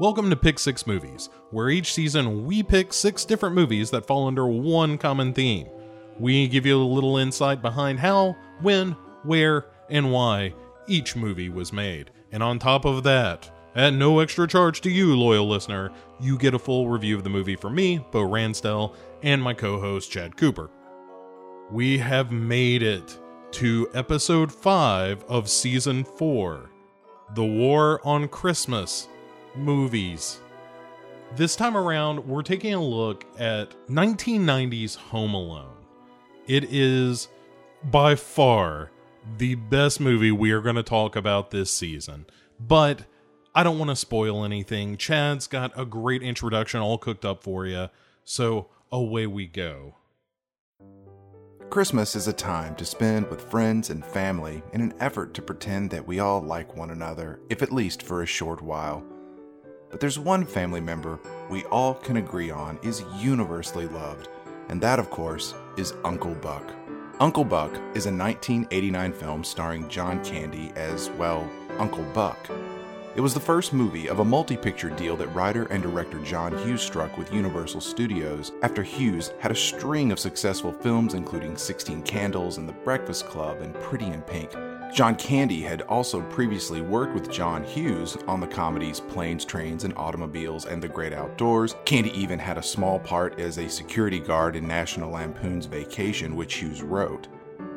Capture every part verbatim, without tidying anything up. Welcome to Pick Six Movies, where each season we pick six different movies that fall under one common theme. We give you a little insight behind how, when, where, and why each movie was made. And on top of that, at no extra charge to you, loyal listener, you get a full review of the movie from me, Beau Ransdell, and my co-host, Chad Cooper. We have made it to episode five of season four, The War on Christmas Movies. This time around, we're taking a look at nineteen nineties Home Alone. It is by far the best movie we are going to talk about this season, but I don't want to spoil anything. Chad's got a great introduction all cooked up for you, so away we go. Christmas is a time to spend with friends and family in an effort to pretend that we all like one another, if at least for a short while. But there's one family member we all can agree on is universally loved, and that, of course, is Uncle Buck. Uncle Buck is a nineteen eighty-nine film starring John Candy as, well, Uncle Buck. It was the first movie of a multi-picture deal that writer and director John Hughes struck with Universal Studios after Hughes had a string of successful films including sixteen Candles and The Breakfast Club and Pretty in Pink. John Candy had also previously worked with John Hughes on the comedies Planes, Trains and Automobiles and The Great Outdoors. Candy even had a small part as a security guard in National Lampoon's Vacation, which Hughes wrote.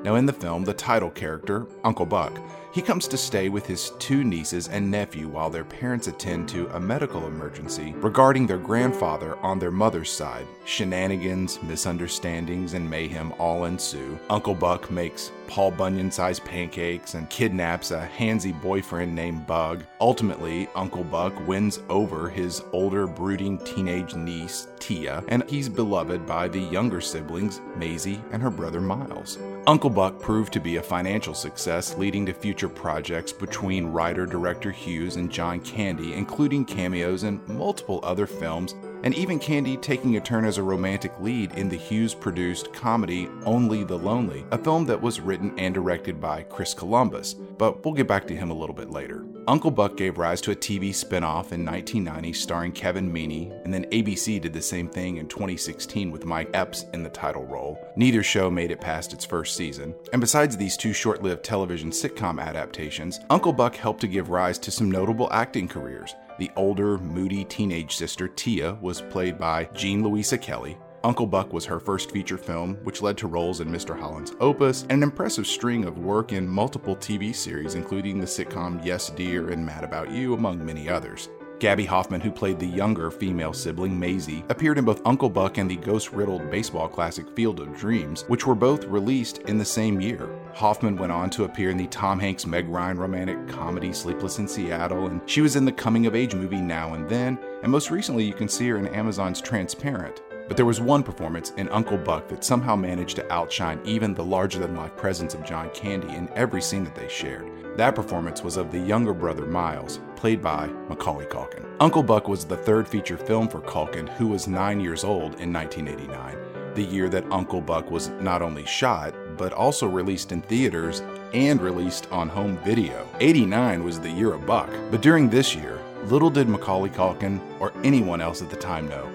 Now in the film, the title character, Uncle Buck, he comes to stay with his two nieces and nephew while their parents attend to a medical emergency regarding their grandfather on their mother's side. Shenanigans, misunderstandings, and mayhem all ensue. Uncle Buck makes Paul Bunyan-sized pancakes and kidnaps a handsy boyfriend named Bug. Ultimately, Uncle Buck wins over his older, brooding teenage niece, Tia, and he's beloved by the younger siblings, Maisie and her brother Miles. Uncle Buck proved to be a financial success, leading to future projects between writer-director Hughes and John Candy, including cameos in multiple other films, and even Candy taking a turn as a romantic lead in the Hughes-produced comedy Only the Lonely, a film that was written and directed by Chris Columbus, but we'll get back to him a little bit later. Uncle Buck gave rise to a T V spinoff in nineteen ninety starring Kevin Meaney, and then A B C did the same thing in twenty sixteen with Mike Epps in the title role. Neither show made it past its first season, and besides these two short-lived television sitcom adaptations, Uncle Buck helped to give rise to some notable acting careers. The older, moody teenage sister, Tia, was played by Jean Louisa Kelly. Uncle Buck was her first feature film, which led to roles in Mister Holland's Opus, and an impressive string of work in multiple T V series, including the sitcom Yes Dear and Mad About You, among many others. Gabby Hoffman, who played the younger female sibling, Maisie, appeared in both Uncle Buck and the ghost-riddled baseball classic Field of Dreams, which were both released in the same year. Hoffman went on to appear in the Tom Hanks-Meg Ryan romantic comedy Sleepless in Seattle, and she was in the coming-of-age movie Now and Then, and most recently you can see her in Amazon's Transparent. But there was one performance in Uncle Buck that somehow managed to outshine even the larger-than-life presence of John Candy in every scene that they shared. That performance was of the younger brother Miles, played by Macaulay Culkin. Uncle Buck was the third feature film for Culkin, who was nine years old in nineteen eighty-nine, the year that Uncle Buck was not only shot, but also released in theaters and released on home video. eighty-nine was the year of Buck, but during this year, little did Macaulay Culkin or anyone else at the time know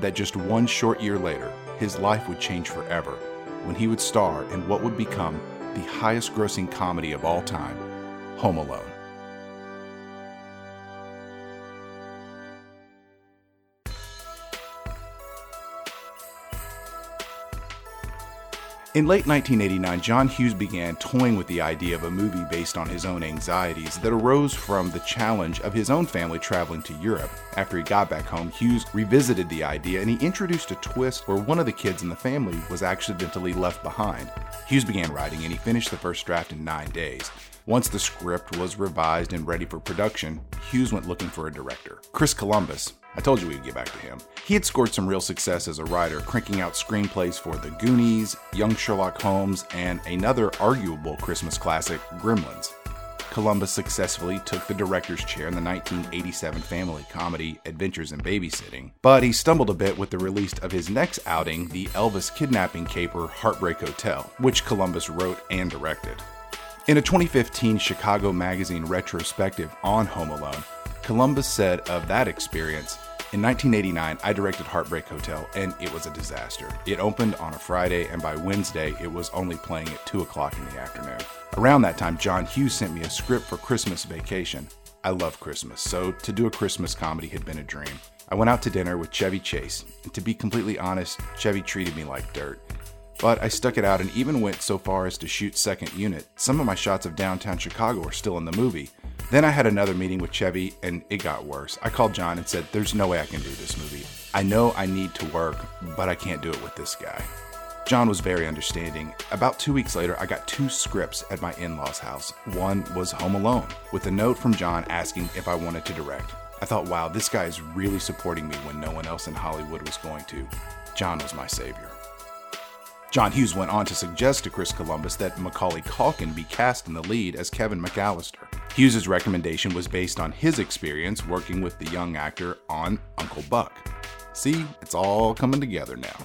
that just one short year later, his life would change forever when he would star in what would become the highest-grossing comedy of all time, Home Alone. In late nineteen eighty-nine, John Hughes began toying with the idea of a movie based on his own anxieties that arose from the challenge of his own family traveling to Europe. After he got back home, Hughes revisited the idea and he introduced a twist where one of the kids in the family was accidentally left behind. Hughes began writing and he finished the first draft in nine days. Once the script was revised and ready for production, Hughes went looking for a director. Chris Columbus. I told you we would get back to him. He had scored some real success as a writer, cranking out screenplays for The Goonies, Young Sherlock Holmes, and another arguable Christmas classic, Gremlins. Columbus successfully took the director's chair in the nineteen eighty-seven family comedy Adventures in Babysitting, but he stumbled a bit with the release of his next outing, the Elvis kidnapping caper Heartbreak Hotel, which Columbus wrote and directed. In a twenty fifteen Chicago Magazine retrospective on Home Alone, Columbus said of that experience, in nineteen eighty-nine, I directed Heartbreak Hotel, and it was a disaster. It opened on a Friday, and by Wednesday, it was only playing at two o'clock in the afternoon. Around that time, John Hughes sent me a script for Christmas Vacation. I love Christmas, so to do a Christmas comedy had been a dream. I went out to dinner with Chevy Chase, and to be completely honest, Chevy treated me like dirt. But I stuck it out and even went so far as to shoot Second Unit. Some of my shots of downtown Chicago are still in the movie. Then I had another meeting with Chevy, and it got worse. I called John and said, there's no way I can do this movie. I know I need to work, but I can't do it with this guy. John was very understanding. About two weeks later, I got two scripts at my in-laws' house. One was Home Alone, with a note from John asking if I wanted to direct. I thought, wow, this guy is really supporting me when no one else in Hollywood was going to. John was my savior. John Hughes went on to suggest to Chris Columbus that Macaulay Culkin be cast in the lead as Kevin McAllister. Hughes' recommendation was based on his experience working with the young actor on Uncle Buck. See, it's all coming together now.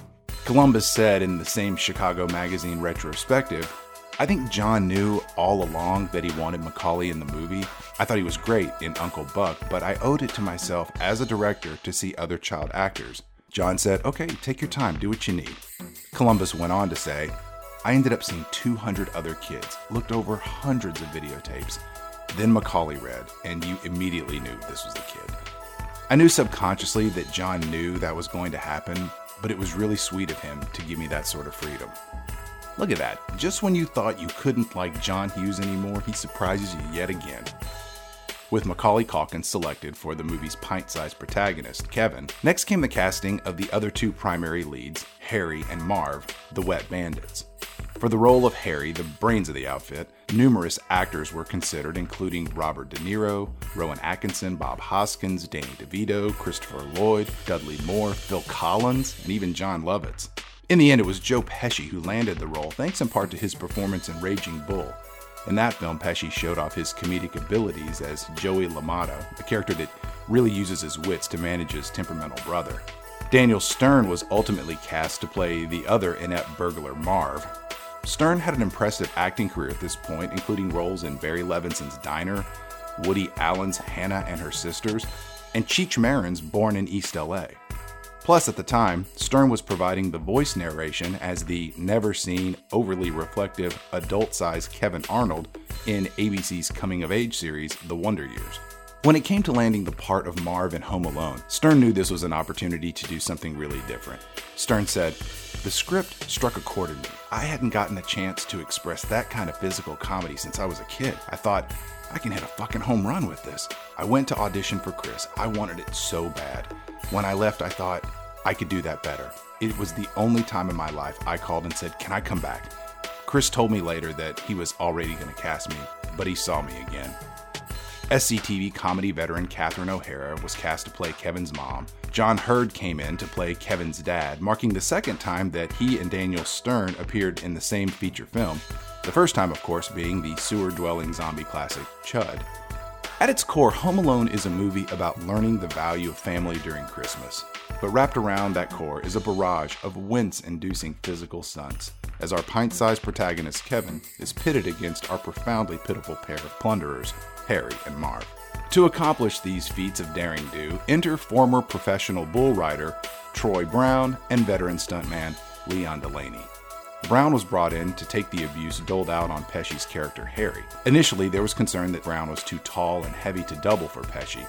Columbus said in the same Chicago Magazine retrospective, I think John knew all along that he wanted Macaulay in the movie. I thought he was great in Uncle Buck, but I owed it to myself as a director to see other child actors. John said, okay, take your time, do what you need. Columbus went on to say, I ended up seeing two hundred other kids, looked over hundreds of videotapes. Then Macaulay read, and you immediately knew this was the kid. I knew subconsciously that John knew that was going to happen, but it was really sweet of him to give me that sort of freedom. Look at that. Just when you thought you couldn't like John Hughes anymore, he surprises you yet again. With Macaulay Culkin selected for the movie's pint-sized protagonist, Kevin, next came the casting of the other two primary leads, Harry and Marv, the Wet Bandits. For the role of Harry, the brains of the outfit, numerous actors were considered, including Robert De Niro, Rowan Atkinson, Bob Hoskins, Danny DeVito, Christopher Lloyd, Dudley Moore, Phil Collins, and even John Lovitz. In the end, it was Joe Pesci who landed the role, thanks in part to his performance in Raging Bull. In that film, Pesci showed off his comedic abilities as Joey LaMotta, a character that really uses his wits to manage his temperamental brother. Daniel Stern was ultimately cast to play the other inept burglar, Marv. Stern had an impressive acting career at this point, including roles in Barry Levinson's Diner, Woody Allen's Hannah and Her Sisters, and Cheech Marin's Born in East L A. Plus, at the time, Stern was providing the voice narration as the never-seen, overly reflective, adult-sized Kevin Arnold in A B C's coming-of-age series, The Wonder Years. When it came to landing the part of Marv in Home Alone, Stern knew this was an opportunity to do something really different. Stern said, the script struck a chord in me. I hadn't gotten a chance to express that kind of physical comedy since I was a kid. I thought, I can hit a fucking home run with this. I went to audition for Chris. I wanted it so bad. When I left, I thought, I could do that better. It was the only time in my life I called and said, can I come back? Chris told me later that he was already going to cast me, but he saw me again. S C T V comedy veteran Catherine O'Hara was cast to play Kevin's mom. John Hurd came in to play Kevin's dad, marking the second time that he and Daniel Stern appeared in the same feature film, the first time, of course, being the sewer-dwelling zombie classic Chud. At its core, Home Alone is a movie about learning the value of family during Christmas. But wrapped around that core is a barrage of wince-inducing physical stunts, as our pint-sized protagonist Kevin is pitted against our profoundly pitiful pair of plunderers, Harry and Marv. To accomplish these feats of daring-do, enter former professional bull rider Troy Brown and veteran stuntman Leon Delaney. Brown was brought in to take the abuse doled out on Pesci's character Harry. Initially, there was concern that Brown was too tall and heavy to double for Pesci,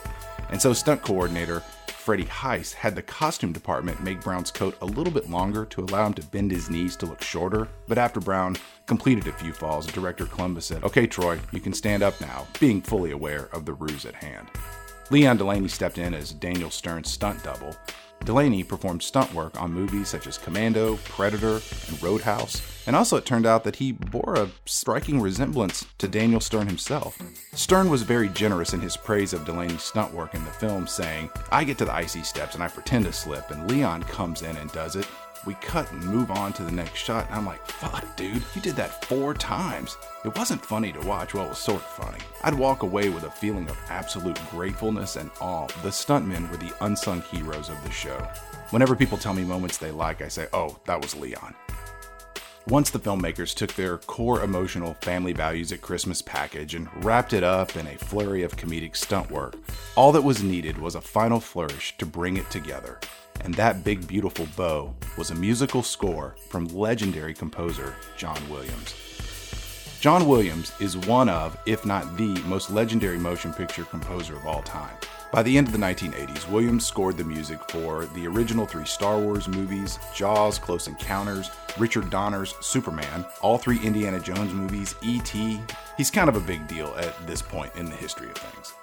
and so stunt coordinator Freddie Heiss had the costume department make Brown's coat a little bit longer to allow him to bend his knees to look shorter, but after Brown completed a few falls, director Columbus said, okay, Troy, you can stand up now, being fully aware of the ruse at hand. Leon Delaney stepped in as Daniel Stern's stunt double. Delaney performed stunt work on movies such as Commando, Predator, and Roadhouse, and also it turned out that he bore a striking resemblance to Daniel Stern himself. Stern was very generous in his praise of Delaney's stunt work in the film, saying, I get to the icy steps and I pretend to slip, and Leon comes in and does it. We cut and move on to the next shot, and I'm like, fuck, dude, you did that four times. It wasn't funny to watch, well, it was sort of funny. I'd walk away with a feeling of absolute gratefulness and awe. The stuntmen were the unsung heroes of the show. Whenever people tell me moments they like, I say, oh, that was Leon. Once the filmmakers took their core emotional family values at Christmas package and wrapped it up in a flurry of comedic stunt work, all that was needed was a final flourish to bring it together. And that big beautiful bow was a musical score from legendary composer John Williams. John Williams is one of, if not the, most legendary motion picture composer of all time. By the end of the nineteen eighties, Williams scored the music for the original three Star Wars movies, Jaws, Close Encounters, Richard Donner's Superman, all three Indiana Jones movies, E T He's kind of a big deal at this point in the history of things.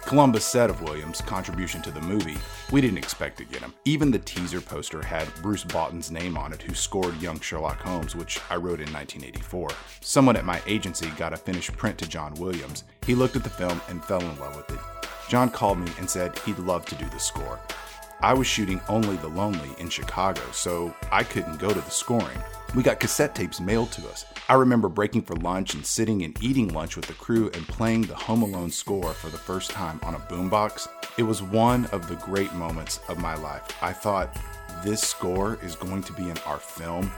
Columbus said of Williams' contribution to the movie, "We didn't expect to get him. Even the teaser poster had Bruce Baughton's name on it, who scored Young Sherlock Holmes, which I wrote in nineteen eighty-four. Someone at my agency got a finished print to John Williams. He looked at the film and fell in love with it. John called me and said he'd love to do the score. I was shooting Only the Lonely in Chicago, so I couldn't go to the scoring. We got cassette tapes mailed to us. I remember breaking for lunch and sitting and eating lunch with the crew and playing the Home Alone score for the first time on a boombox. It was one of the great moments of my life. I thought, this score is going to be in our film.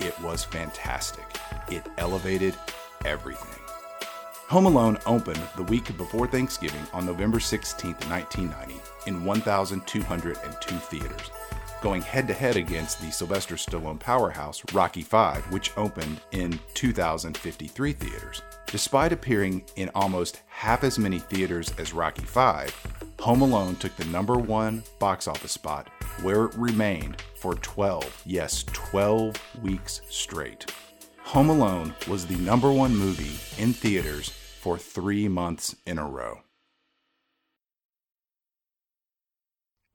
It was fantastic. It elevated everything." Home Alone opened the week before Thanksgiving on November sixteenth, nineteen ninety, in one thousand two hundred two theaters, going head-to-head against the Sylvester Stallone powerhouse Rocky V, which opened in two thousand fifty-three theaters. Despite appearing in almost half as many theaters as Rocky V, Home Alone took the number one box office spot, where it remained for twelve, yes, twelve weeks straight. Home Alone was the number one movie in theaters for three months in a row.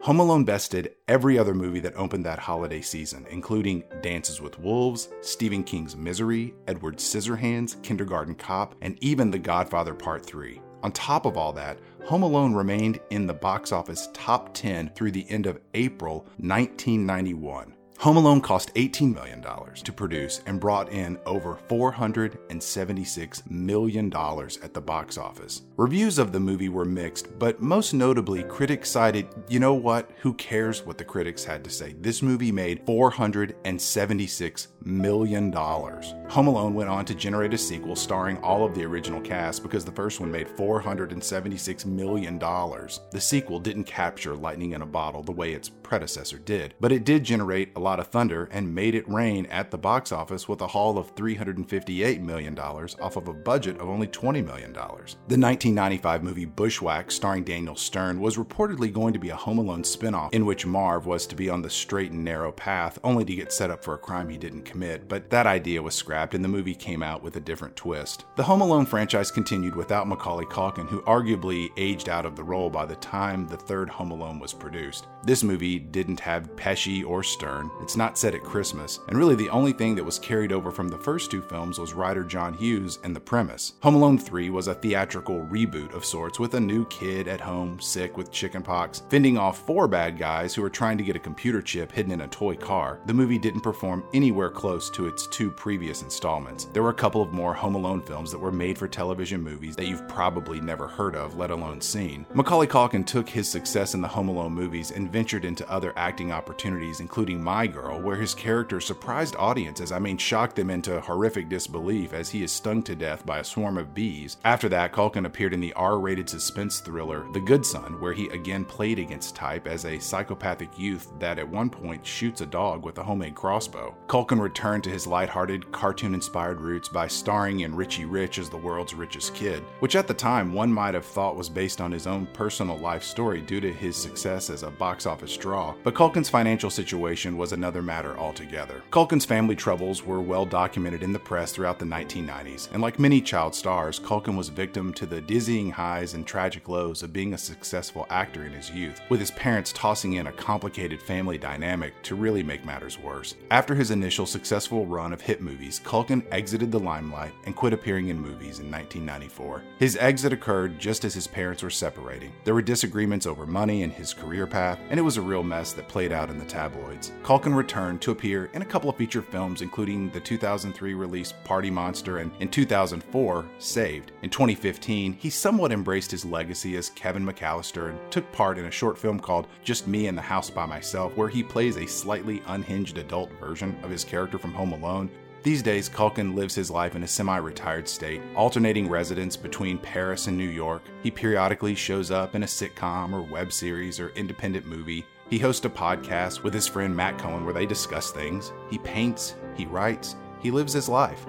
Home Alone bested every other movie that opened that holiday season, including Dances with Wolves, Stephen King's Misery, Edward Scissorhands, Kindergarten Cop, and even The Godfather Part three. On top of all that, Home Alone remained in the box office top ten through the end of April nineteen ninety-one. Home Alone cost eighteen million dollars to produce and brought in over four hundred seventy-six million dollars at the box office. Reviews of the movie were mixed, but most notably, critics cited, you know what, who cares what the critics had to say? This movie made four hundred seventy-six million dollars. Home Alone went on to generate a sequel starring all of the original cast because the first one made four hundred seventy-six million dollars. The sequel didn't capture lightning in a bottle the way its predecessor did, but it did generate a lot of thunder and made it rain at the box office with a haul of three hundred fifty-eight million dollars off of a budget of only twenty million dollars. The nineteen ninety-five movie Bushwhack, starring Daniel Stern, was reportedly going to be a Home Alone spinoff in which Marv was to be on the straight and narrow path, only to get set up for a crime he didn't commit, but that idea was scrapped and the movie came out with a different twist. The Home Alone franchise continued without Macaulay Culkin, who arguably aged out of the role by the time the third Home Alone was produced. This movie didn't have Pesci or Stern. It's not set at Christmas, and really the only thing that was carried over from the first two films was writer John Hughes and the premise. Home Alone three was a theatrical reboot of sorts, with a new kid at home, sick with chickenpox, fending off four bad guys who are trying to get a computer chip hidden in a toy car. The movie didn't perform anywhere close to its two previous installments. There were a couple of more Home Alone films that were made for television movies that you've probably never heard of, let alone seen. Macaulay Culkin took his success in the Home Alone movies and ventured into other acting opportunities, including My Girl, where his character surprised audiences, I mean shocked them into horrific disbelief as he is stung to death by a swarm of bees. After that, Culkin appeared in the R-rated suspense thriller The Good Son, where he again played against type as a psychopathic youth that at one point shoots a dog with a homemade crossbow. Culkin returned to his lighthearted, cartoon-inspired roots by starring in Richie Rich as the World's Richest Kid, which at the time one might have thought was based on his own personal life story due to his success as a box office draw. But Culkin's financial situation was another matter altogether. Culkin's family troubles were well documented in the press throughout the nineteen nineties, and like many child stars, Culkin was victim to the dizzying highs and tragic lows of being a successful actor in his youth, with his parents tossing in a complicated family dynamic to really make matters worse. After his initial successful run of hit movies, Culkin exited the limelight and quit appearing in movies in nineteen ninety-four. His exit occurred just as his parents were separating. There were disagreements over money and his career path, and it was a real mess that played out in the tabloids. Culkin returned to appear in a couple of feature films, including the two thousand three release Party Monster and, in two thousand four, Saved. In twenty fifteen, he somewhat embraced his legacy as Kevin McAllister and took part in a short film called Just Me in the House by Myself, where he plays a slightly unhinged adult version of his character from Home Alone. These days, Culkin lives his life in a semi-retired state, alternating residence between Paris and New York. He periodically shows up in a sitcom or web series or independent movie. He hosts a podcast with his friend Matt Cohen where they discuss things. He paints, he writes, he lives his life,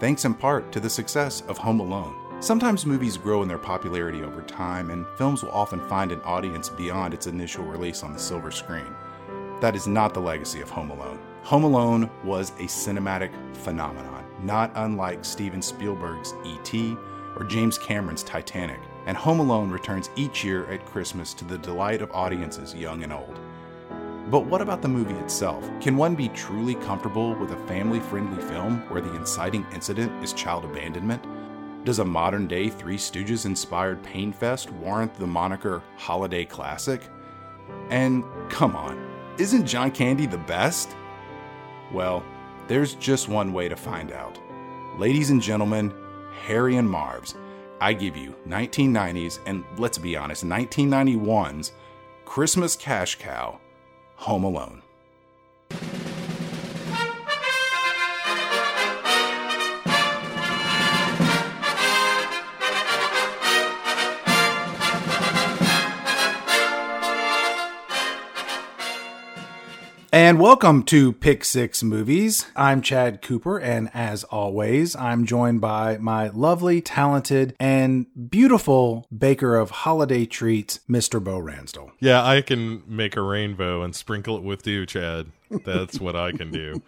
thanks in part to the success of Home Alone. Sometimes movies grow in their popularity over time, and films will often find an audience beyond its initial release on the silver screen. That is not the legacy of Home Alone. Home Alone was a cinematic phenomenon, not unlike Steven Spielberg's E T or James Cameron's Titanic, and Home Alone returns each year at Christmas to the delight of audiences young and old. But what about the movie itself? Can one be truly comfortable with a family-friendly film where the inciting incident is child abandonment? Does a modern-day Three Stooges-inspired pain fest warrant the moniker holiday classic? And come on, isn't John Candy the best? Well, there's just one way to find out. Ladies and gentlemen, Harry and Marv's, I give you nineteen nineties and, let's be honest, nineteen ninety-one's Christmas cash cow, Home Alone. And welcome to Pick Six Movies. I'm Chad Cooper, and as always, I'm joined by my lovely, talented, and beautiful baker of holiday treats, Mister Beau Ransdell. Yeah, I can make a rainbow and sprinkle it with dew, Chad. That's what I can do.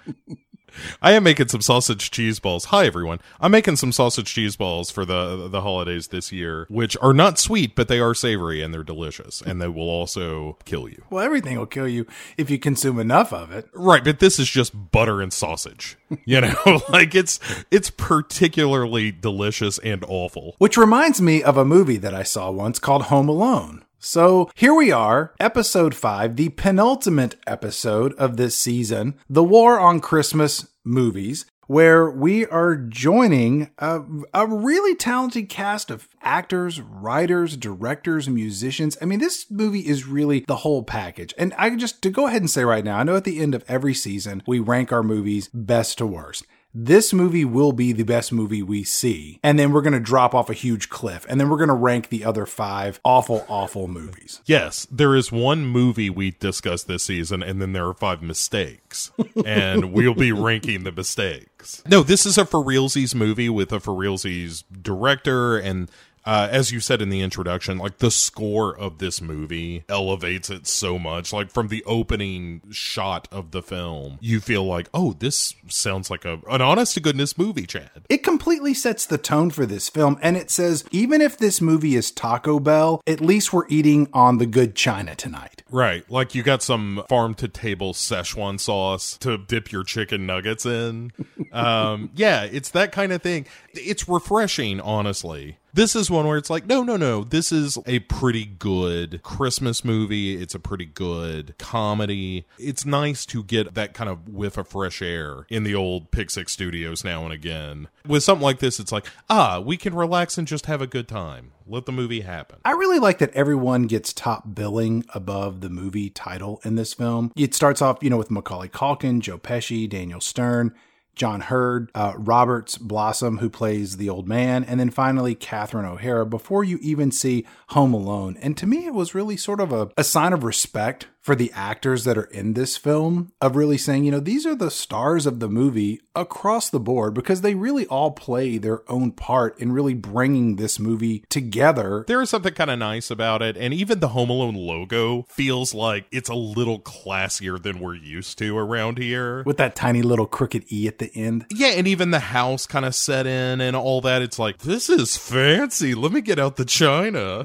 I am making some sausage cheese balls. Hi, everyone. I'm making some sausage cheese balls for the the holidays this year, which are not sweet, but they are savory and they're delicious. And they will also kill you. Well, everything will kill you if you consume enough of it. Right. But this is just butter and sausage. You know, like it's it's particularly delicious and awful. Which reminds me of a movie that I saw once called Home Alone. So here we are, episode five, the penultimate episode of this season, The War on Christmas Movies, where we are joining a, a really talented cast of actors, writers, directors, musicians. I mean, this movie is really the whole package. And I just, to go ahead and say right now, I know at the end of every season, we rank our movies best to worst. This movie will be the best movie we see, and then we're going to drop off a huge cliff, and then we're going to rank the other five awful, awful movies. Yes, there is one movie we discussed this season, and then there are five mistakes, and we'll be ranking the mistakes. No, this is a for realsies movie with a for realsies director, and Uh, as you said in the introduction, like the score of this movie elevates it so much. Like from the opening shot of the film, you feel like, oh, this sounds like a an honest to goodness movie, Chad. It completely sets the tone for this film. And it says, even if this movie is Taco Bell, at least we're eating on the good china tonight. Right. Like you got some farm to table Szechuan sauce to dip your chicken nuggets in. um, yeah, it's that kind of thing. It's refreshing, honestly. This is one where it's like, no, no, no, this is a pretty good Christmas movie. It's a pretty good comedy. It's nice to get that kind of whiff of fresh air in the old Pick Six Studios now and again. With something like this, it's like, ah, we can relax and just have a good time. Let the movie happen. I really like that everyone gets top billing above the movie title in this film. It starts off, you know, with Macaulay Culkin, Joe Pesci, Daniel Stern, John Hurd, uh, Roberts Blossom, who plays the old man, and then finally Catherine O'Hara before you even see Home Alone. And to me, it was really sort of a, a sign of respect for the actors that are in this film of really saying, you know, these are the stars of the movie across the board because they really all play their own part in really bringing this movie together. There is something kind of nice about it. And even the Home Alone logo feels like it's a little classier than we're used to around here. With that tiny little crooked E at the end. Yeah, and even the house kind of set in and all that. It's like, this is fancy. Let me get out the china.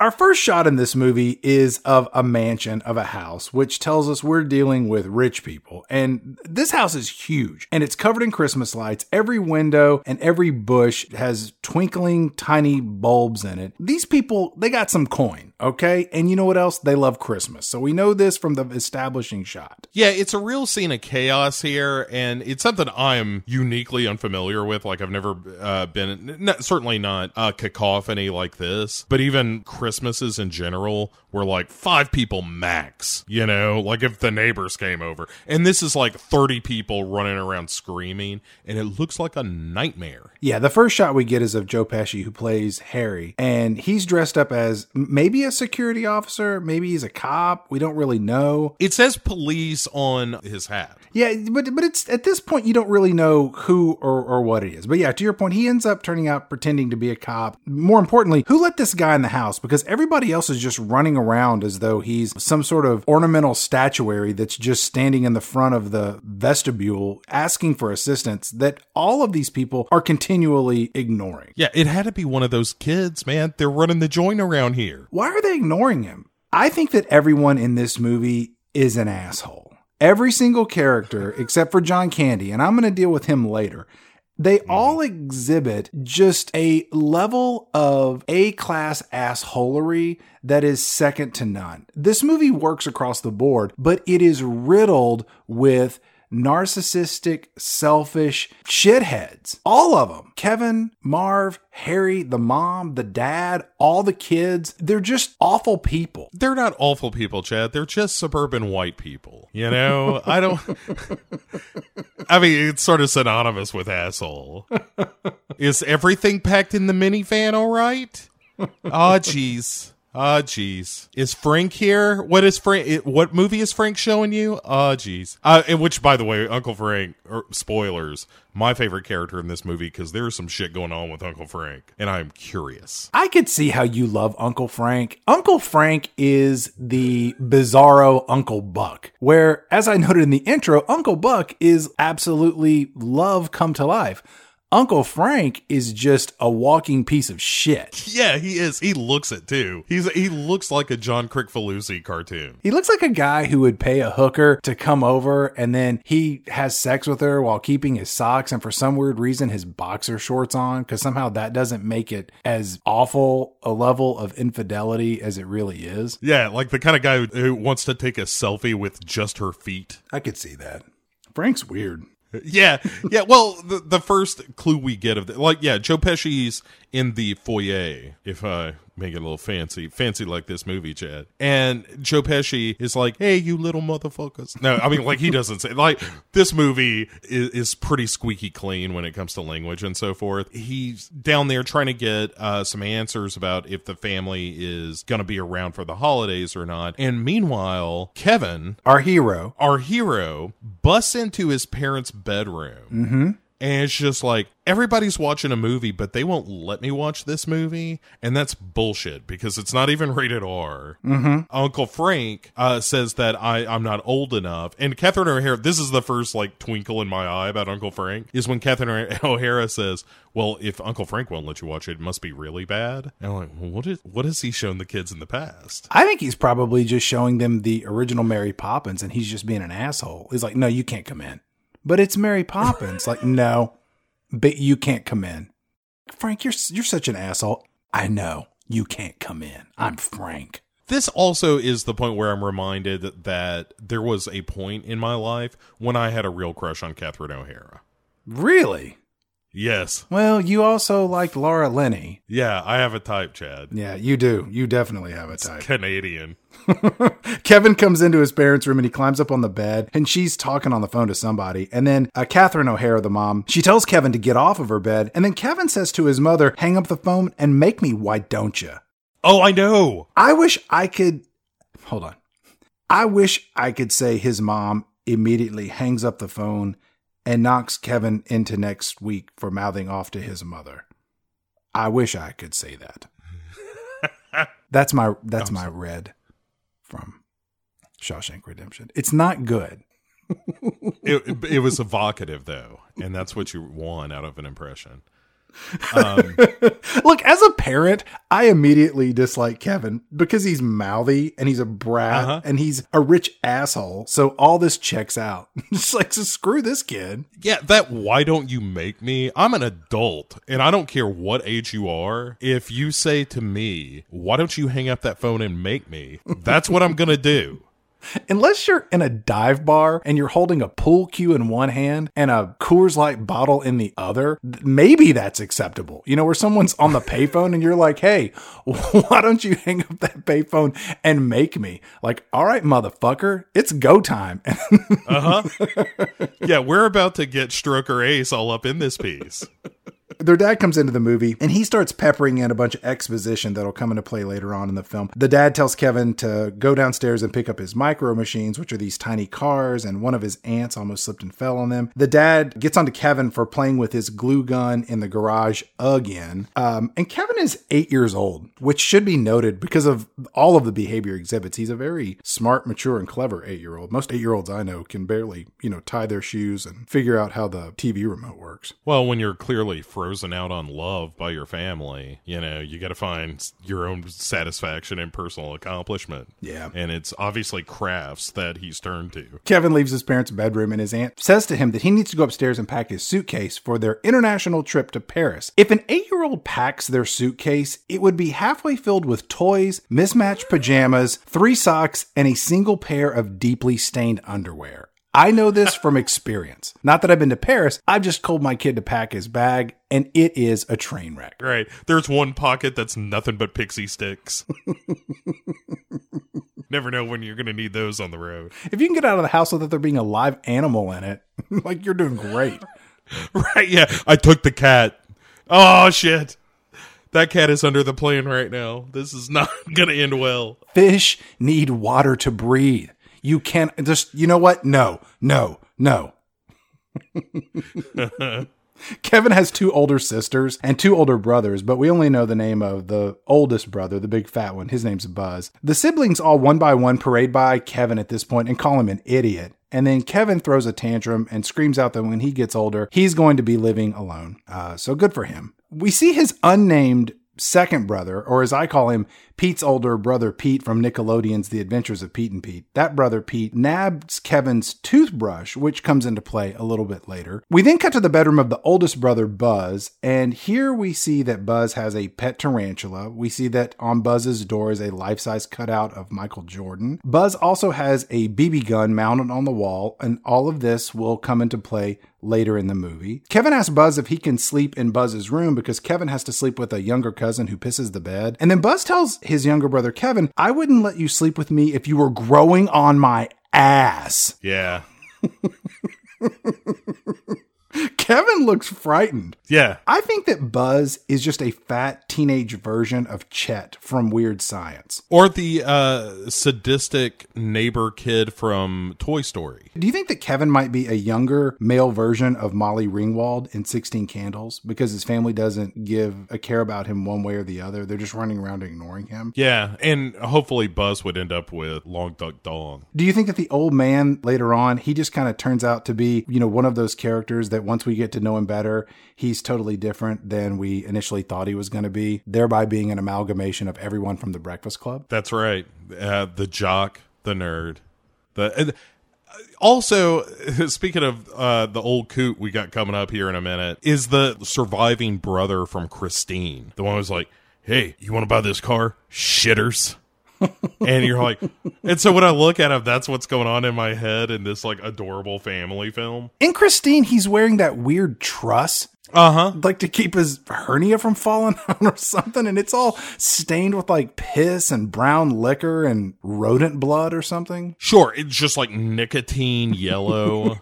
Our first shot in this movie is of a mansion, of a house, which tells us we're dealing with rich people. And this house is huge, and it's covered in Christmas lights. Every window and every bush has twinkling tiny bulbs in it. These people, they got some coin, Okay. And you know what else? They love Christmas. So we know this from the establishing shot. Yeah. It's a real scene of chaos here. And it's something I'm uniquely unfamiliar with. Like I've never uh, been, not, certainly not a cacophony like this, but even Christmases in general were like five people max, you know, like if the neighbors came over, and this is like thirty people running around screaming and it looks like a nightmare. Yeah. The first shot we get is of Joe Pesci, who plays Harry, and he's dressed up as maybe a security officer, maybe he's a cop, we don't really know. It says police on his hat. Yeah, but but it's at this point you don't really know who or, or what it is. But yeah, to your point, he ends up turning out pretending to be a cop. More importantly, who let this guy in the house? Because everybody else is just running around as though he's some sort of ornamental statuary that's just standing in the front of the vestibule asking for assistance that all of these people are continually ignoring. Yeah, it had to be one of those kids, man. They're running the joint around here. Why are they ignoring him? I think that everyone in this movie is an asshole. Every single character except for John Candy, and I'm going to deal with him later. They all exhibit just a level of A-class assholery that is second to none. This movie works across the board, but it is riddled with narcissistic, selfish shitheads. All of them. Kevin, Marv, Harry, the mom, the dad, all the kids. They're just awful people. They're not awful people, Chad. They're just suburban white people. You know, I don't... I mean, it's sort of synonymous with asshole. Is everything packed in the minivan all right? Oh, geez. Ah, jeez. Is Frank here? What is Frank? What movie is Frank showing you? Ah, jeez. Uh, and which, by the way, Uncle Frank, er, spoilers, my favorite character in this movie, because there's some shit going on with Uncle Frank, and I am curious. I could see how you love Uncle Frank. Uncle Frank is the bizarro Uncle Buck, where, as I noted in the intro, Uncle Buck is absolutely love come to life. Uncle Frank is just a walking piece of shit. Yeah, he is. He looks it too. He's he looks like a John Crickfalusi cartoon. He looks like a guy who would pay a hooker to come over, and then he has sex with her while keeping his socks and for some weird reason his boxer shorts on, because somehow that doesn't make it as awful a level of infidelity as it really is. Yeah, like the kind of guy who, who wants to take a selfie with just her feet. I could see that. Frank's weird. Yeah, yeah. Well, the, the first clue we get of that, like, yeah, Joe Pesci's in the foyer, if I make it a little fancy, fancy like this movie, Chad. And Joe Pesci is like, hey, you little motherfuckers. No, I mean, like, he doesn't say, like, this movie is, is pretty squeaky clean when it comes to language and so forth. He's down there trying to get uh, some answers about if the family is going to be around for the holidays or not. And meanwhile, Kevin, our hero, our hero, busts into his parents' bedroom. Mm-hmm. And it's just like, everybody's watching a movie, but they won't let me watch this movie. And that's bullshit, because it's not even rated R. Mm-hmm. Uncle Frank uh, says that I, I'm not old enough. And Catherine O'Hara, this is the first like twinkle in my eye about Uncle Frank, is when Catherine O'Hara says, well, if Uncle Frank won't let you watch it, it must be really bad. And I'm like, well, what, is, what has he shown the kids in the past? I think he's probably just showing them the original Mary Poppins, and he's just being an asshole. He's like, no, you can't come in. But it's Mary Poppins. Like, no, but you can't come in. Frank, you're you're such an asshole. I know you can't come in. I'm Frank. This also is the point where I'm reminded that there was a point in my life when I had a real crush on Catherine O'Hara. Really? Yes. Well, you also liked Laura Linney. Yeah, I have a type, Chad. Yeah, you do. You definitely have a type. It's Canadian. Kevin comes into his parents' room and he climbs up on the bed and she's talking on the phone to somebody. And then uh, Catherine O'Hara, the mom, she tells Kevin to get off of her bed. And then Kevin says to his mother, hang up the phone and make me, why don't you? Oh, I know. I wish I could. Hold on. I wish I could say his mom immediately hangs up the phone and knocks Kevin into next week for mouthing off to his mother. I wish I could say that. That's my that's my read from Shawshank Redemption. It's not good. it, it was evocative, though, and that's what you want out of an impression. Um, Look, as a parent, I immediately dislike Kevin because he's mouthy and he's a brat uh-huh. and he's a rich asshole. So all this checks out. It's like, so screw this kid. Yeah, that why don't you make me? I'm an adult and I don't care what age you are. If you say to me, why don't you hang up that phone and make me? That's what I'm going to do. Unless you're in a dive bar and you're holding a pool cue in one hand and a Coors Light bottle in the other, maybe that's acceptable. You know, where someone's on the payphone and you're like, hey, why don't you hang up that payphone and make me? Like, all right, motherfucker, it's go time. uh-huh. Yeah, we're about to get Stroker Ace all up in this piece. Their dad comes into the movie and he starts peppering in a bunch of exposition that'll come into play later on in the film. The dad tells Kevin to go downstairs and pick up his micro machines, which are these tiny cars, and one of his aunts almost slipped and fell on them. The dad gets onto Kevin for playing with his glue gun in the garage again. Um, and Kevin is eight years old, which should be noted because of all of the behavior exhibits. He's a very smart, mature, and clever eight-year-old. Most eight-year-olds I know can barely, you know, tie their shoes and figure out how the T V remote works. Well, when you're clearly frozen. frozen out on love by your family, you know, you got to find your own satisfaction and personal accomplishment. Yeah. And it's obviously crafts that he's turned to. Kevin leaves his parents' bedroom and his aunt says to him that he needs to go upstairs and pack his suitcase for their international trip to Paris. If an eight-year-old packs their suitcase, it would be halfway filled with toys, mismatched pajamas, three socks, and a single pair of deeply stained underwear. I know this from experience. Not that I've been to Paris. I've just told my kid to pack his bag, and it is a train wreck. Right. There's one pocket that's nothing but pixie sticks. Never know when you're going to need those on the road. If you can get out of the house without there being a live animal in it, like, you're doing great. Right, yeah. I took the cat. Oh, shit. That cat is under the plane right now. This is not going to end well. Fish need water to breathe. You can't just, you know what? No, no, no. Kevin has two older sisters and two older brothers, but we only know the name of the oldest brother, the big fat one. His name's Buzz. The siblings all one by one parade by Kevin at this point and call him an idiot. And then Kevin throws a tantrum and screams out that when he gets older, he's going to be living alone. Uh, so good for him. We see his unnamed second brother, or as I call him, Pete's older brother Pete from Nickelodeon's The Adventures of Pete and Pete. That brother Pete nabs Kevin's toothbrush, which comes into play a little bit later. We then cut to the bedroom of the oldest brother Buzz, and here we see that Buzz has a pet tarantula. We see that on Buzz's door is a life-size cutout of Michael Jordan. Buzz also has a B B gun mounted on the wall, and all of this will come into play later in the movie. Kevin asks Buzz if he can sleep in Buzz's room because Kevin has to sleep with a younger cousin who pisses the bed. And then Buzz tells his younger brother, Kevin, I wouldn't let you sleep with me if you were growing on my ass. Yeah. Kevin looks frightened. Yeah. I think that Buzz is just a fat teenage version of Chet from Weird Science. Or the uh, sadistic neighbor kid from Toy Story. Do you think that Kevin might be a younger male version of Molly Ringwald in sixteen Candles? Because his family doesn't give a care about him one way or the other. They're just running around ignoring him. Yeah, and hopefully Buzz would end up with Long Duck Dong. Do you think that the old man later on, he just kind of turns out to be, you know, one of those characters that once we get to know him better, he's totally different than we initially thought he was going to be, thereby being an amalgamation of everyone from The Breakfast Club? That's right. Uh, the jock, the nerd. the uh, Also, speaking of uh, the old coot we got coming up here in a minute, is the surviving brother from Christine. The one who's like, hey, you want to buy this car? Shitters. And you're like, and so when I look at him, that's what's going on in my head in this like adorable family film. In Christine, he's wearing that weird truss, uh-huh, like to keep his hernia from falling out or something, and it's all stained with like piss and brown liquor and rodent blood or something. Sure, it's just like nicotine yellow.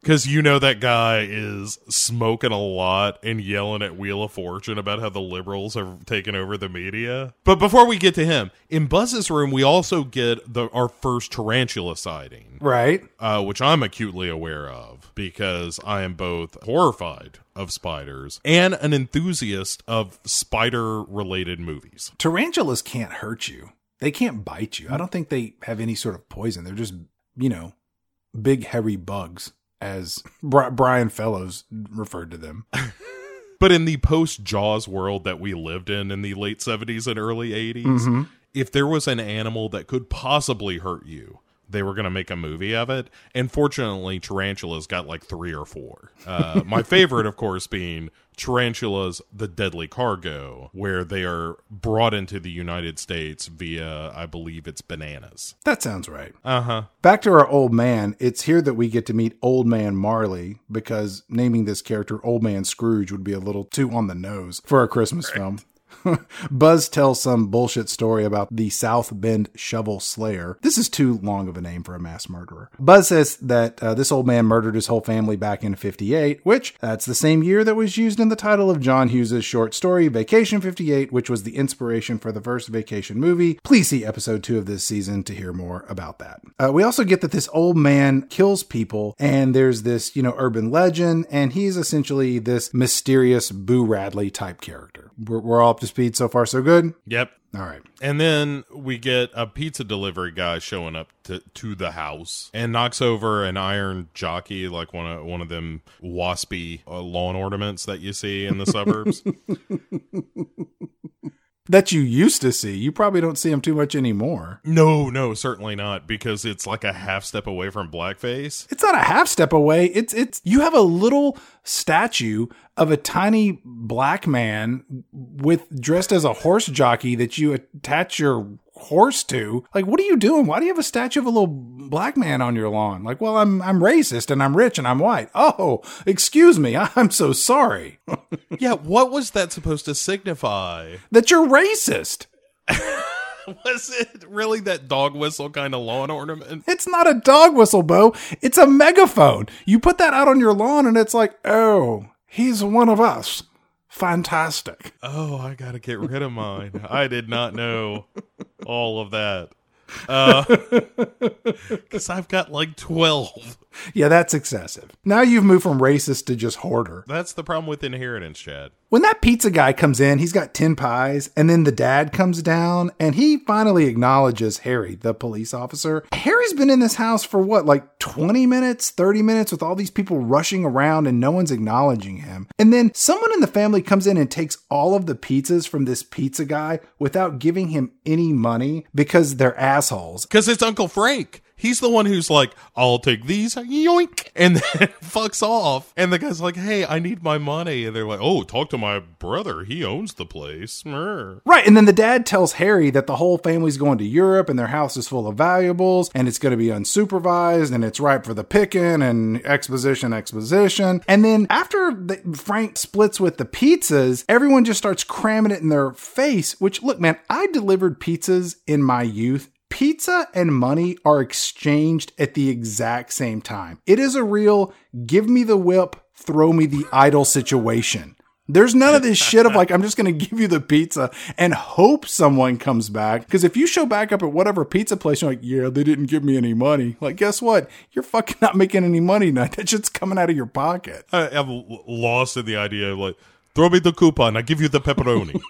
Because you know that guy is smoking a lot and yelling at Wheel of Fortune about how the liberals have taken over the media. But before we get to him, in Buzz's room, we also get the our first tarantula sighting. Right. Uh, which I'm acutely aware of because I am both horrified of spiders and an enthusiast of spider-related movies. Tarantulas can't hurt you. They can't bite you. I don't think they have any sort of poison. They're just, you know, big, hairy bugs. as Brian Fellows referred to them. But in the post-Jaws world that we lived in in the late seventies and early eighties, mm-hmm. if there was an animal that could possibly hurt you, they were going to make a movie of it. And fortunately, tarantulas got like three or four. Uh, my favorite, of course, being Tarantulas, the Deadly Cargo, where they are brought into the United States via, I believe it's bananas. That sounds right. Uh-huh. Back to our old man. It's here that we get to meet Old Man Marley, because naming this character Old Man Scrooge would be a little too on the nose for a Christmas right. film. Buzz tells some bullshit story about the South Bend Shovel Slayer. This is too long of a name for a mass murderer. Buzz says that uh, this old man murdered his whole family back in fifty-eight, which that's the same year that was used in the title of John Hughes' short story, Vacation fifty-eight, which was the inspiration for the first Vacation movie. Please see episode two of this season to hear more about that. Uh, we also get that this old man kills people, and there's this, you know, urban legend, and he's essentially this mysterious Boo Radley type character. We're, we're all up to speed so far, so good. Yep. All right. And then we get a pizza delivery guy showing up to, to the house and knocks over an iron jockey, like one of, one of them waspy uh, lawn ornaments that you see in the suburbs. That you used to see. You probably don't see them too much anymore. No, no, certainly not, because it's like a half step away from blackface. It's not a half step away. It's it's you have a little statue of a tiny black man with dressed as a horse jockey that you attach your horse to. Like, what are you doing? Why do you have a statue of a little black man on your lawn? Like, well, I'm I'm racist and I'm rich and I'm white. Oh, excuse me. I'm so sorry. Yeah, what was that supposed to signify? That you're racist. Was it really that dog whistle kind of lawn ornament? It's not a dog whistle, Beau. It's a megaphone. You put that out on your lawn and it's like, oh, he's one of us. Fantastic. Oh, I gotta get rid of mine. I did not know all of that. Uh, because I've got like twelve. Yeah, that's excessive. Now you've moved from racist to just hoarder. That's the problem with inheritance, Chad. When that pizza guy comes in, he's got ten pies, and then the dad comes down, and he finally acknowledges Harry, the police officer. Harry's been in this house for what, like twenty minutes, thirty minutes, with all these people rushing around, and no one's acknowledging him. And then someone in the family comes in and takes all of the pizzas from this pizza guy without giving him any money because they're assholes. Because it's Uncle Frank. He's the one who's like, I'll take these, yoink, and then fucks off. And the guy's like, hey, I need my money. And they're like, oh, talk to my brother. He owns the place. Right. And then the dad tells Harry that the whole family's going to Europe and their house is full of valuables and it's going to be unsupervised and it's ripe for the picking and exposition, exposition. And then after the, Frank splits with the pizzas, everyone just starts cramming it in their face, which, look, man, I delivered pizzas in my youth. Pizza and money are exchanged at the exact same time. It is a real give me the whip, throw me the idol situation. There's none of this shit of like, I'm just going to give you the pizza and hope someone comes back. Because if you show back up at whatever pizza place, you're like, yeah, they didn't give me any money. Like, guess what? You're fucking not making any money now. That shit's coming out of your pocket. I, I'm lost in the idea of like, throw me the coupon. I give you the pepperoni.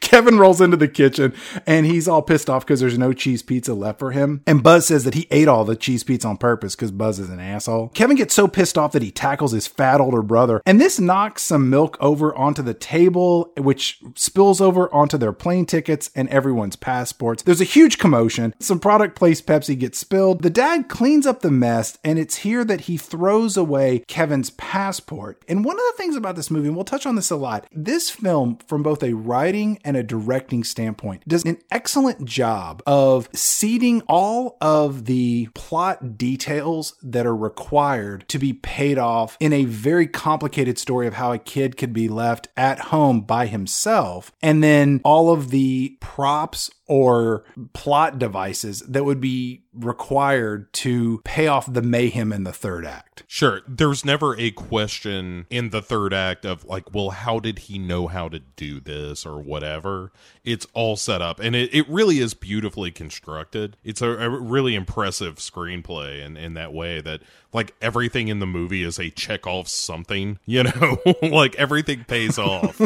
Kevin rolls into the kitchen and he's all pissed off because there's no cheese pizza left for him. And Buzz says that he ate all the cheese pizza on purpose because Buzz is an asshole. Kevin gets so pissed off that he tackles his fat older brother. And this knocks some milk over onto the table, which spills over onto their plane tickets and everyone's passports. There's a huge commotion. Some product placed Pepsi gets spilled. The dad cleans up the mess, and it's here that he throws away Kevin's passport. And one of the things about this movie, and we'll touch on this a lot, this film from both a writing and a directing standpoint does an excellent job of seeding all of the plot details that are required to be paid off in a very complicated story of how a kid could be left at home by himself, and then all of the props or plot devices that would be required to pay off the mayhem in the third act. Sure. There's never a question in the third act of like, well, how did he know how to do this or whatever? It's all set up. And it, it really is beautifully constructed. It's a, a really impressive screenplay in, in that way that like everything in the movie is a Chekhov something, you know, like everything pays off.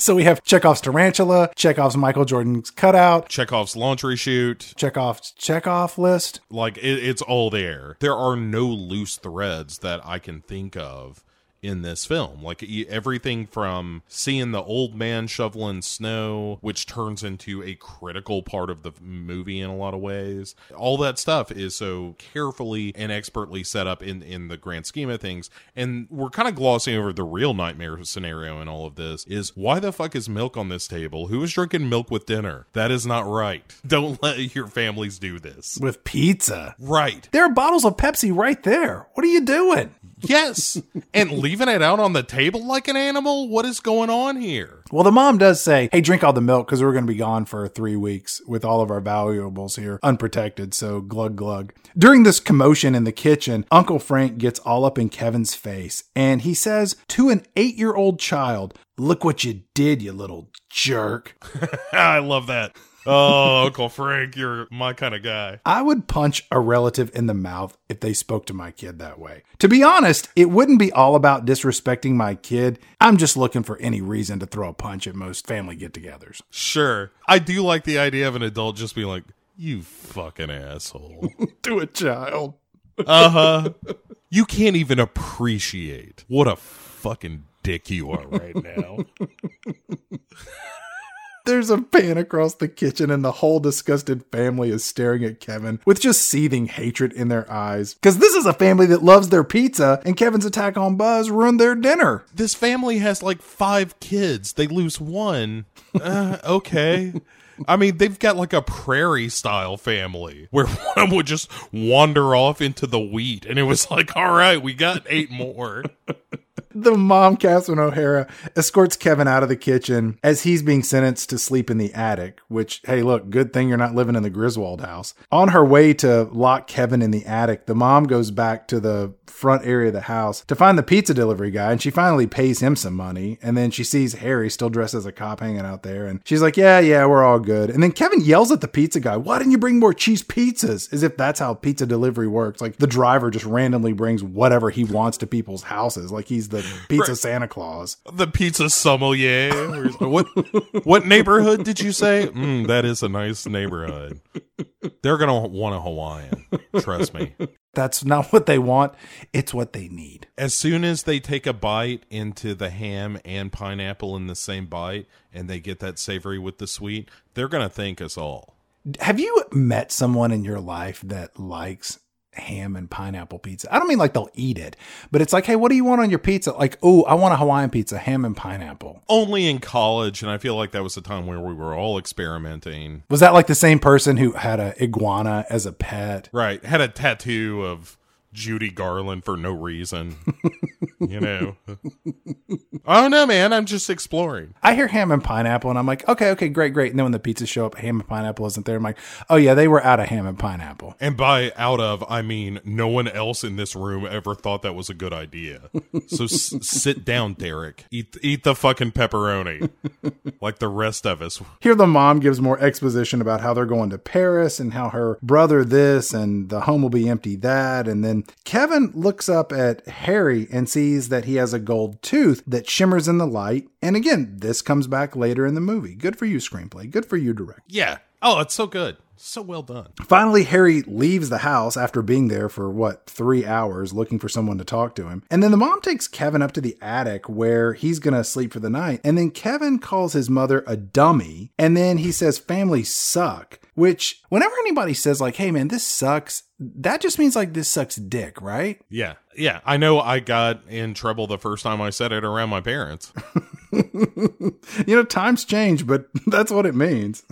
So we have Chekhov's tarantula, Chekhov's Michael Jordan's cutout, out. Chekhov's laundry chute. Chekhov's checkoff list. Like, it, it's all there. There are no loose threads that I can think of in this film. Like, everything from seeing the old man shoveling snow, which turns into a critical part of the movie in a lot of ways, all that stuff is so carefully and expertly set up in in the grand scheme of things. And we're kind of glossing over the real nightmare scenario in all of this is, why the fuck is milk on this table? Who is drinking milk with dinner? That is not right. Don't let your families do this with pizza. Right, there are bottles of Pepsi right there. What are you doing? Yes. And leaving it out on the table like an animal? What is going on here? Well, the mom does say, hey, drink all the milk because we're going to be gone for three weeks with all of our valuables here unprotected. So glug glug. During this commotion in the kitchen, Uncle Frank gets all up in Kevin's face and he says to an eight-year-old child, look what you did, you little jerk. I love that. Oh, Uncle Frank, you're my kind of guy. I would punch a relative in the mouth if they spoke to my kid that way. To be honest, it wouldn't be all about disrespecting my kid. I'm just looking for any reason to throw a punch at most family get-togethers. Sure. I do like the idea of an adult just being like, you fucking asshole. To a child. Uh-huh. You can't even appreciate what a fucking dick you are right now. There's a pan across the kitchen and the whole disgusted family is staring at Kevin with just seething hatred in their eyes. Because this is a family that loves their pizza and Kevin's attack on Buzz ruined their dinner. This family has like five kids. They lose one. Uh, okay. I mean, they've got like a prairie style family where one would just wander off into the wheat. And it was like, all right, we got eight more. The mom, Catherine O'Hara, escorts Kevin out of the kitchen as he's being sentenced to sleep in the attic, which, hey, look, good thing you're not living in the Griswold house. On her way to lock Kevin in the attic, the mom goes back to the front area of the house to find the pizza delivery guy, and she finally pays him some money. And then she sees Harry still dressed as a cop hanging out there, and she's like, yeah, yeah, we're all good. And then Kevin yells at the pizza guy, why didn't you bring more cheese pizzas? As if that's how pizza delivery works. Like, the driver just randomly brings whatever he wants to people's houses. Like, he's the pizza right. Santa Claus, the pizza sommelier. what what neighborhood did you say? Mm, that is a nice neighborhood. They're gonna want a Hawaiian, trust me. That's not what they want, it's what they need. As soon as they take a bite into the ham and pineapple in the same bite and they get that savory with the sweet, they're gonna thank us all. Have you met someone in your life that likes ham and pineapple pizza? I don't mean like they'll eat it, but it's like, hey, what do you want on your pizza? Like, oh, I want a Hawaiian pizza, ham and pineapple. Only in college, and I feel like that was the time where we were all experimenting. Was that like the same person who had an iguana as a pet? Right, had a tattoo of Judy Garland for no reason. You know, I don't know, man, I'm just exploring. I hear ham and pineapple and I'm like, okay, okay, great, great. And then when the pizzas show up, ham and pineapple isn't there. I'm like, oh yeah, they were out of ham and pineapple. And by out of, I mean no one else in this room ever thought that was a good idea. So s- sit down, Derek. Eat eat the fucking pepperoni like the rest of us. Here the mom gives more exposition about how they're going to Paris and how her brother this and the home will be empty that. And then Kevin looks up at Harry and sees that he has a gold tooth that shimmers in the light. And again, this comes back later in the movie. Good for you, screenplay. Good for you, director. Yeah. Oh, it's so good. So well done. Finally, Harry leaves the house after being there for, what, three hours looking for someone to talk to him. And then the mom takes Kevin up to the attic where he's going to sleep for the night. And then Kevin calls his mother a dummy. And then he says, families suck. Which, whenever anybody says like, hey, man, this sucks, that just means like this sucks dick, right? Yeah. Yeah. I know I got in trouble the first time I said it around my parents. You know, times change, but that's what it means.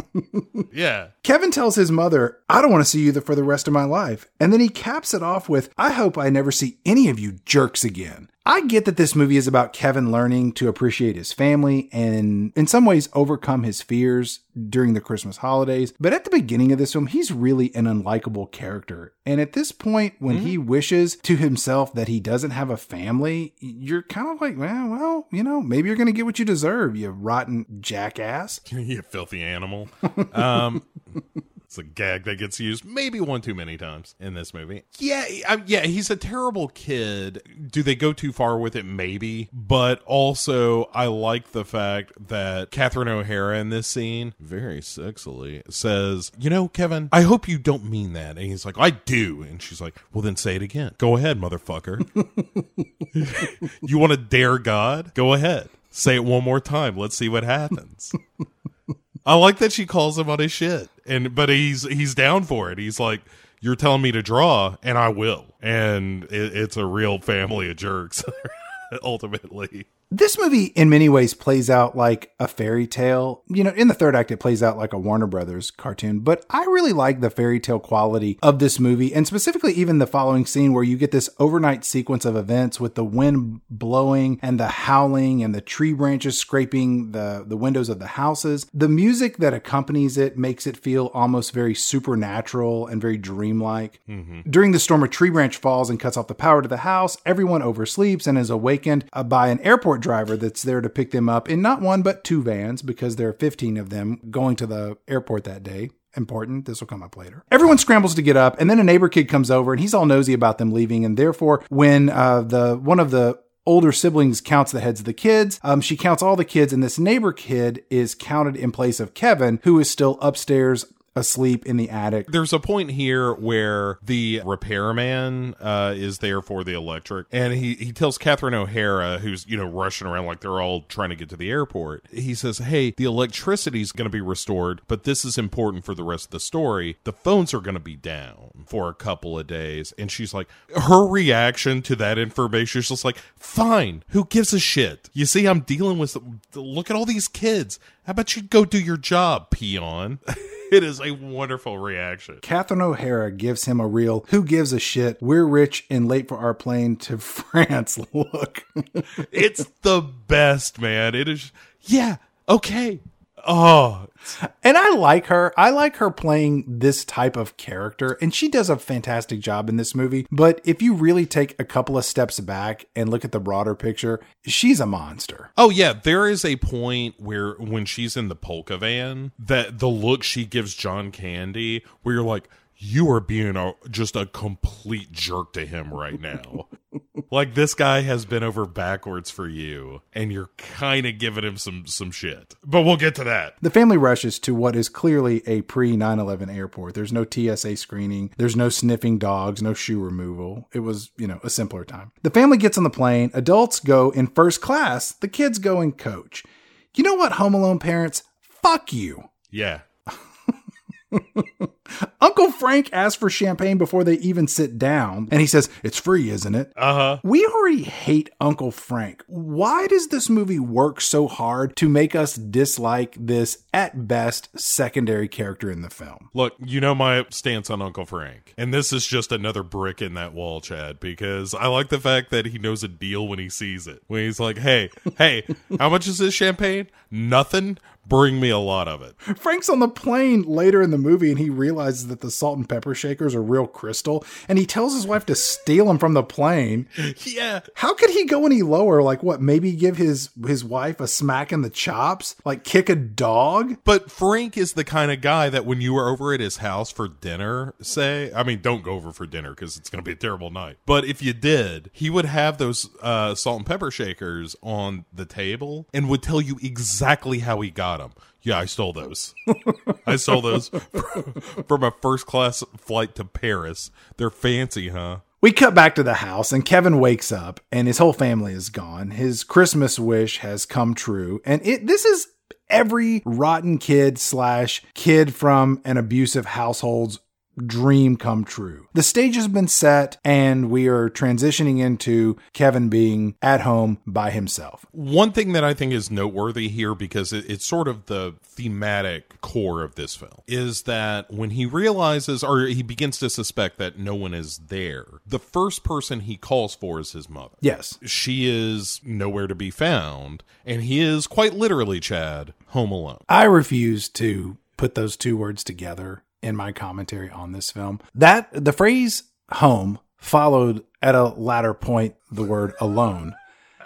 Yeah. Kevin tells his mother, I don't want to see you for the rest of my life. And then he caps it off with, I hope I never see any of you jerks again. I get that this movie is about Kevin learning to appreciate his family and in some ways overcome his fears during the Christmas holidays. But at the beginning of this film, he's really an unlikable character. And at this point, when mm-hmm. he wishes to himself that he doesn't have a family, you're kind of like, well, well you know, maybe you're going to get what you deserve, you rotten jackass. You filthy animal. Um... It's a gag that gets used maybe one too many times in this movie. Yeah, I, yeah, he's a terrible kid. Do they go too far with it? Maybe. But also, I like the fact that Catherine O'Hara in this scene, very sexily, says, you know, Kevin, I hope you don't mean that. And he's like, I do. And she's like, well, then say it again. Go ahead, motherfucker. You want to dare God? Go ahead. Say it one more time. Let's see what happens. I like that she calls him on his shit, and but he's he's down for it. He's like, you're telling me to draw, and I will. And it, it's a real family of jerks, ultimately. This movie, in many ways, plays out like a fairy tale. You know, in the third act, it plays out like a Warner Brothers cartoon. But I really like the fairy tale quality of this movie, and specifically even the following scene where you get this overnight sequence of events with the wind blowing and the howling and the tree branches scraping the, the windows of the houses. The music that accompanies it makes it feel almost very supernatural and very dreamlike. Mm-hmm. During the storm, a tree branch falls and cuts off the power to the house. Everyone oversleeps and is awakened by an airport driver that's there to pick them up in not one but two vans, because there are fifteen of them going to the airport that day. Important. This will come up later. Everyone scrambles to get up, and then a neighbor kid comes over and he's all nosy about them leaving, and therefore when uh, the one of the older siblings counts the heads of the kids, um, she counts all the kids, and this neighbor kid is counted in place of Kevin, who is still upstairs asleep in the attic. There's a point here where the repairman uh, is there for the electric, and he, he tells Catherine O'Hara, who's, you know, rushing around like they're all trying to get to the airport. He says, hey, the electricity's going to be restored, but this is important for the rest of the story. The phones are going to be down for a couple of days. And she's like, her reaction to that information is just like, fine, who gives a shit? You see, I'm dealing with, the, look at all these kids. How about you go do your job, peon? It is a wonderful reaction. Catherine O'Hara gives him a real, who gives a shit, we're rich and late for our plane to France look. It's the best, man. It is. Yeah. Okay. Oh, and I like her. I like her playing this type of character, and she does a fantastic job in this movie. But if you really take a couple of steps back and look at the broader picture, she's a monster. Oh, yeah. There is a point where when she's in the polka van, that the look she gives John Candy, where you're like, you are being a, just a complete jerk to him right now. Like, this guy has been over backwards for you, and you're kind of giving him some, some shit. But we'll get to that. The family rushes to what is clearly a pre nine eleven airport. There's no T S A screening. There's no sniffing dogs, no shoe removal. It was, you know, a simpler time. The family gets on the plane. Adults go in first class. The kids go in coach. You know what, Home Alone parents? Fuck you. Yeah. Uncle Frank asks for champagne before they even sit down, and he says, it's free, isn't it? Uh-huh. We already hate Uncle Frank. Why does this movie work so hard to make us dislike this, at best, secondary character in the film? Look, you know my stance on Uncle Frank, and this is just another brick in that wall, Chad, because I like the fact that he knows a deal when he sees it. When he's like, hey, hey, how much is this champagne? Nothing? Bring me a lot of it. Frank's on the plane later in the movie, and he realizes that the salt and pepper shakers are real crystal, and he tells his wife to steal them from the plane. Yeah. How could he go any lower? Like, what, maybe give his, his wife a smack in the chops? Like, kick a dog? But Frank is the kind of guy that when you were over at his house for dinner, say, I mean, don't go over for dinner because it's going to be a terrible night. But if you did, he would have those uh, salt and pepper shakers on the table and would tell you exactly how he got them. Yeah, I stole those. I stole those from a first class flight to Paris. They're fancy, huh? We cut back to the house, and Kevin wakes up, and his whole family is gone. His Christmas wish has come true, and it this is every rotten kid slash kid from an abusive household's dream come true. The stage has been set, and we are transitioning into Kevin being at home by himself. One thing that I think is noteworthy here, because it, it's sort of the thematic core of this film, is that when he realizes or he begins to suspect that no one is there, the first person he calls for is his mother. Yes. She is nowhere to be found, and he is quite literally, Chad, home alone. I refuse to put those two words together in my commentary on this film. That the phrase home followed at a latter point, the word alone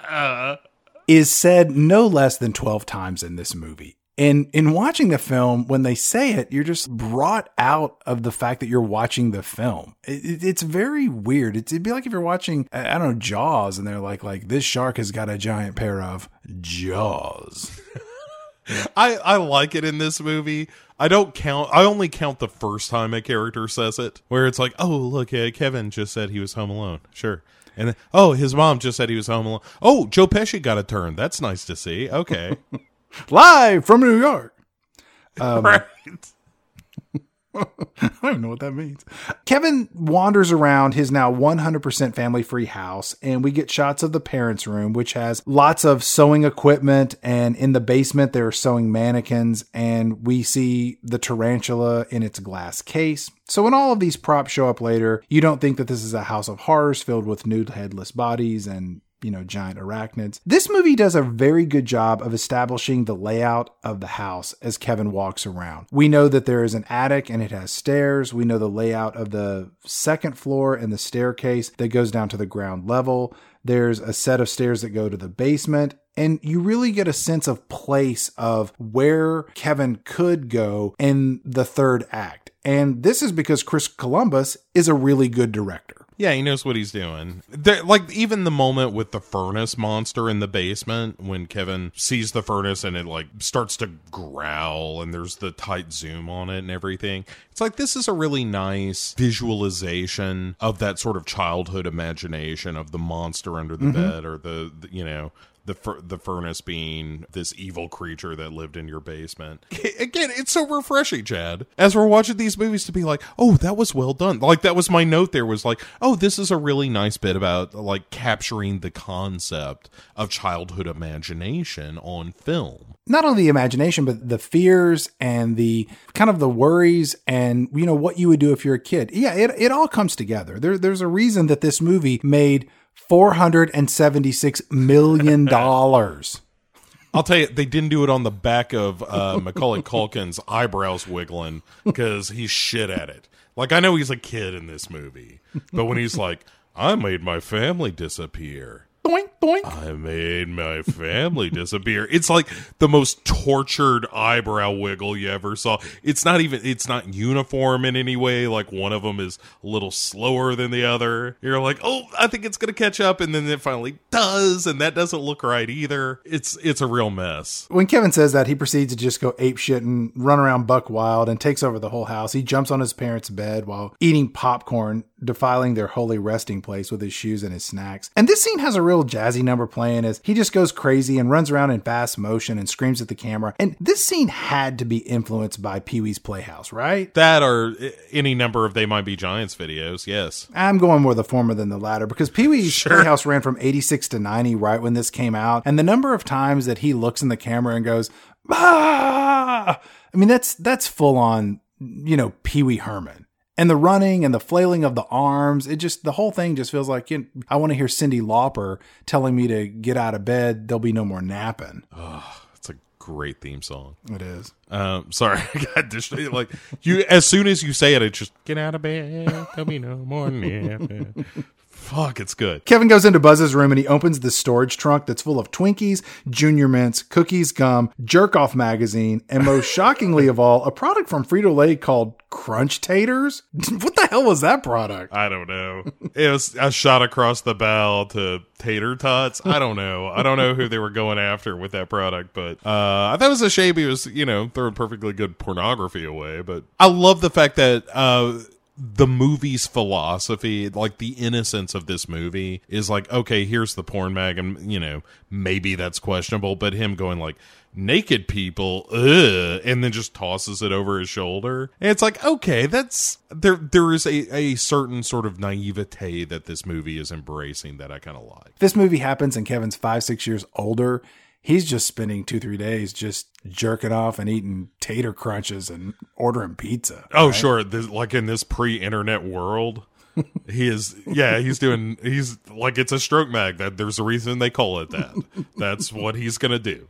uh. is said no less than twelve times in this movie. And in watching the film, when they say it, you're just brought out of the fact that you're watching the film. It, it, it's very weird. It's, it'd be like if you're watching, I don't know, Jaws, and they're like, like this shark has got a giant pair of jaws. I, I like it in this movie. I don't count. I only count the first time a character says it, where it's like, oh, look, uh, Kevin just said he was home alone. Sure. And then, oh, his mom just said he was home alone. Oh, Joe Pesci got a turn. That's nice to see. Okay. Live from New York. Um, right. I don't know what that means. Kevin wanders around his now one hundred percent family-free house, and we get shots of the parents' room, which has lots of sewing equipment, and in the basement there are sewing mannequins, and we see the tarantula in its glass case. So when all of these props show up later, you don't think that this is a house of horrors filled with nude headless bodies and, you know, giant arachnids. This movie does a very good job of establishing the layout of the house as Kevin walks around. We know that there is an attic and it has stairs. We know the layout of the second floor and the staircase that goes down to the ground level. There's a set of stairs that go to the basement. And you really get a sense of place of where Kevin could go in the third act. And this is because Chris Columbus is a really good director. Yeah, he knows what he's doing. They're, like, even the moment with the furnace monster in the basement, when Kevin sees the furnace and it, like, starts to growl and there's the tight zoom on it and everything. It's like, this is a really nice visualization of that sort of childhood imagination of the monster under the mm-hmm. bed, or the, the you know... The fur- the furnace being this evil creature that lived in your basement. Again, it's so refreshing, Chad, as we're watching these movies, to be like, oh, that was well done. Like, that was my note there, was like, oh, this is a really nice bit about, like, capturing the concept of childhood imagination on film. Not only the imagination, but the fears and the kind of the worries and, you know, what you would do if you're a kid. Yeah, it, it all comes together. There, there's a reason that this movie made four hundred seventy-six million dollars. I'll tell you, they didn't do it on the back of uh, Macaulay Culkin's eyebrows wiggling, because he's shit at it. Like, I know he's a kid in this movie, but when he's like, I made my family disappear. Boink, boink. I made my family disappear. It's like the most tortured eyebrow wiggle you ever saw. It's not even, it's not uniform in any way. Like, one of them is a little slower than the other. You're like, oh, I think it's going to catch up. And then it finally does. And that doesn't look right either. It's, it's a real mess. When Kevin says that, he proceeds to just go apeshit and run around buck wild and takes over the whole house. He jumps on his parents' bed while eating popcorn, defiling their holy resting place with his shoes and his snacks. And this scene has a real jazzy number playing as he just goes crazy and runs around in fast motion and screams at the camera. And this scene had to be influenced by Pee-wee's Playhouse, right? That or any number of They Might Be Giants videos, yes. I'm going more the former than the latter, because Pee-wee's sure. Playhouse ran from eighty-six to ninety right when this came out. And the number of times that he looks in the camera and goes, ah! I mean, that's that's full on, you know, Pee-wee Herman. And the running and the flailing of the arms, it just, the whole thing just feels like, you know, I want to hear Cyndi Lauper telling me to get out of bed. There'll be no more napping. Oh, it's a great theme song. It is. Um, sorry, I got distracted. Like, you, as soon as you say it, it's just, get out of bed. There'll be no more napping. Fuck, it's good. Kevin goes into Buzz's room and he opens the storage trunk that's full of Twinkies, Junior Mints, cookies, gum, Jerk-Off magazine, and most shockingly of all, a product from Frito-Lay called Crunch Taters? What the hell was that product? I don't know. It was a shot across the bow to Tater Tots. I don't know. I don't know who they were going after with that product, but uh, I thought it was a shame he was, you know, throwing perfectly good pornography away, but I love the fact that... Uh, the movie's philosophy, like the innocence of this movie, is like, okay, here's the porn mag, and, you know, maybe that's questionable, but him going like, naked people, ugh, and then just tosses it over his shoulder. And it's like, okay, that's, there, there is a, a certain sort of naivete that this movie is embracing that I kind of like. This movie happens and Kevin's five, six years older. He's just spending two, three days just jerking off and eating tater crunches and ordering pizza. Oh, right? Sure. This, like in this pre-internet world, he is, yeah, he's doing, he's like, it's a stroke mag. That there's a reason they call it that. That's what he's going to do.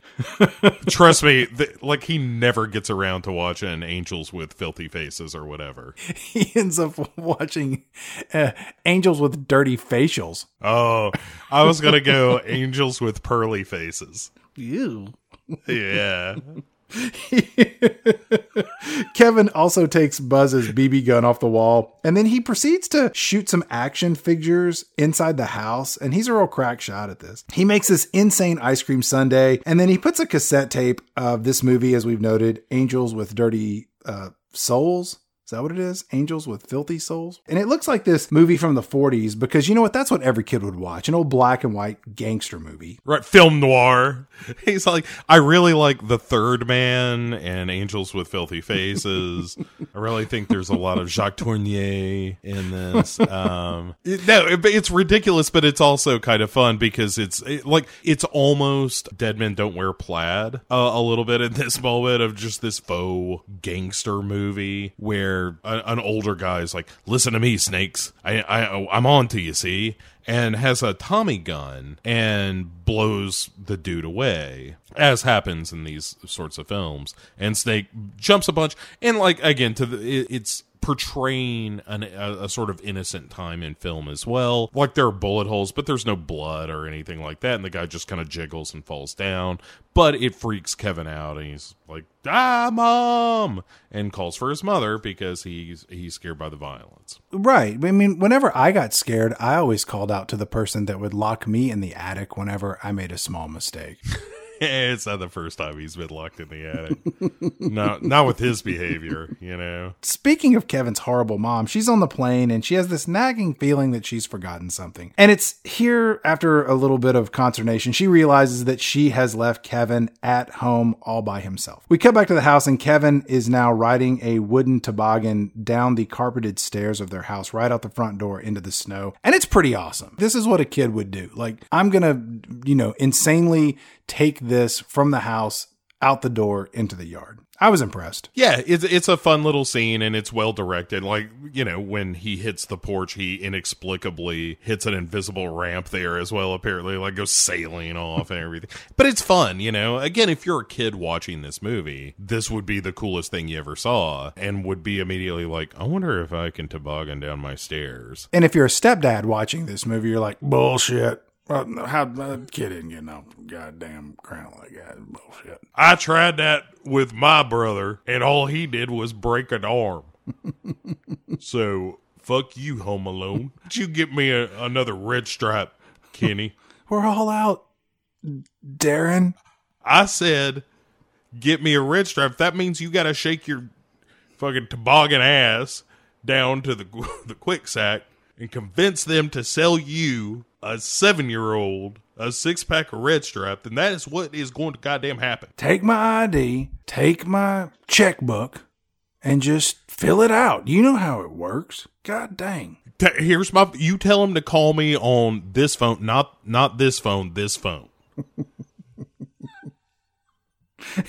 Trust me, th- like he never gets around to watching Angels with Filthy Faces or whatever. He ends up watching uh, Angels with Dirty Facials. Oh, I was going to go Angels with Pearly Faces. You. Yeah. Kevin also takes Buzz's B B gun off the wall, and then he proceeds to shoot some action figures inside the house, and he's a real crack shot at this. He makes this insane ice cream sundae, and then he puts a cassette tape of this movie, as we've noted, Angels with Dirty uh, Souls. Is that what it is? Angels with Filthy Souls? And it looks like this movie from the forties because you know what? That's what every kid would watch. An old black and white gangster movie. Right. Film noir. He's like, I really like The Third Man and Angels with Filthy Faces. I really think there's a lot of Jacques Tournier in this. Um, it, no, it, it's ridiculous, but it's also kind of fun because it's it, like, it's almost Dead Men Don't Wear Plaid uh, a little bit in this moment of just this faux gangster movie where an older guy's like, listen to me, snakes. I, I, I'm on to you, see? And has a Tommy gun and blows the dude away, as happens in these sorts of films. And Snake jumps a bunch. And, like, again, to the, it, it's portraying an, a, a sort of innocent time in film as well. Like, there are bullet holes, but there's no blood or anything like that. And the guy just kind of jiggles and falls down. But it freaks Kevin out, and he's like, ah, mom, and calls for his mother because he's he's scared by the violence. Right. I mean, whenever I got scared, I always called out to the person that would lock me in the attic whenever I made a small mistake. It's not the first time he's been locked in the attic. not, not with his behavior, you know. Speaking of Kevin's horrible mom, she's on the plane and she has this nagging feeling that she's forgotten something. And it's here, after a little bit of consternation, she realizes that she has left Kevin at home all by himself. We cut back to the house and Kevin is now riding a wooden toboggan down the carpeted stairs of their house, right out the front door into the snow. And it's pretty awesome. This is what a kid would do. Like, I'm going to, you know, insanely take this from the house out the door into the yard. I was impressed. Yeah, it's it's a fun little scene and it's well directed. Like, you know, when he hits the porch, he inexplicably hits an invisible ramp there as well, apparently, like goes sailing off and everything. But it's fun, you know. Again, if you're a kid watching this movie, this would be the coolest thing you ever saw and would be immediately like, I wonder if I can toboggan down my stairs. And if you're a stepdad watching this movie, you're like, bullshit. Well, no, how uh, kid didn't get no goddamn crown like that bullshit. I tried that with my brother, and all he did was break an arm. So fuck you, Home Alone. Did you get me a, another red stripe, Kenny? We're all out, Darren. I said, get me a red stripe. That means you got to shake your fucking toboggan ass down to the the quick sack and convince them to sell you a seven-year-old a six-pack of red stripe, then that is what is going to goddamn happen. Take my I D, take my checkbook, and just fill it out. You know how it works. God dang. T- here's my. You tell him to call me on this phone, not not this phone, this phone.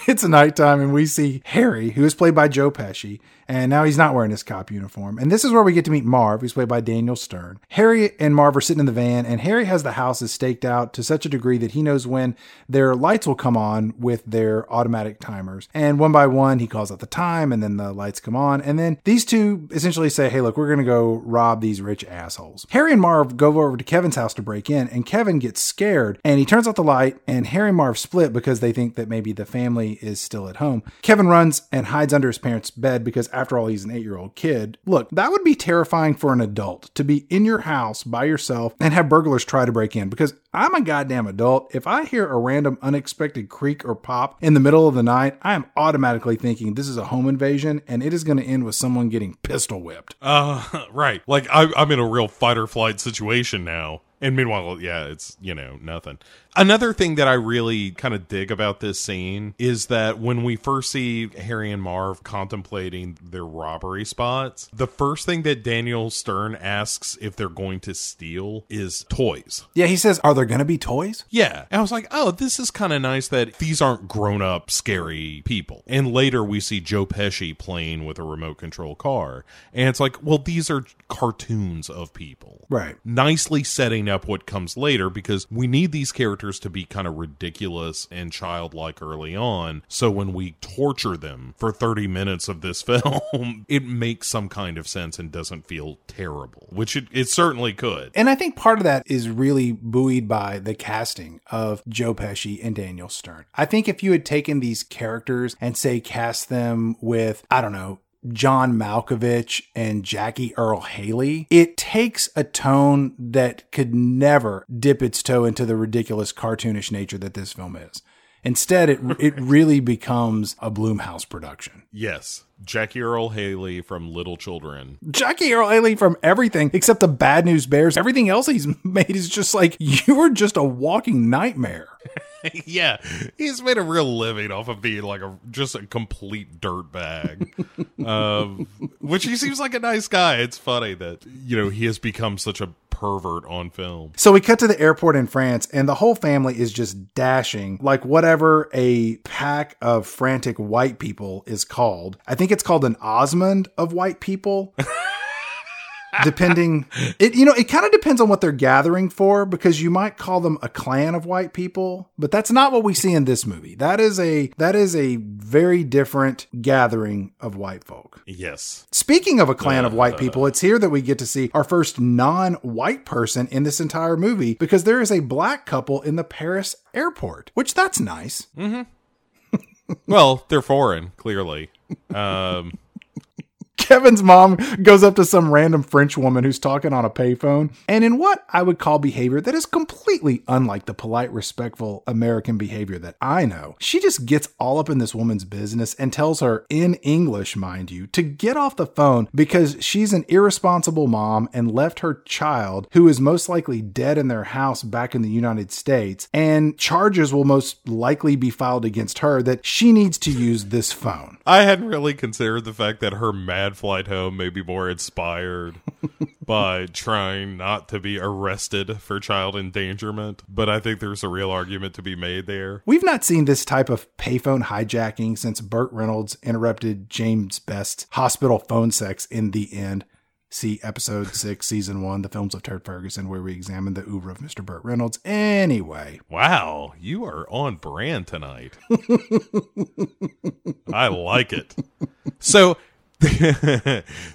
It's nighttime, and we see Harry, who is played by Joe Pesci, and now he's not wearing his cop uniform. And this is where we get to meet Marv, who's played by Daniel Stern. Harry and Marv are sitting in the van, and Harry has the houses staked out to such a degree that he knows when their lights will come on with their automatic timers. And one by one, he calls out the time, and then the lights come on. And then these two essentially say, hey, look, we're going to go rob these rich assholes. Harry and Marv go over to Kevin's house to break in, and Kevin gets scared, and he turns out the light, and Harry and Marv split because they think that maybe the family Family is still at home. Kevin runs and hides under his parents' bed because, after all, he's an eight-year-old kid. Look, that would be terrifying for an adult to be in your house by yourself and have burglars try to break in, because I'm a goddamn adult. If I hear a random unexpected creak or pop in the middle of the night, I am automatically thinking this is a home invasion and it is going to end with someone getting pistol whipped. Uh, right. Like, I, I'm in a real fight or flight situation now. And meanwhile, yeah, it's, you know, nothing. Another thing that I really kind of dig about this scene is that when we first see Harry and Marv contemplating their robbery spots, the first thing that Daniel Stern asks if they're going to steal is toys. Yeah, he says, are there going to be toys? Yeah. And I was like, oh, this is kind of nice that these aren't grown-up, scary people. And later we see Joe Pesci playing with a remote control car. And it's like, well, these are cartoons of people. Right. Nicely setting find up what comes later, because we need these characters to be kind of ridiculous and childlike early on, so when we torture them for thirty minutes of this film, it makes some kind of sense and doesn't feel terrible, which it, it certainly could. And I think part of that is really buoyed by the casting of Joe Pesci and Daniel Stern. I think if you had taken these characters and, say, cast them with, I don't know, John Malkovich and Jackie Earle Haley, it takes a tone that could never dip its toe into the ridiculous cartoonish nature that this film is. Instead, it it really becomes a Blumhouse production. Yes. Jackie Earle Haley from Little Children. Jackie Earle Haley from everything except the Bad News Bears. Everything else he's made is just like, you were just a walking nightmare. Yeah, he's made a real living off of being like a just a complete dirtbag. um, which he seems like a nice guy. It's funny that, you know, he has become such a pervert on film. So we cut to the airport in France, and the whole family is just dashing like whatever a pack of frantic white people is called. I think it's called an Osmond of white people. Depending, it you know, it kind of depends on what they're gathering for, because you might call them a clan of white people, but that's not what we see in this movie. That is a that is a very different gathering of white folk. Yes. Speaking of a clan uh, of white people, it's here that we get to see our first non-white person in this entire movie, because there is a black couple in the Paris airport, which that's nice. Mm-hmm. Well, they're foreign, clearly. Um, Kevin's mom goes up to some random French woman who's talking on a payphone, and in what I would call behavior that is completely unlike the polite, respectful American behavior that I know, she just gets all up in this woman's business and tells her, in English, mind you, to get off the phone because she's an irresponsible mom and left her child, who is most likely dead in their house back in the United States, and charges will most likely be filed against her, that she needs to use this phone. I hadn't really considered the fact that her mad flight home may be more inspired by trying not to be arrested for child endangerment, but I think there's a real argument to be made there. We've not seen this type of payphone hijacking since Burt Reynolds interrupted James Best's hospital phone sex in The End. See episode six, season one, The Films of Turd Ferguson, where we examine the oeuvre of Mister Burt Reynolds. Anyway. Wow, you are on brand tonight. I like it. So...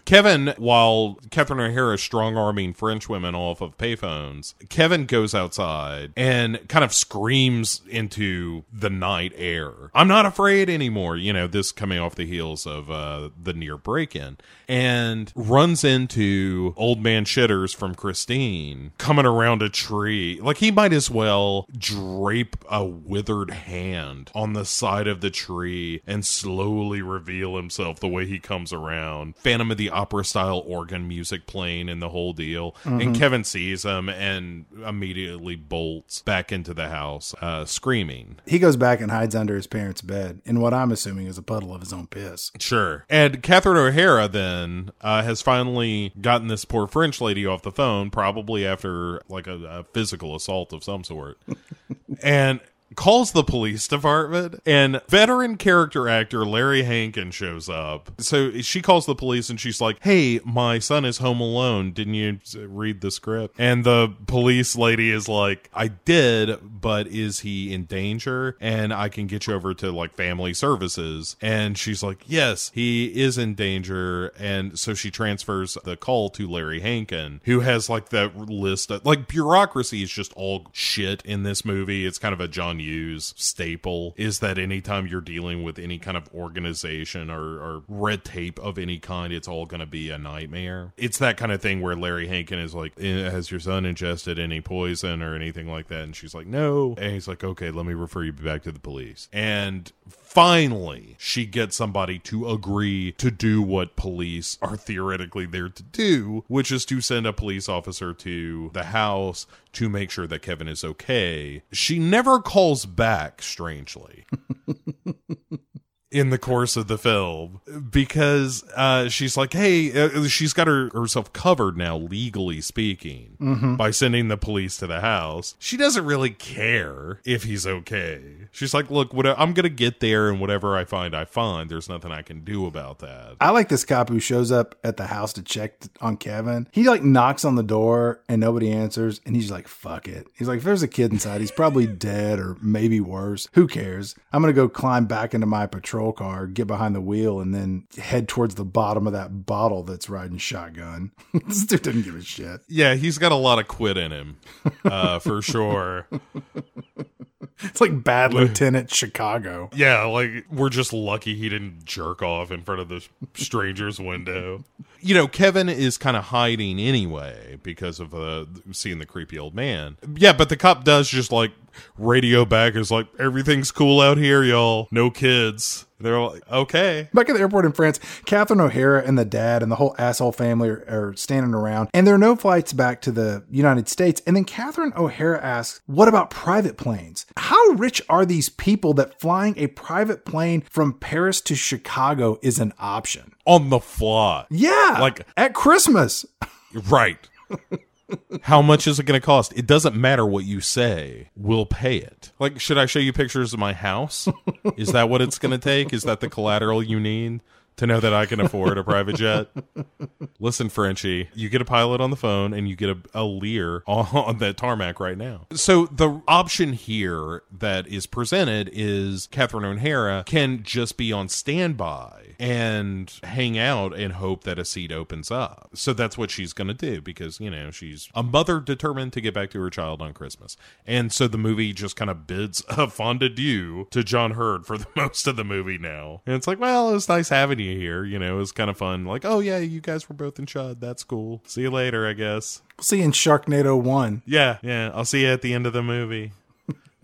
Kevin, while Catherine O'Hara is strong-arming French women off of payphones, Kevin goes outside and kind of screams into the night air, "I'm not afraid anymore," you know, this coming off the heels of uh, the near break-in, and runs into Old Man Shitters from Christine coming around a tree. Like, he might as well drape a withered hand on the side of the tree and slowly reveal himself the way he comes around, Phantom of the Opera style organ music playing and the whole deal. Mm-hmm. And Kevin sees him and immediately bolts back into the house, uh, screaming. He goes back and hides under his parents' bed in what I'm assuming is a puddle of his own piss. Sure. And Catherine O'Hara then uh, has finally gotten this poor French lady off the phone, probably after like a, a physical assault of some sort. And calls the police department, and veteran character actor Larry Hankin shows up. So she calls the police and she's like, "Hey, my son is home alone. Didn't you read the script?" And the police lady is like, "I did, but is he in danger? And I can get you over to like family services." And she's like, "Yes, he is in danger." And so she transfers the call to Larry Hankin, who has like that list of, like, bureaucracy is just all shit in this movie. It's kind of a John Hughes staple, is that anytime you're dealing with any kind of organization or, or red tape of any kind, it's all going to be a nightmare. It's that kind of thing where Larry Hankin is like, "Has your son ingested any poison or anything like that?" And she's like, "No." And he's like, "Okay, let me refer you back to the police." And finally, she gets somebody to agree to do what police are theoretically there to do, which is to send a police officer to the house to make sure that Kevin is okay. She never calls back, strangely. in the course of the film, because uh, she's like, hey, uh, she's got her, herself covered now, legally speaking, mm-hmm. by sending the police to the house. She doesn't really care if he's okay. She's like, look, what, I'm going to get there, and whatever I find, I find. There's nothing I can do about that. I like this cop who shows up at the house to check on Kevin. He like knocks on the door and nobody answers, and he's like, fuck it. He's like, if there's a kid inside, he's probably dead or maybe worse. Who cares? I'm going to go climb back into my patrol car, get behind the wheel, and then head towards the bottom of that bottle that's riding shotgun. This dude didn't give a shit. Yeah, he's got a lot of quit in him, uh, for sure. It's like Bad Lieutenant Chicago. Yeah, like, we're just lucky he didn't jerk off in front of the stranger's window. You know, Kevin is kind of hiding anyway because of uh, seeing the creepy old man. Yeah, but the cop does just, like, radio back, is like, everything's cool out here, y'all. No kids. They're like, okay. Back at the airport in France, Catherine O'Hara and the dad and the whole asshole family are, are standing around, and there are no flights back to the United States. And then Catherine O'Hara asks, what about private planes? How rich are these people that flying a private plane from Paris to Chicago is an option? On the fly. Yeah. Like at Christmas. Right. How much is it going to cost? It doesn't matter what you say. We'll pay it. Like, should I show you pictures of my house? Is that what it's going to take? Is that the collateral you need to know that I can afford a private jet? Listen, Frenchie, you get a pilot on the phone and you get a, a leer on, on that tarmac right now. So the option here that is presented is Catherine O'Hara can just be on standby and hang out and hope that a seat opens up. So that's what she's going to do because, you know, she's a mother determined to get back to her child on Christmas. And so the movie just kind of bids a fond adieu to John Hurd for the most of the movie now. And it's like, well, it's nice having you here. You know, it was kind of fun. Like, oh yeah, you guys were both in Chud. That's cool. See you later, I guess. We'll see you in Sharknado one. Yeah, yeah. I'll see you at the end of the movie.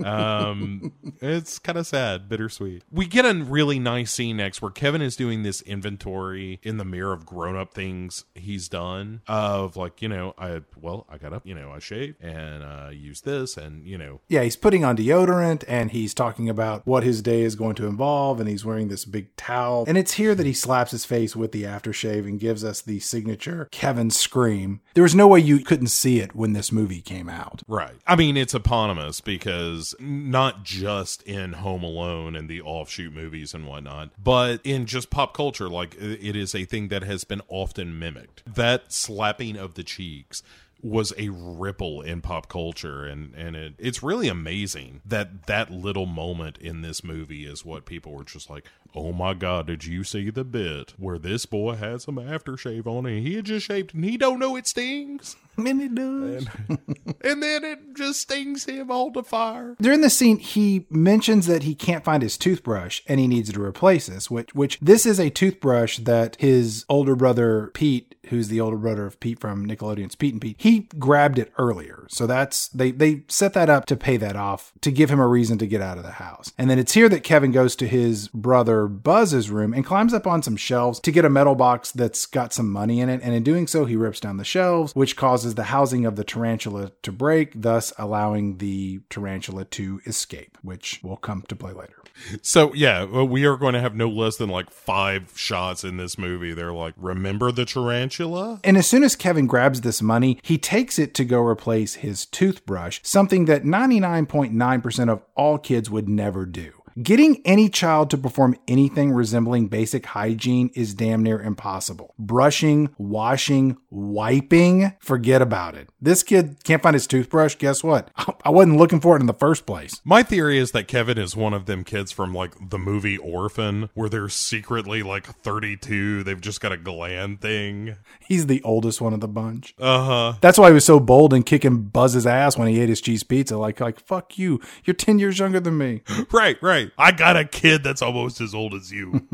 um it's kind of sad, bittersweet. We get a really nice scene next where Kevin is doing this inventory in the mirror of grown-up things he's done, of like, you know, I well I got up, you know, I shaved and uh used this, and you know, yeah, he's putting on deodorant and he's talking about what his day is going to involve, and he's wearing this big towel, and it's here that he slaps his face with the aftershave and gives us the signature Kevin scream. There was no way you couldn't see it when this movie came out. Right. I mean, it's eponymous because not just in Home Alone and the offshoot movies and whatnot, but in just pop culture, like it is a thing that has been often mimicked. That slapping of the cheeks was a ripple in pop culture, and and it, it's really amazing that that little moment in this movie is what people were just like, oh my god, did you see the bit where this boy has some aftershave on and he had just shaved and he don't know it stings? And it does. And, and then it just stings him all to fire. During the scene, he mentions that he can't find his toothbrush and he needs to replace this, which, which this is a toothbrush that his older brother, Pete, who's the older brother of Pete from Nickelodeon's Pete and Pete, he grabbed it earlier. So that's, they, they set that up to pay that off, to give him a reason to get out of the house. And then it's here that Kevin goes to his brother Buzz's room and climbs up on some shelves to get a metal box that's got some money in it. And in doing so, he rips down the shelves, which causes the housing of the tarantula to break, thus allowing the tarantula to escape, which will come to play later. So yeah, we are going to have no less than like five shots in this movie. They're like, remember the tarantula? And as soon as Kevin grabs this money, he takes it to go replace his toothbrush, something that ninety-nine point nine percent of all kids would never do. Getting any child to perform anything resembling basic hygiene is damn near impossible. Brushing, washing, wiping, forget about it. This kid can't find his toothbrush. Guess what? I wasn't looking for it in the first place. My theory is that Kevin is one of them kids from like the movie Orphan, where they're secretly like thirty-two. They've just got a gland thing. He's the oldest one of the bunch. Uh-huh. That's why he was so bold in kicking Buzz's ass when he ate his cheese pizza. Like, like fuck you. You're ten years younger than me. Right, right. I got a kid that's almost as old as you.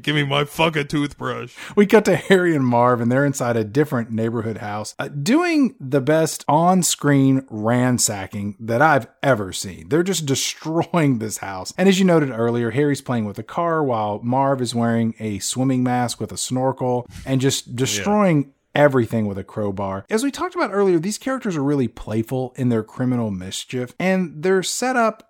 Give me my fucking toothbrush. We cut to Harry and Marv, and they're inside a different neighborhood house, uh, doing the best on-screen ransacking that I've ever seen. They're just destroying this house. And as you noted earlier, Harry's playing with a car while Marv is wearing a swimming mask with a snorkel and just destroying yeah. everything with a crowbar. As we talked about earlier, these characters are really playful in their criminal mischief, and they're set up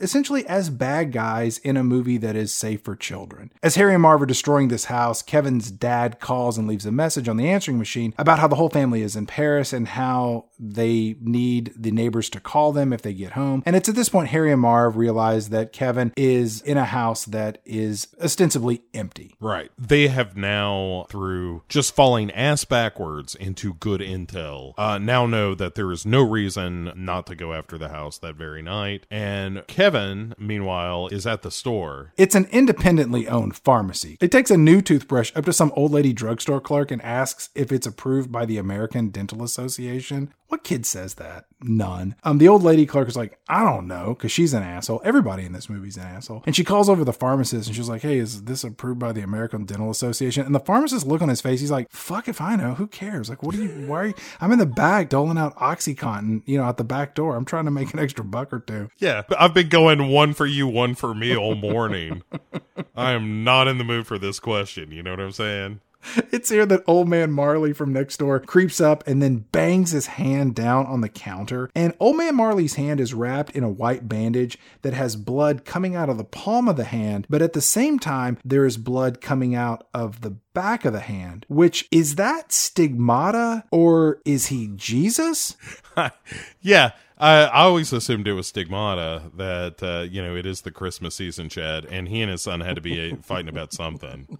essentially as bad guys in a movie that is safe for children. As Harry and Marv are destroying this house, Kevin's dad calls and leaves a message on the answering machine about how the whole family is in Paris and how they need the neighbors to call them if they get home. And it's at this point Harry and Marv realize that Kevin is in a house that is ostensibly empty. Right. They have now, through just falling ass backwards into good intel, uh, now know that there is no reason not to go after the house that very night. And Kevin, meanwhile, is at the store. It's an independently owned pharmacy. It takes a new toothbrush up to some old lady drugstore clerk and asks if it's approved by the American Dental Association. What kid says that? None. Um, the old lady clerk is like, I don't know, because she's an asshole. Everybody in this movie's an asshole. And she calls over the pharmacist and she's like, hey, is this approved by the American Dental Association? And the pharmacist look on his face, he's like, fuck if I know, who cares? Like, what are you, why are you, I'm in the back doling out OxyContin, you know, at the back door. I'm trying to make an extra buck or two. Yeah, I've been going one for you, one for me all morning. I am not in the mood for this question. You know what I'm saying? It's here that old man Marley from next door creeps up and then bangs his hand down on the counter. And old man Marley's hand is wrapped in a white bandage that has blood coming out of the palm of the hand. But at the same time, there is blood coming out of the back of the hand, which is that stigmata or is he Jesus? Yeah. I, I always assumed it was stigmata that, uh, you know, it is the Christmas season, Chad, and he and his son had to be fighting about something.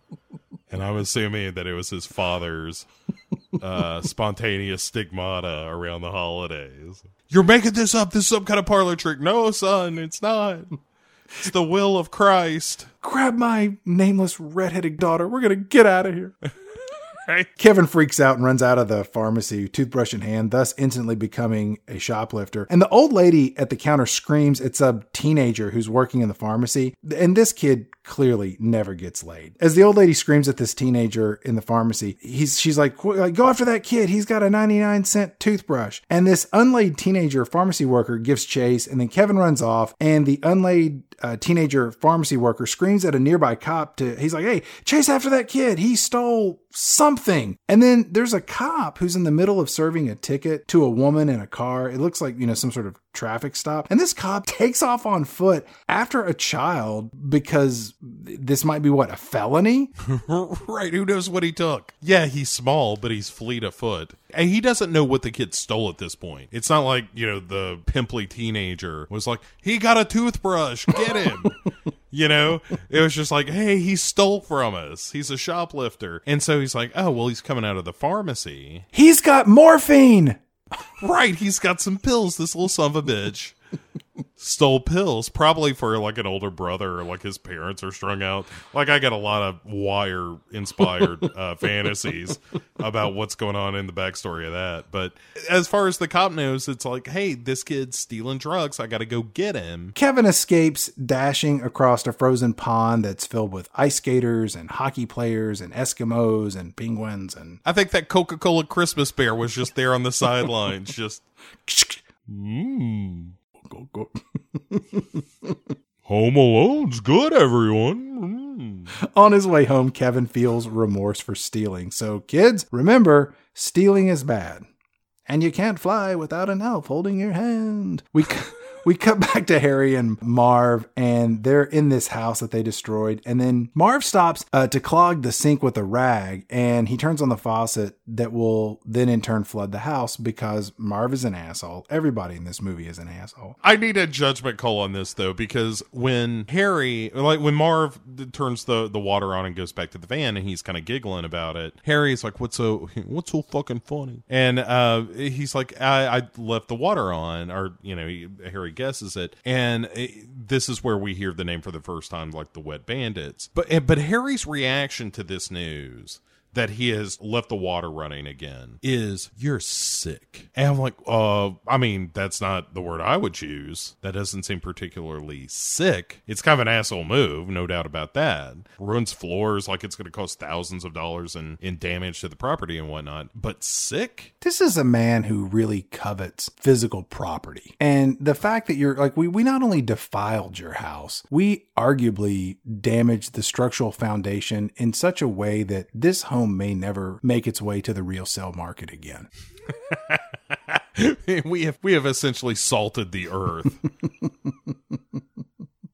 And I'm assuming that it was his father's uh, spontaneous stigmata around the holidays. You're making this up. This is some kind of parlor trick. No, son, it's not. It's the will of Christ. Grab my nameless redheaded daughter. We're going to get out of here. Right. Kevin freaks out and runs out of the pharmacy, toothbrush in hand, thus instantly becoming a shoplifter. And the old lady at the counter screams at some teenager who's working in the pharmacy. And this kid clearly never gets laid. As the old lady screams at this teenager in the pharmacy, he's she's like, go after that kid. He's got a ninety-nine cent toothbrush. And this unlaid teenager pharmacy worker gives chase. And then Kevin runs off and the unlaid uh, teenager pharmacy worker screams at a nearby cop to, he's like, hey, chase after that kid. He stole something. And then there's a cop who's in the middle of serving a ticket to a woman in a car. It looks like, you know, some sort of traffic stop. And this cop takes off on foot after a child because this might be what, a felony? Right. Who knows what he took? Yeah, he's small, but he's fleet of foot. And he doesn't know what the kid stole at this point. It's not like, you know, the pimply teenager was like, he got a toothbrush, get him. You know, it was just like, hey, he stole from us. He's a shoplifter. And so he's like, oh, well, he's coming out of the pharmacy. He's got morphine. Right. He's got some pills. This little son of a bitch stole pills, probably for like an older brother or like his parents are strung out. Like I got a lot of Wire inspired uh, fantasies about what's going on in the backstory of that. But as far as the cop knows, it's like, hey, this kid's stealing drugs. I got to go get him. Kevin escapes, dashing across a frozen pond that's filled with ice skaters and hockey players and Eskimos and penguins. And I think that Coca-Cola Christmas bear was just there on the sidelines. Just mmm. Go, go. Home Alone's good, everyone. Mm. On his way home, Kevin feels remorse for stealing. So kids, remember, stealing is bad. And you can't fly without an elf holding your hand. We... We cut back to Harry and Marv, and they're in this house that they destroyed. And then Marv stops uh, to clog the sink with a rag, and he turns on the faucet that will then in turn flood the house because Marv is an asshole. Everybody in this movie is an asshole. I need a judgment call on this, though, because when Harry, like when Marv turns the, the water on and goes back to the van, and he's kind of giggling about it, Harry's like, what's so, what's so fucking funny? And uh, he's like, I, I left the water on, or, you know, he, Harry guesses it, and it, this is where we hear the name for the first time, like the Wet Bandits. But but Harry's reaction to this news that he has left the water running again is, you're sick. And I'm like, uh, I mean, that's not the word I would choose. That doesn't seem particularly sick. It's kind of an asshole move, no doubt about that. Ruins floors, like it's going to cost thousands of dollars in, in damage to the property and whatnot. But sick? This is a man who really covets physical property. And the fact that you're like, we, we not only defiled your house, we arguably damaged the structural foundation in such a way that this home may never make its way to the real sale market again. we have we have essentially salted the earth.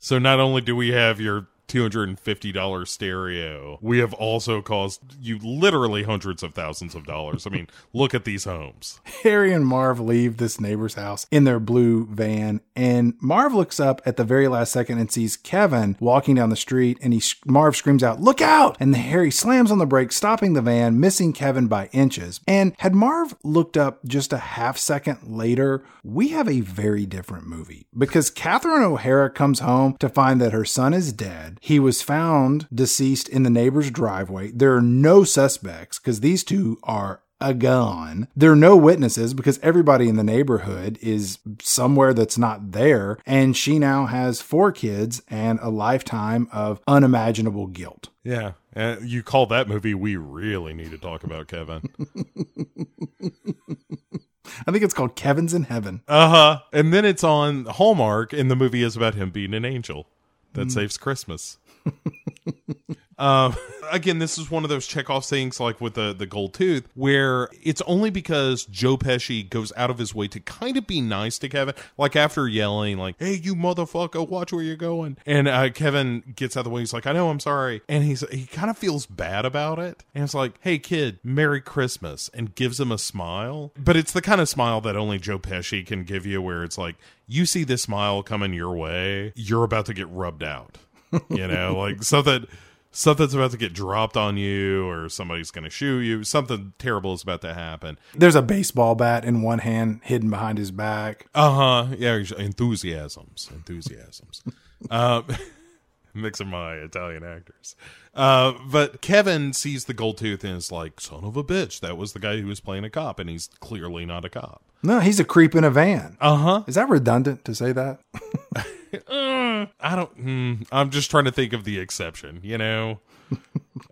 So not only do we have your two hundred fifty dollars stereo, we have also cost you literally hundreds of thousands of dollars. I mean, look at these homes. Harry and Marv leave this neighbor's house in their blue van, and Marv looks up at the very last second and sees Kevin walking down the street, and he Marv screams out, "Look out!" And Harry slams on the brakes, stopping the van, missing Kevin by inches. And had Marv looked up just a half second later, we have a very different movie, because Catherine O'Hara comes home to find that her son is dead. He was found deceased in the neighbor's driveway. There are no suspects because these two are a gun. There are no witnesses because everybody in the neighborhood is somewhere that's not there. And she now has four kids and a lifetime of unimaginable guilt. Yeah. Uh, you call that movie, we really need to talk about Kevin. I think it's called Kevin's in Heaven. Uh-huh. And then it's on Hallmark, and the movie is about him being an angel. That saves Christmas. um, again, this is one of those Chekhov things, like with the, the gold tooth, where it's only because Joe Pesci goes out of his way to kind of be nice to Kevin. Like after yelling, like, "Hey, you motherfucker, watch where you're going." And uh, Kevin gets out of the way. He's like, "I know, I'm sorry." And he's he kind of feels bad about it. And it's like, "Hey, kid, Merry Christmas," and gives him a smile. But it's the kind of smile that only Joe Pesci can give you, where it's like, you see this smile coming your way, you're about to get rubbed out. You know, like something, something's about to get dropped on you, or somebody's going to shoot you. Something terrible is about to happen. There's a baseball bat in one hand hidden behind his back. Uh-huh. Yeah. Enthusiasms. Enthusiasms. uh, mixing my Italian actors. Uh, but Kevin sees the gold tooth and is like, "Son of a bitch, that was the guy who was playing a cop." And he's clearly not a cop. No, he's a creep in a van. Uh-huh. Is that redundant to say that? uh, I don't, mm, I'm just trying to think of the exception, you know?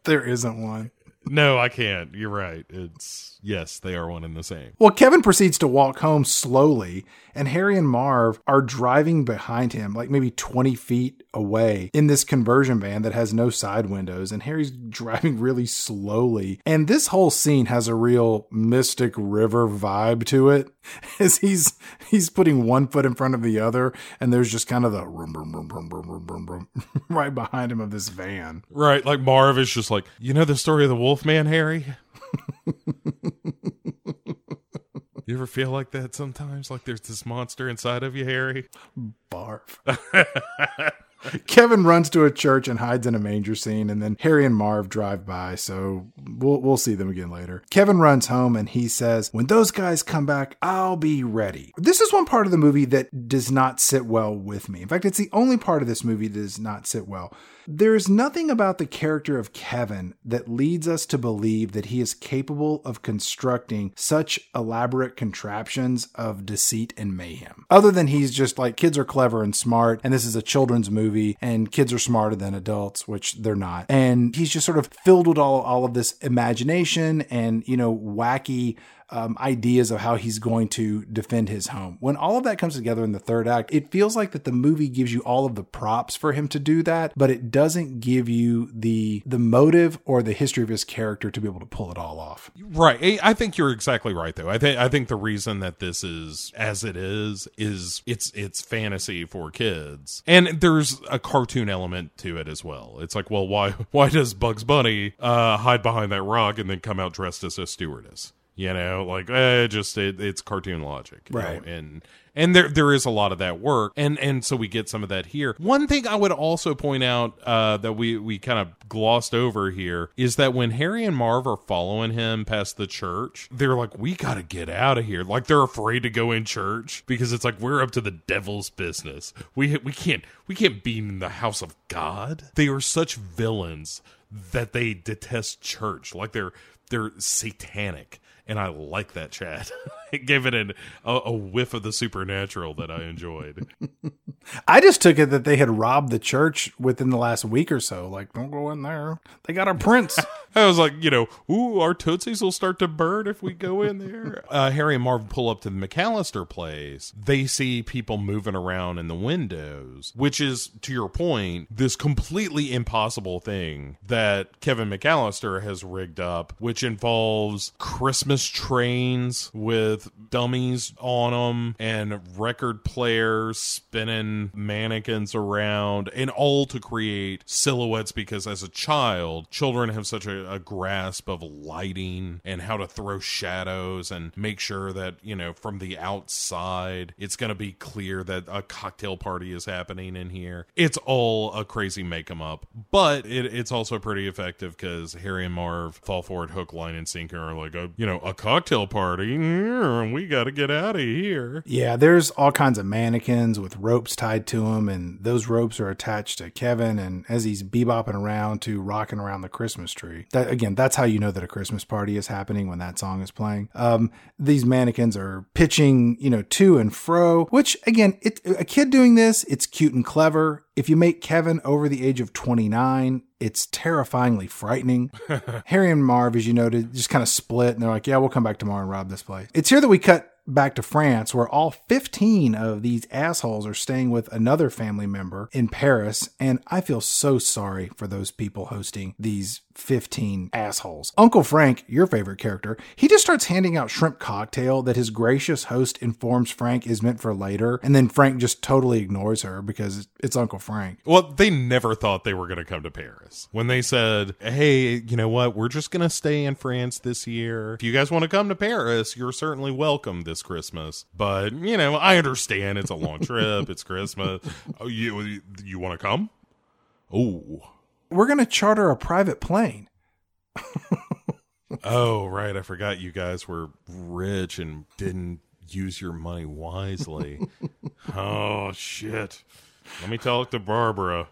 There isn't one. No, I can't. You're right. It's, yes, they are one and the same. Well, Kevin proceeds to walk home slowly, and Harry and Marv are driving behind him, like maybe twenty feet away, in this conversion van that has no side windows, and Harry's driving really slowly. And this whole scene has a real Mystic River vibe to it, as he's he's putting one foot in front of the other, and there's just kind of the vroom, vroom, vroom, vroom, vroom, vroom, vroom, right behind him of this van. Right, like Marv is just like, "You know the story of the wolf man, Harry?" You ever feel like that sometimes? Like there's this monster inside of you, Harry? Barf. Kevin runs to a church and hides in a manger scene, and then Harry and Marv drive by, so we'll we'll see them again later. Kevin runs home and he says, "When those guys come back, I'll be ready." This is one part of the movie that does not sit well with me. In fact, it's the only part of this movie that does not sit well. There is nothing about the character of Kevin that leads us to believe that he is capable of constructing such elaborate contraptions of deceit and mayhem. Other than he's just like, kids are clever and smart, and this is a children's movie, and kids are smarter than adults, which they're not. And he's just sort of filled with all, all of this imagination and, you know, wacky Um, ideas of how he's going to defend his home. When all of that comes together in the third act, it feels like that the movie gives you all of the props for him to do that, but it doesn't give you the the motive or the history of his character to be able to pull it all off. Right. I think you're exactly right, though. I think I think the reason that this is as it is is it's it's fantasy for kids, and there's a cartoon element to it as well. It's like, well, why why does Bugs Bunny uh, hide behind that rock and then come out dressed as a stewardess? You know, like, eh, just it, it's cartoon logic. Right. You know? And and there there is a lot of that work. And and so we get some of that here. One thing I would also point out uh, that we, we kind of glossed over here is that when Harry and Marv are following him past the church, they're like, "We got to get out of here." Like, they're afraid to go in church because it's like, we're up to the devil's business. We we can't we can't be in the house of God. They are such villains that they detest church. Like, they're they're satanic. And I like that, Chad. It gave it an, a, a whiff of the supernatural that I enjoyed. I just took it that they had robbed the church within the last week or so. Like, don't go in there. They got our prince. I was like, you know, ooh, our tootsies will start to burn if we go in there. uh, Harry and Marv pull up to the McAllister place. They see people moving around in the windows, which is, to your point, this completely impossible thing that Kevin McAllister has rigged up, which involves Christmas Christmas trains with dummies on them and record players spinning mannequins around, and all to create silhouettes, because as a child, children have such a, a grasp of lighting and how to throw shadows and make sure that, you know, from the outside, it's going to be clear that a cocktail party is happening in here. It's all a crazy make-em-up, but it, it's also pretty effective because Harry and Marv fall for it hook, line, and sinker, are like, a, you know, a cocktail party? We got to get out of here. Yeah, there's all kinds of mannequins with ropes tied to them, and those ropes are attached to Kevin, and as he's bebopping around to Rocking Around the Christmas Tree. That, again, that's how you know that a Christmas party is happening, when that song is playing. Um, these mannequins are pitching, you know, to and fro, which, again, it, a kid doing this, it's cute and clever. If you make Kevin over the age of twenty-nine, it's terrifyingly frightening. Harry and Marv, as you noted, just kind of split, and they're like, yeah, we'll come back tomorrow and rob this place. It's here that we cut back to France, where all fifteen of these assholes are staying with another family member in Paris, and I feel so sorry for those people hosting these fifteen assholes. Uncle Frank, your favorite character, he just starts handing out shrimp cocktail that his gracious host informs Frank is meant for later, and then Frank just totally ignores her because it's Uncle Frank. Well, they never thought they were going to come to Paris. When they said, hey, you know what, we're just going to stay in France this year. If you guys want to come to Paris, you're certainly welcome this Christmas. But, you know, I understand it's a long trip. It's Christmas. Oh, you, you want to come? Oh, we're going to charter a private plane. Oh, right. I forgot you guys were rich and didn't use your money wisely. Oh, shit. Let me talk to Barbara.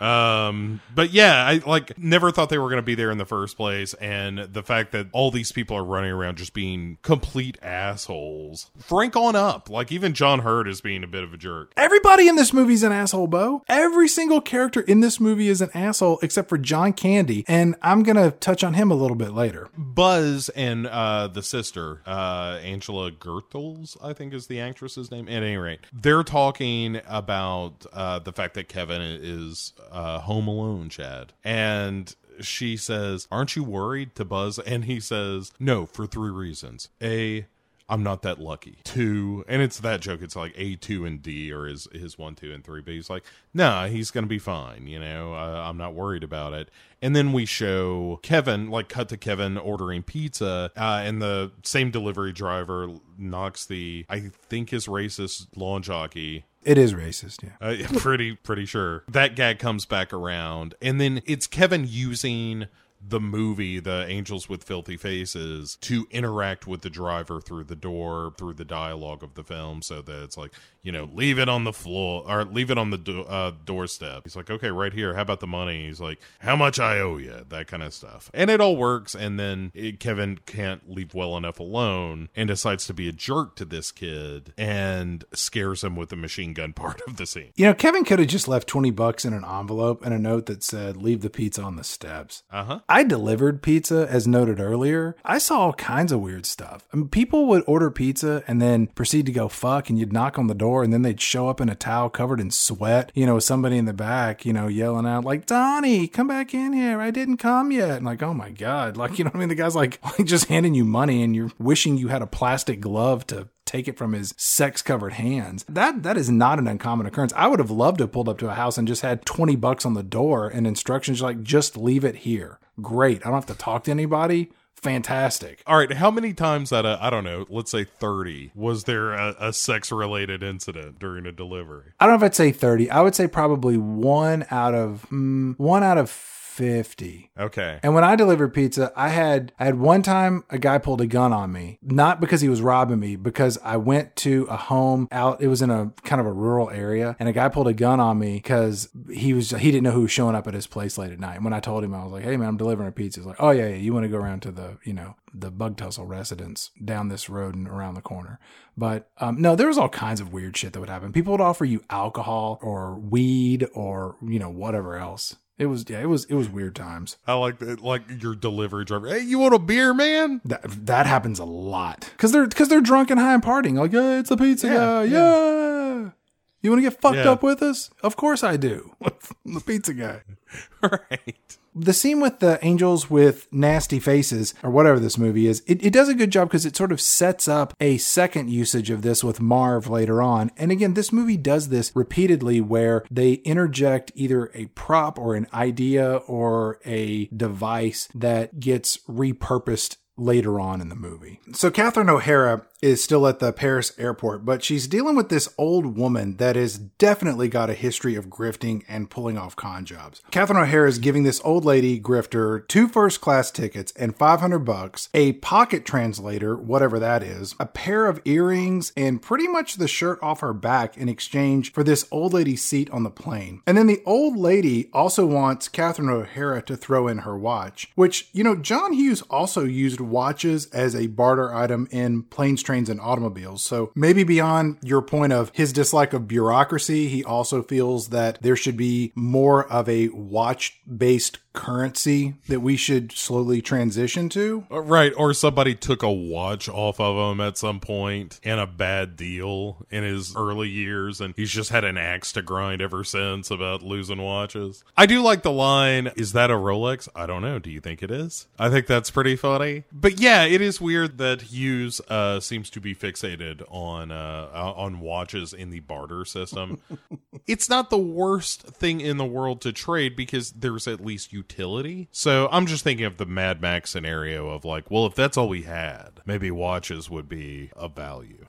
Um, but yeah, I like never thought they were going to be there in the first place. And the fact that all these people are running around just being complete assholes. Frank on up. Like even John Hurd is being a bit of a jerk. Everybody in this movie is an asshole, Beau. Every single character in this movie is an asshole except for John Candy. And I'm going to touch on him a little bit later. Buzz and, uh, the sister, uh, Angela Gertels, I think is the actress's name. At any rate, they're talking about, uh, the fact that Kevin is, uh, Uh, Home Alone, Chad. And she says, aren't you worried, to Buzz? And he says, no, for three reasons. A, I'm not that lucky. Two, and it's that joke. It's like A, two, and D, or his, his one, two, and three. But he's like, nah, he's going to be fine. You know, uh, I'm not worried about it. And then we show Kevin, like cut to Kevin ordering pizza, uh, and the same delivery driver knocks the, I think is racist lawn jockey. It is racist, yeah. Uh, pretty, pretty sure. That gag comes back around. And then it's Kevin using the movie, The Angels with Filthy Faces, to interact with the driver through the door, through the dialogue of the film, so that it's like, you know, leave it on the floor, or leave it on the do- uh, doorstep. He's like, okay, right here, how about the money? He's like, how much I owe you? That kind of stuff. And it all works, and then it, Kevin can't leave well enough alone, and decides to be a jerk to this kid, and scares him with the machine gun part of the scene. You know, Kevin could have just left twenty bucks in an envelope and a note that said, leave the pizza on the steps. Uh-huh. I delivered pizza, as noted earlier. I saw all kinds of weird stuff. I mean, people would order pizza and then proceed to go fuck, and you'd knock on the door, and then they'd show up in a towel covered in sweat, you know, with somebody in the back, you know, yelling out like, Donnie, come back in here. I didn't come yet. And like, oh my God. Like, you know what I mean? The guy's like, like just handing you money and you're wishing you had a plastic glove to take it from his sex-covered hands. That That is not an uncommon occurrence. I would have loved to have pulled up to a house and just had twenty bucks on the door and instructions like, just leave it here. Great. I don't have to talk to anybody. Fantastic. All right. How many times out of, I don't know, let's say thirty, was there a, a sex-related incident during a delivery? I don't know if I'd say thirty. I would say probably one out of, mm, one out of fifty. Okay. And when I delivered pizza, I had I had one time a guy pulled a gun on me, not because he was robbing me, because I went to a home out. It was in a kind of a rural area, and a guy pulled a gun on me because he was he didn't know who was showing up at his place late at night. And when I told him, I was like, "Hey man, I'm delivering a pizza." He's like, "Oh yeah, yeah, you want to go around to the you know the Bug Tussle residence down this road and around the corner." But um, no, there was all kinds of weird shit that would happen. People would offer you alcohol or weed or you know whatever else. It was, yeah, it was, it was weird times. I like that. Like your delivery driver. Hey, you want a beer, man? That, that happens a lot. Cause they're, cause they're drunk and high and partying. Like, yeah, it's the pizza yeah, guy. Yeah. yeah. You want to get fucked yeah. up with us? Of course I do. I'm the pizza guy. Right. The scene with the angels with nasty faces, or whatever this movie is, it, it does a good job because it sort of sets up a second usage of this with Marv later on. And again, this movie does this repeatedly where they interject either a prop or an idea or a device that gets repurposed later on in the movie. So Catherine O'Hara is still at the Paris airport, but she's dealing with this old woman that has definitely got a history of grifting and pulling off con jobs. Catherine O'Hara is giving this old lady grifter two first class tickets and five hundred bucks, a pocket translator, whatever that is, a pair of earrings, and pretty much the shirt off her back in exchange for this old lady's seat on the plane. And then the old lady also wants Catherine O'Hara to throw in her watch, which, you know, John Hughes also used watches as a barter item in Planes, Trains, and Automobiles. So maybe beyond your point of his dislike of bureaucracy, he also feels that there should be more of a watch-based currency that we should slowly transition to. Right, or somebody took a watch off of him at some point and a bad deal in his early years, and he's just had an axe to grind ever since about losing watches. I do like the line, is that a Rolex? I don't know. Do you think it is? I think that's pretty funny. But yeah, it is weird that Hughes uh, seems to be fixated on uh, on watches in the barter system. It's not the worst thing in the world to trade because there's at least utility. So I'm just thinking of the Mad Max scenario of like, well, if that's all we had, maybe watches would be of value.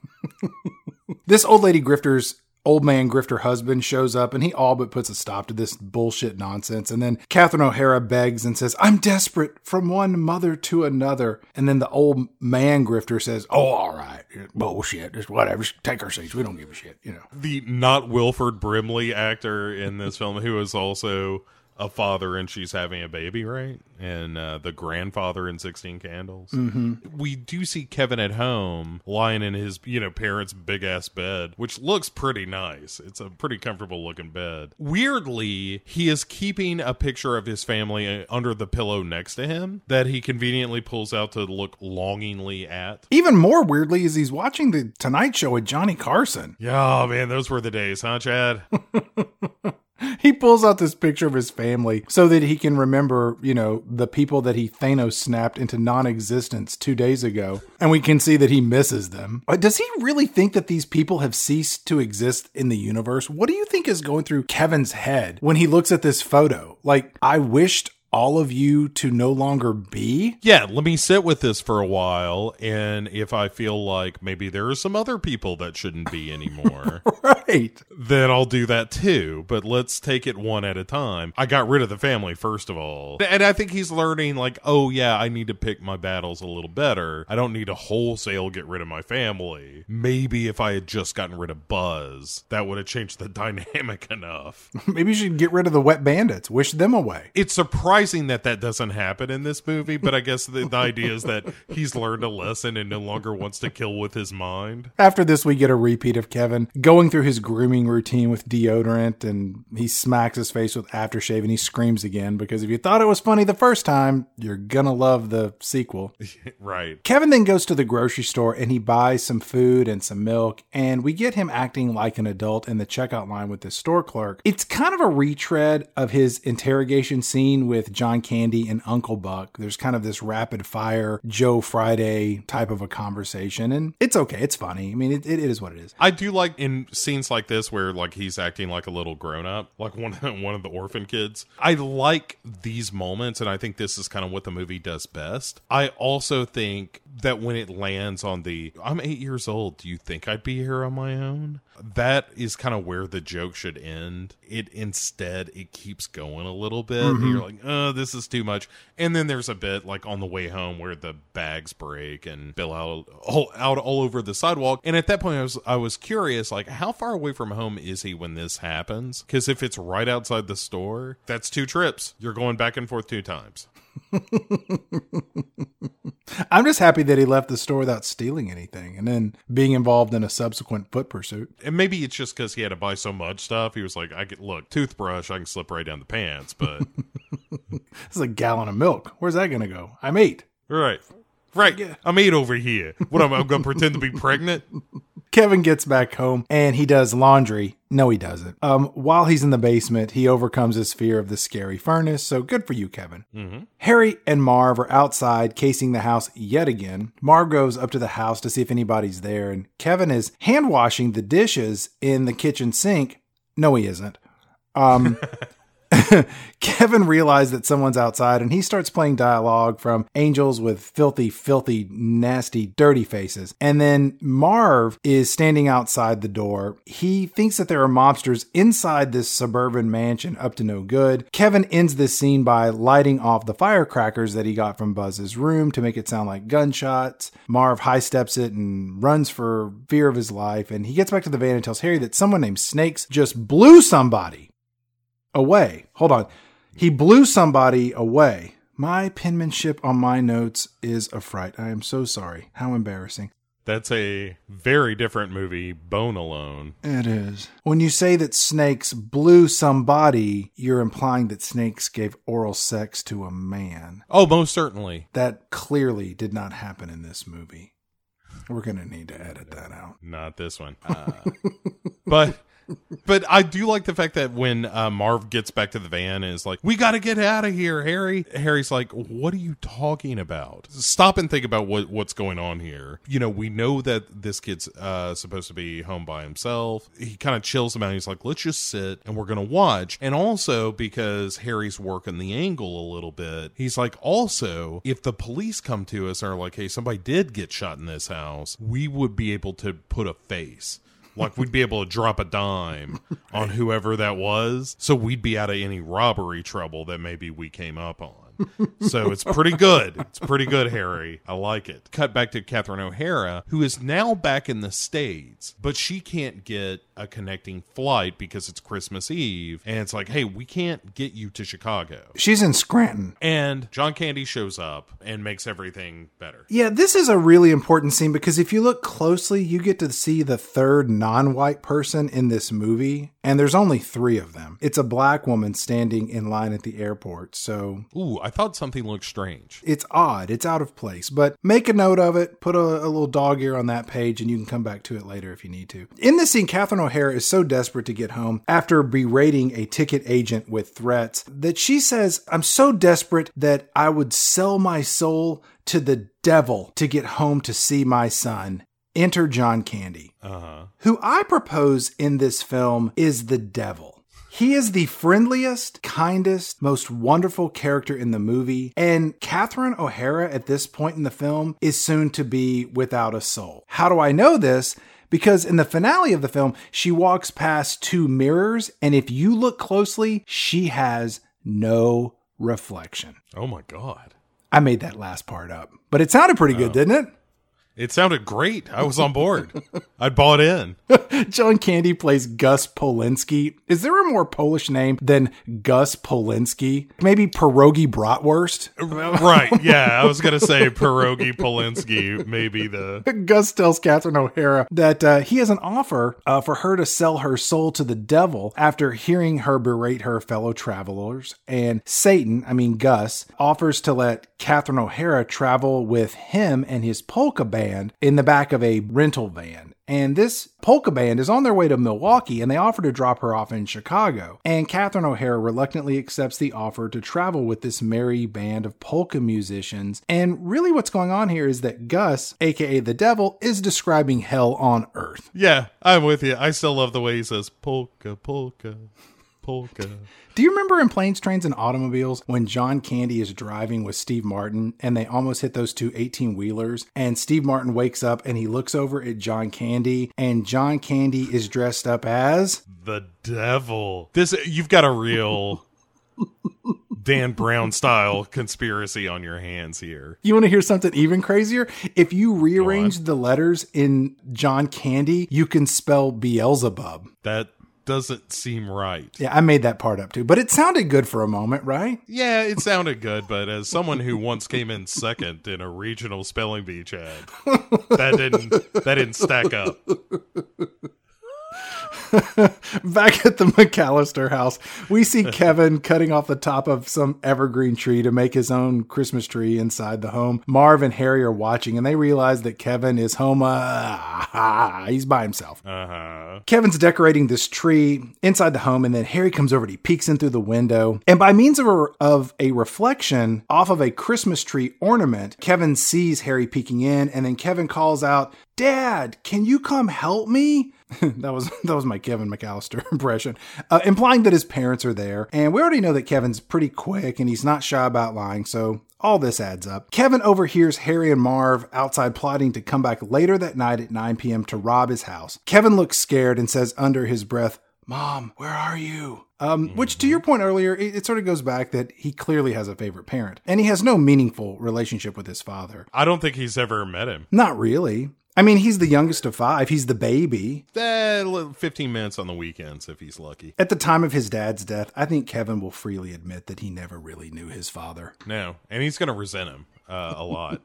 This old lady grifter's old man grifter husband shows up and he all but puts a stop to this bullshit nonsense. And then Catherine O'Hara begs and says, I'm desperate, from one mother to another. And then the old man grifter says, oh, all right, bullshit, just whatever, just take our seats, we don't give a shit, you know. The not Wilford Brimley actor in this film, who is also a father and she's having a baby, right? And uh, the grandfather in sixteen candles. Mm-hmm. We do see Kevin at home lying in his, you know, parents' big-ass bed, which looks pretty nice. It's a pretty comfortable-looking bed. Weirdly, he is keeping a picture of his family under the pillow next to him that he conveniently pulls out to look longingly at. Even more weirdly is he's watching The Tonight Show with Johnny Carson. Yeah, man, those were the days, huh, Chad? He pulls out this picture of his family so that he can remember, you know, the people that he Thanos snapped into non-existence two days ago. And we can see that he misses them. Does he really think that these people have ceased to exist in the universe? What do you think is going through Kevin's head when he looks at this photo? Like, I wished all of you to no longer be? Yeah, let me sit with this for a while, and if I feel like maybe there are some other people that shouldn't be anymore, right, then I'll do that too, but let's take it one at a time. I got rid of the family, first of all. And I think he's learning, like, oh yeah, I need to pick my battles a little better. I don't need to wholesale get rid of my family. Maybe if I had just gotten rid of Buzz, that would have changed the dynamic enough. Maybe you should get rid of the wet bandits. Wish them away. It's surprising that that doesn't happen in this movie, but I guess the, the idea is that he's learned a lesson and no longer wants to kill with his mind. After this, we get a repeat of Kevin going through his grooming routine with deodorant, and he smacks his face with aftershave and he screams again, because if you thought it was funny the first time, you're gonna love the sequel. Right. Kevin then goes to the grocery store and he buys some food and some milk, and we get him acting like an adult in the checkout line with this store clerk. It's kind of a retread of his interrogation scene with John Candy and Uncle Buck. There's kind of this rapid fire Joe Friday type of a conversation, and it's okay. It's funny. I mean, it, it is what it is. I do like in scenes like this where like he's acting like a little grown up, like one one of the orphan kids. I like these moments, and I think this is kind of what the movie does best. I also think that when it lands on the I'm eight years old, do you think I'd be here on my own? That is kind of where the joke should end. It instead it keeps going a little bit. Mm-hmm. And you're like, oh, this is too much. And then there's a bit like on the way home where the bags break and spill out all, out all over the sidewalk. And at that point, I was I was curious, like, how far away from home is he when this happens? Because if it's right outside the store, that's two trips. You're going back and forth two times. I'm just happy that he left the store without stealing anything and then being involved in a subsequent foot pursuit. And maybe it's just because he had to buy so much stuff. He was like, I could look, toothbrush, I can slip right down the pants, but it's a gallon of milk. Where's that going to go? I'm eight. Right. Right. Yeah. I'm eight over here. What, I'm, I'm going to pretend to be pregnant? Kevin gets back home and he does laundry. No, he doesn't. Um, while he's in the basement, he overcomes his fear of the scary furnace. So good for you, Kevin. Mm-hmm. Harry and Marv are outside casing the house yet again. Marv goes up to the house to see if anybody's there. And Kevin is hand washing the dishes in the kitchen sink. No, he isn't. Um, Kevin realized that someone's outside and he starts playing dialogue from Angels with filthy, filthy, nasty, dirty faces. And then Marv is standing outside the door. He thinks that there are mobsters inside this suburban mansion up to no good. Kevin ends this scene by lighting off the firecrackers that he got from Buzz's room to make it sound like gunshots. Marv high steps it and runs for fear of his life. And he gets back to the van and tells Harry that someone named Snakes just blew somebody away. Hold on. He blew somebody away. My penmanship on my notes is a fright. I am so sorry. How embarrassing. That's a very different movie, Bone Alone. It is. When you say that Snakes blew somebody, you're implying that Snakes gave oral sex to a man. Oh, most certainly. That clearly did not happen in this movie. We're going to need to edit that out. Not this one. Uh, but... But I do like the fact that when uh, Marv gets back to the van and is like, we got to get out of here, Harry. Harry's like, what are you talking about? Stop and think about what, what's going on here. You know, we know that this kid's uh, supposed to be home by himself. He kind of chills him out. He's like, let's just sit and we're going to watch. And also because Harry's working the angle a little bit, he's like, also, if the police come to us and are like, hey, somebody did get shot in this house, we would be able to put a face. Like, we'd be able to drop a dime on whoever that was, so we'd be out of any robbery trouble that maybe we came up on. So it's pretty good. It's pretty good, Harry. I like it. Cut back to Catherine O'Hara, who is now back in the States, but she can't get a connecting flight because it's Christmas Eve. And it's like, hey, we can't get you to Chicago. She's in Scranton. And John Candy shows up and makes everything better. Yeah, this is a really important scene because if you look closely, you get to see the third non-white person in this movie. And there's only three of them. It's a black woman standing in line at the airport. So, ooh, I thought something looked strange. It's odd. It's out of place. But make a note of it. Put a, a little dog ear on that page and you can come back to it later if you need to. In this scene, Catherine O'Hara is so desperate to get home after berating a ticket agent with threats that she says, I'm so desperate that I would sell my soul to the devil to get home to see my son. Enter John Candy, uh-huh. who I propose in this film is the devil. He is the friendliest, kindest, most wonderful character in the movie. And Catherine O'Hara at this point in the film is soon to be without a soul. How do I know this? Because in the finale of the film, she walks past two mirrors. And if you look closely, she has no reflection. Oh my God. I made that last part up, but it sounded pretty oh. good, didn't it? It sounded great. I was on board. I bought in. John Candy plays Gus Polinski. Is there a more Polish name than Gus Polinski? Maybe Pierogi Bratwurst? Right. Yeah, I was going to say Pierogi Polinski. Maybe the... Gus tells Catherine O'Hara that uh, he has an offer uh, for her to sell her soul to the devil after hearing her berate her fellow travelers. And Satan, I mean Gus, offers to let Catherine O'Hara travel with him and his polka band in the back of a rental van. And this polka band is on their way to Milwaukee and they offer to drop her off in Chicago. And Catherine O'Hara reluctantly accepts the offer to travel with this merry band of polka musicians. And really what's going on here is that Gus, aka the devil, is describing hell on earth. Yeah, I'm with you. I still love the way he says polka, polka, polka. Do you remember in Planes, Trains, and Automobiles when John Candy is driving with Steve Martin and they almost hit those two eighteen-wheelers and Steve Martin wakes up and he looks over at John Candy and John Candy is dressed up as... the devil. This You've got a real Dan Brown-style conspiracy on your hands here. You want to hear something even crazier? If you rearrange the letters in John Candy, you can spell Beelzebub. That... doesn't seem right. Yeah, I made that part up too, but it sounded good for a moment, right? Yeah, it sounded good, but as someone who once came in second in a regional spelling bee, Chad, that didn't that didn't stack up. Back at the McAllister house, we see Kevin cutting off the top of some evergreen tree to make his own Christmas tree inside the home. Marv and Harry are watching, and they realize that Kevin is home. Uh, he's by himself. Uh-huh. Kevin's decorating this tree inside the home, and then Harry comes over and he peeks in through the window. And by means of a, of a reflection off of a Christmas tree ornament, Kevin sees Harry peeking in, and then Kevin calls out, "Dad, can you come help me?" That was that was my Kevin McAllister impression, uh, implying that his parents are there. And we already know that Kevin's pretty quick and he's not shy about lying, so all this adds up. Kevin overhears Harry and Marv outside plotting to come back later that night at nine p.m. to rob his house. Kevin looks scared and says under his breath, "Mom, where are you?" Um, which, to your point earlier, it, it sort of goes back that he clearly has a favorite parent, and he has no meaningful relationship with his father. I don't think he's ever met him. Not really. I mean, he's the youngest of five. He's the baby. Eh, fifteen minutes on the weekends if he's lucky. At the time of his dad's death, I think Kevin will freely admit that he never really knew his father. No, and he's going to resent him uh, a lot.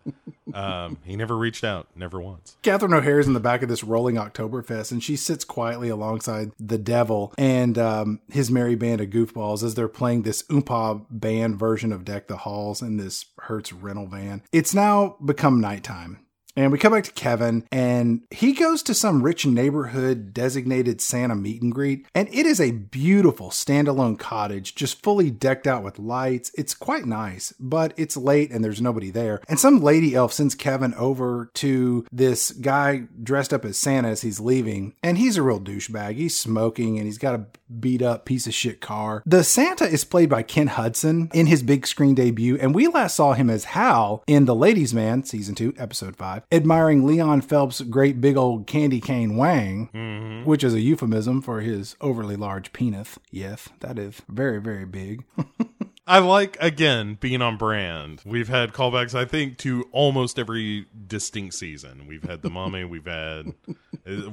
Um, he never reached out, never once. Catherine O'Hara is in the back of this rolling Oktoberfest, and she sits quietly alongside the devil and um, his merry band of goofballs as they're playing this oompa band version of Deck the Halls in this Hertz rental van. It's now become nighttime. And we come back to Kevin, and he goes to some rich neighborhood designated Santa meet and greet. And it is a beautiful standalone cottage, just fully decked out with lights. It's quite nice, but it's late and there's nobody there. And some lady elf sends Kevin over to this guy dressed up as Santa as he's leaving. And he's a real douchebag. He's smoking and he's got a beat up piece of shit car. The Santa is played by Ken Hudson in his big screen debut. And we last saw him as Hal in The Ladies' Man, season two, episode five. Admiring Leon Phelps' great big old candy cane wang, mm-hmm. which is a euphemism for his overly large penis. Yes, that is very, very big. I like, again, being on brand. We've had callbacks, I think, to almost every distinct season. We've had the mommy, we've had...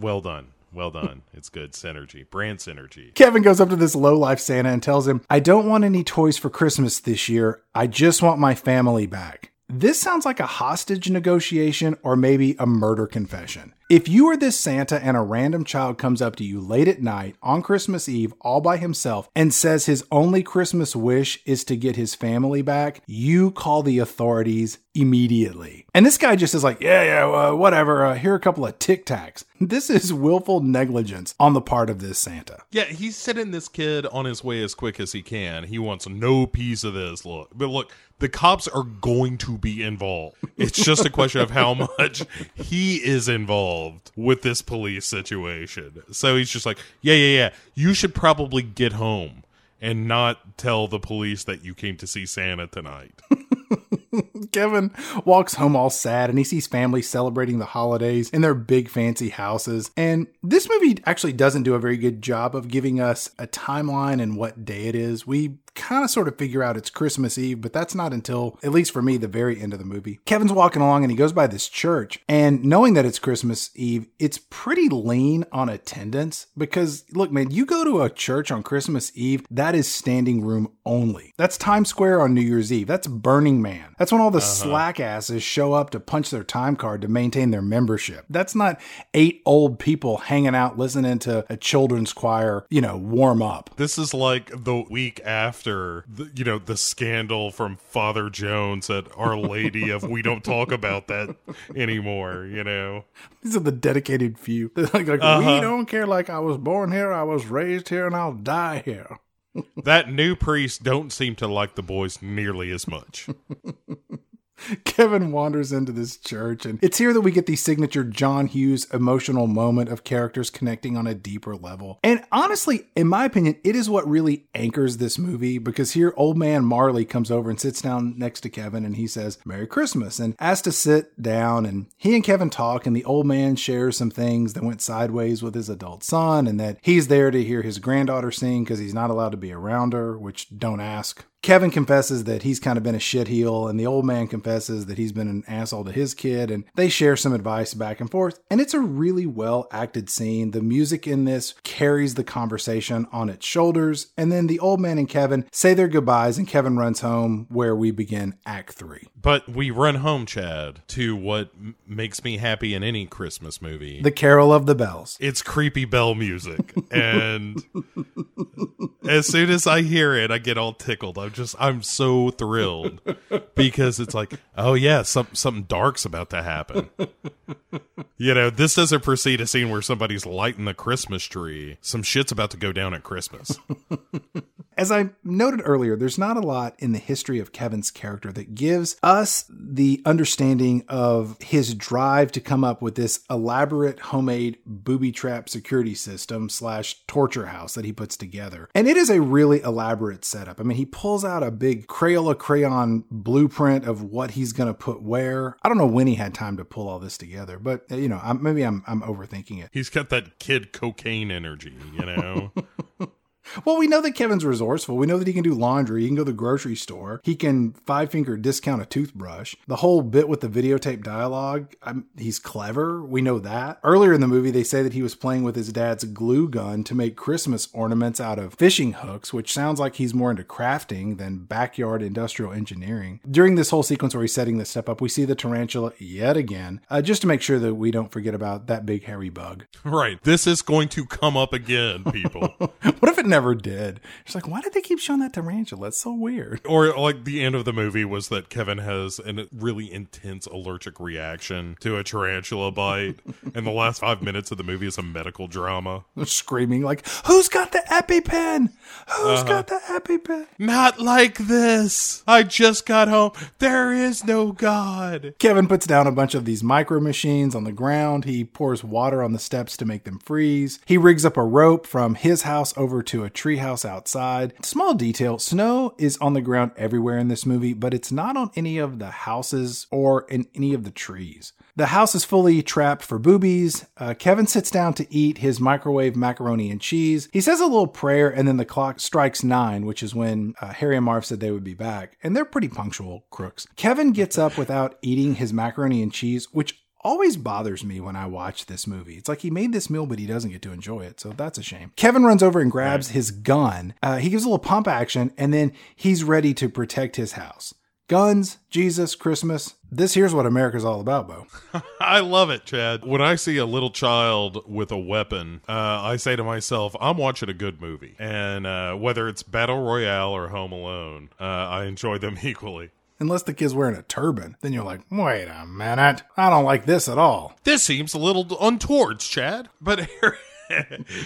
Well done. Well done. It's good synergy. Brand synergy. Kevin goes up to this lowlife Santa and tells him, "I don't want any toys for Christmas this year. I just want my family back." This sounds like a hostage negotiation or maybe a murder confession. If you are this Santa and a random child comes up to you late at night on Christmas Eve all by himself and says his only Christmas wish is to get his family back, you call the authorities immediately. And this guy just is like, yeah, yeah, uh, whatever. Uh, here are a couple of Tic Tacs. This is willful negligence on the part of this Santa. Yeah, he's sending this kid on his way as quick as he can. He wants no piece of this. Look, but look, the cops are going to be involved. It's just a question of how much he is involved with this police situation. So he's just like, yeah, yeah, yeah. You should probably get home and not tell the police that you came to see Santa tonight. Kevin walks home all sad, and he sees family celebrating the holidays in their big fancy houses. And this movie actually doesn't do a very good job of giving us a timeline and what day it is. We kind of sort of figure out it's Christmas Eve, but that's not until, at least for me, the very end of the movie. Kevin's walking along and he goes by this church, and knowing that it's Christmas Eve, it's pretty lean on attendance because, look, man, you go to a church on Christmas Eve, that is standing room only. That's Times Square on New Year's Eve. That's Burning Man. That's when all the uh-huh. slack asses show up to punch their time card to maintain their membership. That's not eight old people hanging out listening to a children's choir, you know, warm up. This is like the week after The, you know, the scandal from Father Jones at Our Lady of we don't talk about that anymore, you know. These are the dedicated few. like, like uh-huh. We don't care. Like, I was born here, I was raised here, and I'll die here. That new priest don't seem to like the boys nearly as much. Kevin wanders into this church, and it's here that we get the signature John Hughes emotional moment of characters connecting on a deeper level. And honestly, in my opinion, it is what really anchors this movie, because here old man Marley comes over and sits down next to Kevin, and he says, "Merry Christmas," and asks to sit down, and he and Kevin talk, and the old man shares some things that went sideways with his adult son, and that he's there to hear his granddaughter sing because he's not allowed to be around her, which don't ask. Kevin confesses that he's kind of been a shitheel, and the old man confesses that he's been an asshole to his kid, and they share some advice back and forth, and it's a really well acted scene. The music in this carries the conversation on its shoulders, and then the old man and Kevin say their goodbyes, and Kevin runs home, where we begin Act three. But we run home, Chad, to what m- makes me happy in any Christmas movie. The Carol of the Bells. It's creepy bell music, and as soon as I hear it, I get all tickled. I'm just, I'm so thrilled because it's like, oh yeah, some, something dark's about to happen. You know, this doesn't precede a scene where somebody's lighting the Christmas tree. Some shit's about to go down at Christmas. As I noted earlier, there's not a lot in the history of Kevin's character that gives us the understanding of his drive to come up with this elaborate homemade booby trap security system slash torture house that he puts together. And it is a really elaborate setup. I mean, he pulls out a big Crayola crayon blueprint of what he's going to put where. I don't know when he had time to pull all this together, but you know, I'm, maybe I'm, I'm overthinking it. He's got that kid cocaine energy, you know? Well, we know that Kevin's resourceful. We know that he can do laundry. He can go to the grocery store. He can five-finger discount a toothbrush. The whole bit with the videotape dialogue, I'm, he's clever. We know that. Earlier in the movie, they say that he was playing with his dad's glue gun to make Christmas ornaments out of fishing hooks, which sounds like he's more into crafting than backyard industrial engineering. During this whole sequence where he's setting this stuff up, we see the tarantula yet again, uh, just to make sure that we don't forget about that big hairy bug. Right. This is going to come up again, people. What if it never did? It's like, why did they keep showing that tarantula? It's so weird. Or like the end of the movie was that Kevin has a really intense allergic reaction to a tarantula bite, and the last five minutes of the movie is a medical drama. They're screaming like, who's got the EpiPen? Who's uh, got the EpiPen? Not like this. I just got home. There is no God. Kevin puts down a bunch of these micro machines on the ground. He pours water on the steps to make them freeze. He rigs up a rope from his house over to a a treehouse outside. Small detail, snow is on the ground everywhere in this movie, but it's not on any of the houses or in any of the trees. The house is fully trapped for boobies. Uh, Kevin sits down to eat his microwave macaroni and cheese. He says a little prayer, and then the clock strikes nine, which is when uh, Harry and Marv said they would be back. And they're pretty punctual crooks. Kevin gets up without eating his macaroni and cheese, which always bothers me when I watch this movie. It's like he made this meal, but he doesn't get to enjoy it. So that's a shame. Kevin runs over and grabs right. his gun. Uh, he gives a little pump action, and then he's ready to protect his house. Guns, Jesus, Christmas. This here's what America's all about, Bo. I love it, Chad. When I see a little child with a weapon, uh, I say to myself, I'm watching a good movie. And uh, whether it's Battle Royale or Home Alone, uh, I enjoy them equally. Unless the kid's wearing a turban. Then you're like, wait a minute. I don't like this at all. This seems a little untowards, Chad. But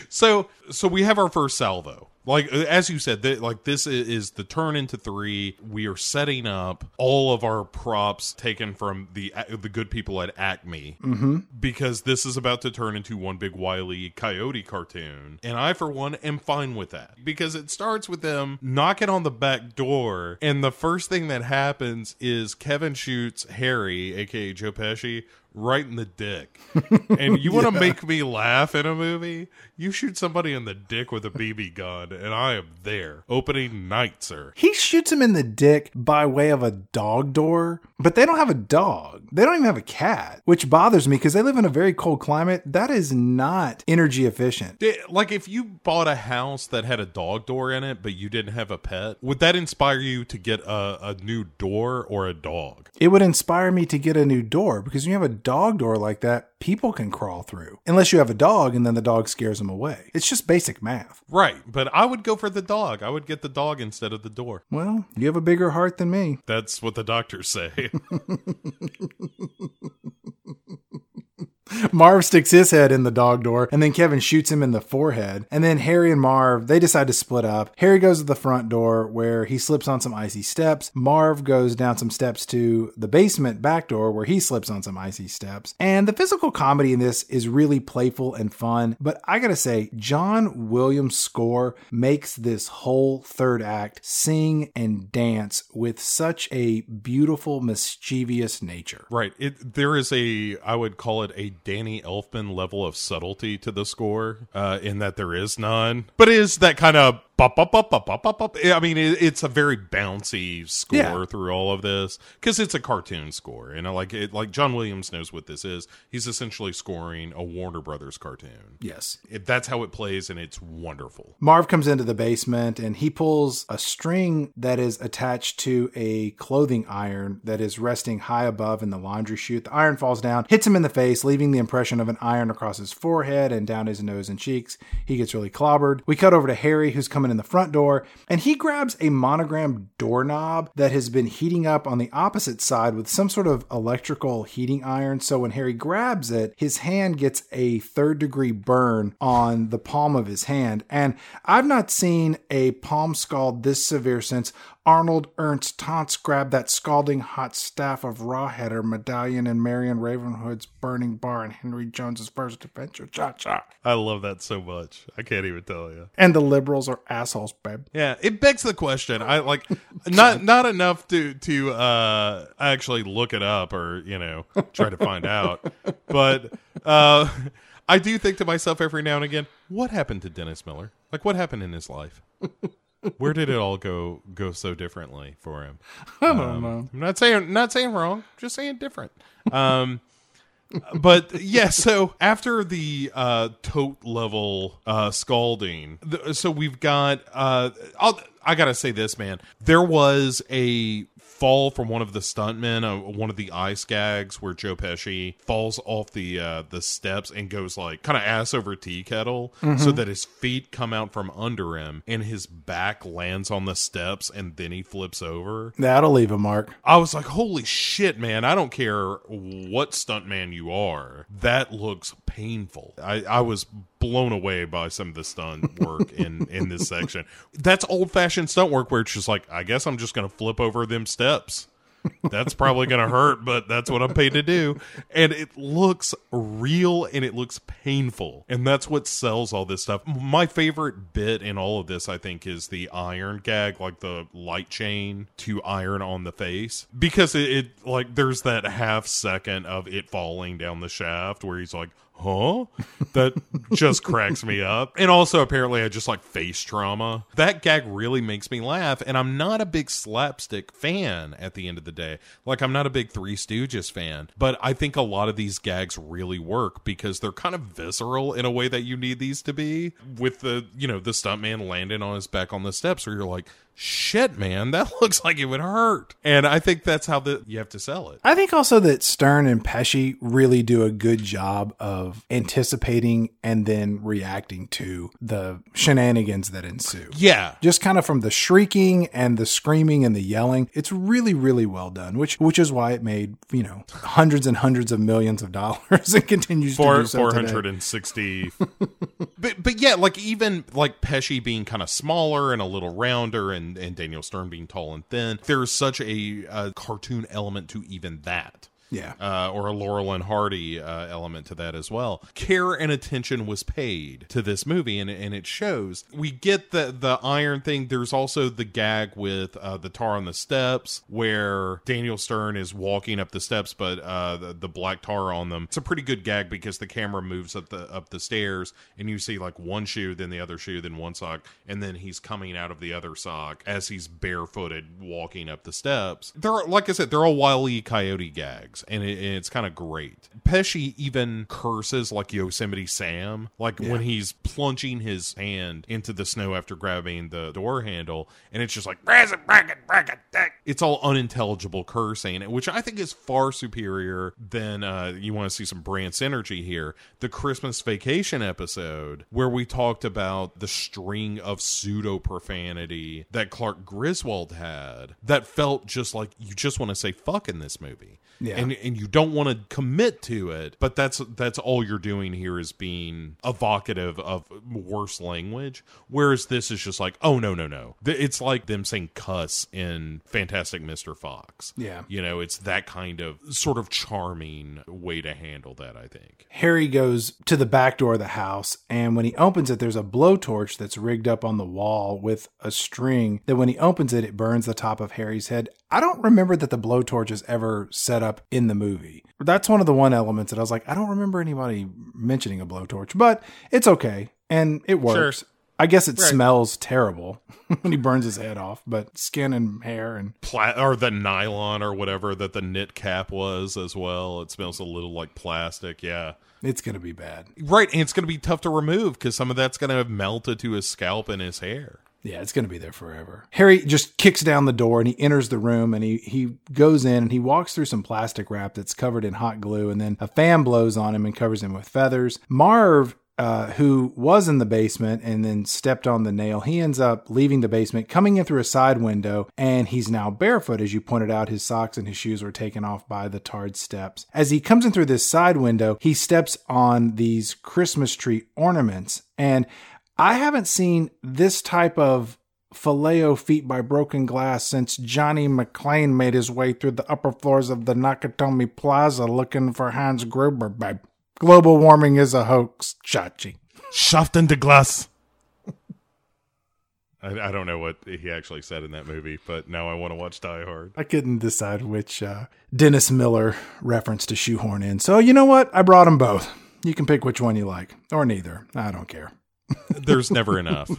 so so we have our first salvo. Like, as you said, th- like this is the turn into three. We are setting up all of our props taken from the the good people at Acme, mm-hmm. because this is about to turn into one big Wile E. Coyote cartoon. And I, for one, am fine with that, because it starts with them knocking on the back door. And the first thing that happens is Kevin shoots Harry, a k a. Joe Pesci, right in the dick. And you want to yeah. make me laugh in a movie? You shoot somebody in the dick with a B B gun, and I am there. Opening night, sir. He shoots him in the dick by way of a dog door, but they don't have a dog. They don't even have a cat, which bothers me because they live in a very cold climate. That is not energy efficient. Like, if you bought a house that had a dog door in it, but you didn't have a pet, would that inspire you to get a, a new door or a dog? It would inspire me to get a new door, because you have a dog door like that, people can crawl through, unless you have a dog, and then the dog scares them away. It's just basic math, right? But I would go for the dog. I would get the dog instead of the door. Well, you have a bigger heart than me. That's what the doctors say. Marv sticks his head in the dog door, and then Kevin shoots him in the forehead. And then Harry and Marv, they decide to split up. Harry goes to the front door, where he slips on some icy steps. Marv goes down some steps to the basement back door, where he slips on some icy steps. And the physical comedy in this is really playful and fun. But I gotta say, John Williams' score makes this whole third act sing and dance with such a beautiful, mischievous nature. Right. It, there is a, I would call it a Danny Elfman level of subtlety to the score, uh, in that there is none, but it is that kind of bop, bop, bop, bop, bop, bop. I mean, it, it's a very bouncy score yeah. through all of this, because it's a cartoon score, and I like it. Like John Williams knows what this is. He's essentially scoring a Warner Brothers cartoon. Yes, it, that's how it plays, and it's wonderful. Marv comes into the basement and he pulls a string that is attached to a clothing iron that is resting high above in the laundry chute. The iron falls down, hits him in the face, leaving the impression of an iron across his forehead and down his nose and cheeks. He gets really clobbered. We cut over to Harry, who's coming in the front door, and he grabs a monogrammed doorknob that has been heating up on the opposite side with some sort of electrical heating iron. So when Harry grabs it, his hand gets a third degree burn on the palm of his hand. And I've not seen a palm scald this severe since Arnold Ernst Taunts grabbed that scalding hot staff of Rawhead or Medallion and Marion Ravenhood's Burning Bar and Henry Jones's First Adventure. Cha cha. I love that so much. I can't even tell you. And the liberals are assholes, babe. Yeah, it begs the question. I like not not enough to to uh, actually look it up or, you know, try to find out. But uh, I do think to myself every now and again, what happened to Dennis Miller? Like, what happened in his life? Where did it all go go so differently for him? I don't um, know. I'm not saying not saying wrong, just saying different. Um, but yeah, so after the uh, tote level uh, scalding, th- so we've got. Uh, I'll, I gotta say this, man. There was a fall from one of the stuntmen, uh, one of the ice gags, where Joe Pesci falls off the uh, the steps and goes like kind of ass over tea kettle, mm-hmm. so that his feet come out from under him and his back lands on the steps, and then he flips over. That'll leave a mark. I was like, holy shit, man! I don't care what stuntman you are, that looks painful. I, I was blown away by some of the stunt work in in this section. That's old fashioned stunt work where it's just like, I guess I'm just gonna flip over them steps. That's probably gonna hurt, but that's what I'm paid to do, and it looks real and it looks painful, and that's what sells all this stuff. My favorite bit in all of this, I think, is the iron gag, like the light chain to iron on the face, because it, it like there's that half second of it falling down the shaft where he's like, huh? That just cracks me up. And also, apparently, I just like face trauma. That gag really makes me laugh, and I'm not a big slapstick fan at the end of the day. Like, I'm not a big Three Stooges fan, but I think a lot of these gags really work because they're kind of visceral in a way that you need these to be, with the, you know, the stuntman landing on his back on the steps where you're like, shit, man, that looks like it would hurt. And I think that's how the, you have to sell it. I think also that Stern and Pesci really do a good job of anticipating and then reacting to the shenanigans that ensue. Yeah. Just kind of from the shrieking and the screaming and the yelling. It's really, really well done, which which is why it made, you know, hundreds and hundreds of millions of dollars and continues Four, to do so four hundred sixty. but, but yeah, like even like Pesci being kind of smaller and a little rounder, and and Daniel Stern being tall and thin, there's such a, a cartoon element to even that. Yeah. Uh, or a Laurel and Hardy uh, element to that as well. Care and attention was paid to this movie, and and it shows. We get the, the iron thing. There's also the gag with uh, the tar on the steps, where Daniel Stern is walking up the steps, but uh, the, the black tar on them. It's a pretty good gag because the camera moves up the, up the stairs, and you see like one shoe, then the other shoe, then one sock, and then he's coming out of the other sock as he's barefooted walking up the steps. They're, like I said, they're all Wile E. Coyote gags. And, it, and it's kind of great. Pesci even curses like Yosemite Sam, like yeah. when he's plunging his hand into the snow after grabbing the door handle, and it's just like, it's all unintelligible cursing, which I think is far superior than uh, you want to see some brand synergy here. The Christmas Vacation episode, where we talked about the string of pseudo profanity that Clark Griswold had, that felt just like you just want to say fuck in this movie. Yeah. And and you don't want to commit to it, but that's that's all you're doing here is being evocative of worse language. Whereas this is just like, oh, no, no, no. It's like them saying cuss in Fantastic Mister Fox. Yeah. You know, it's that kind of sort of charming way to handle that, I think. Harry goes to the back door of the house, and when he opens it, there's a blowtorch that's rigged up on the wall with a string that when he opens it, it burns the top of Harry's head I don't remember that the blowtorch is ever set up in the movie. That's one of the one elements that I was like, I don't remember anybody mentioning a blowtorch, but it's okay. And it works. Sure. I guess it right. smells terrible when he burns his head off, but skin and hair and... Pla- or the nylon or whatever that the knit cap was as well. It smells a little like plastic, yeah. It's going to be bad. Right, and it's going to be tough to remove because some of that's going to have melted to his scalp and his hair. Yeah, it's going to be there forever. Harry just kicks down the door and he enters the room and he, he goes in and he walks through some plastic wrap that's covered in hot glue and then a fan blows on him and covers him with feathers. Marv... Uh, who was in the basement and then stepped on the nail. He ends up leaving the basement, coming in through a side window, and he's now barefoot. As you pointed out, his socks and his shoes were taken off by the tarred steps. As he comes in through this side window, he steps on these Christmas tree ornaments. And I haven't seen this type of Phileo feet by broken glass since Johnny McClane made his way through the upper floors of the Nakatomi Plaza looking for Hans Gruber, babe. Global warming is a hoax, Chachi. Schaffen de Glas. I, I don't know what he actually said in that movie, but now I want to watch Die Hard. I couldn't decide which uh, Dennis Miller reference to shoehorn in. So you know what? I brought them both. You can pick which one you like, or neither. I don't care. There's never enough.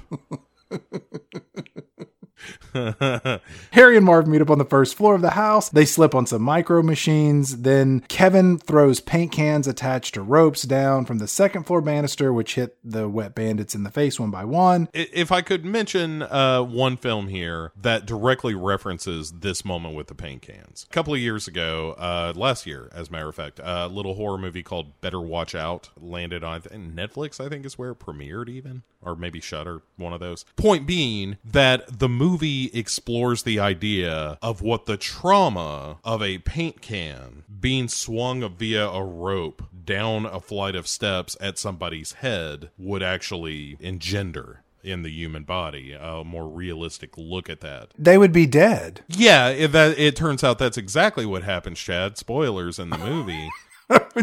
Harry and Marv meet up on the first floor of the house. They slip on some micro machines. Then Kevin throws paint cans attached to ropes down from the second floor banister, which hit the wet bandits in the face one by one. If I could mention uh, one film here that directly references this moment with the paint cans. A couple of years ago, uh, last year, as a matter of fact, a little horror movie called Better Watch Out landed on Netflix, I think is where it premiered even, or maybe Shudder, one of those. Point being that the movie movie explores the idea of what the trauma of a paint can being swung via a rope down a flight of steps at somebody's head would actually engender in the human body. A more realistic look at that. They would be dead. Yeah, it, that, it turns out that's exactly what happens, Chad. Spoilers in the movie.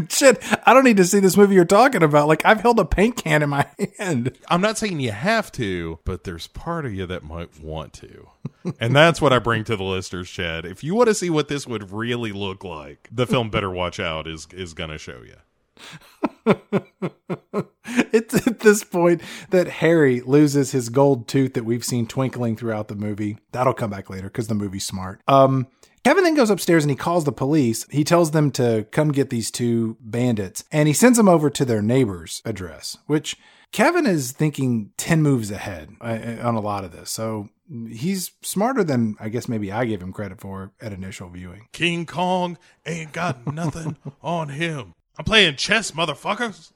Shit, I don't need to see this movie you're talking about. Like, I've held a paint can in my hand. I'm not saying you have to, but there's part of you that might want to. And that's what I bring to the listeners, Chad. If you want to see what this would really look like, the film Better Watch Out is is going to show you. It's at this point that Harry loses his gold tooth that we've seen twinkling throughout the movie. That'll come back later because the movie's smart. Um... Kevin then goes upstairs and he calls the police. He tells them to come get these two bandits and he sends them over to their neighbor's address, which Kevin is thinking ten moves ahead on a lot of this. So he's smarter than I guess maybe I gave him credit for at initial viewing. King Kong ain't got nothing on him. I'm playing chess, motherfuckers.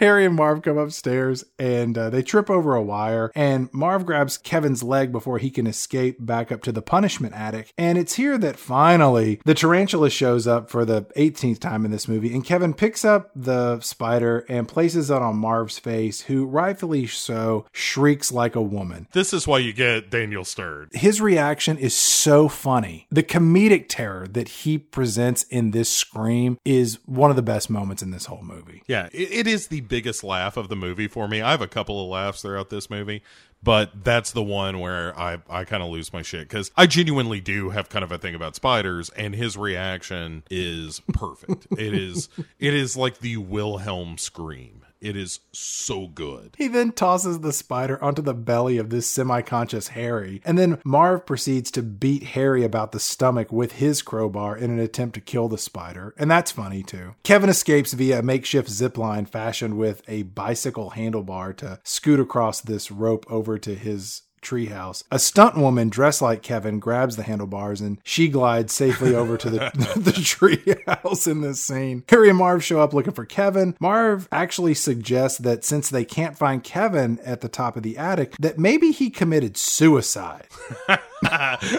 Harry and Marv come upstairs and uh, they trip over a wire and Marv grabs Kevin's leg before he can escape back up to the punishment attic. And it's here that finally the tarantula shows up for the eighteenth time in this movie. And Kevin picks up the spider and places it on Marv's face, who rightfully so shrieks like a woman. This is why you get Daniel Stern. His reaction is so funny. The comedic terror that he presents in this scream is one of the best moments in this whole movie. Yeah. It is the biggest laugh of the movie for me. I have a couple of laughs throughout this movie, but that's the one where I, I kind of lose my shit because I genuinely do have kind of a thing about spiders, and his reaction is perfect. It is it is like the Wilhelm scream. It is so good. He then tosses the spider onto the belly of this semi-conscious Harry. And then Marv proceeds to beat Harry about the stomach with his crowbar in an attempt to kill the spider. And that's funny too. Kevin escapes via a makeshift zipline fashioned with a bicycle handlebar to scoot across this rope over to his treehouse. A stunt woman dressed like Kevin grabs the handlebars and she glides safely over to the, the treehouse in this scene. Harry and Marv show up looking for Kevin. Marv actually suggests that since they can't find Kevin at the top of the attic, that maybe he committed suicide.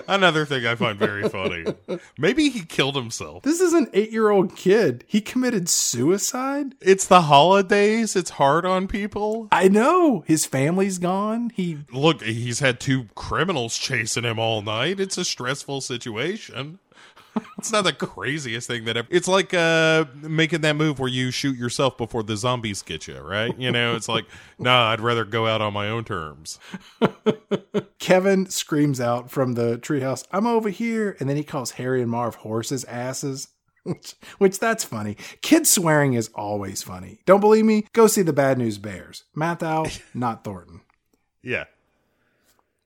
Another thing I find very funny. Maybe he killed himself. This is an eight-year-old kid. He committed suicide? It's the holidays. It's hard on people. I know. His family's gone. He Look, he's had two criminals chasing him all night. It's a stressful situation. It's not the craziest thing that ever. It's like uh, making that move where you shoot yourself before the zombies get you, right? You know, it's like, nah, I'd rather go out on my own terms. Kevin screams out from the treehouse, "I'm over here!" And then he calls Harry and Marv horses asses. Which, which that's funny. Kids swearing is always funny. Don't believe me? Go see the Bad News Bears. Mathau, not Thornton. Yeah.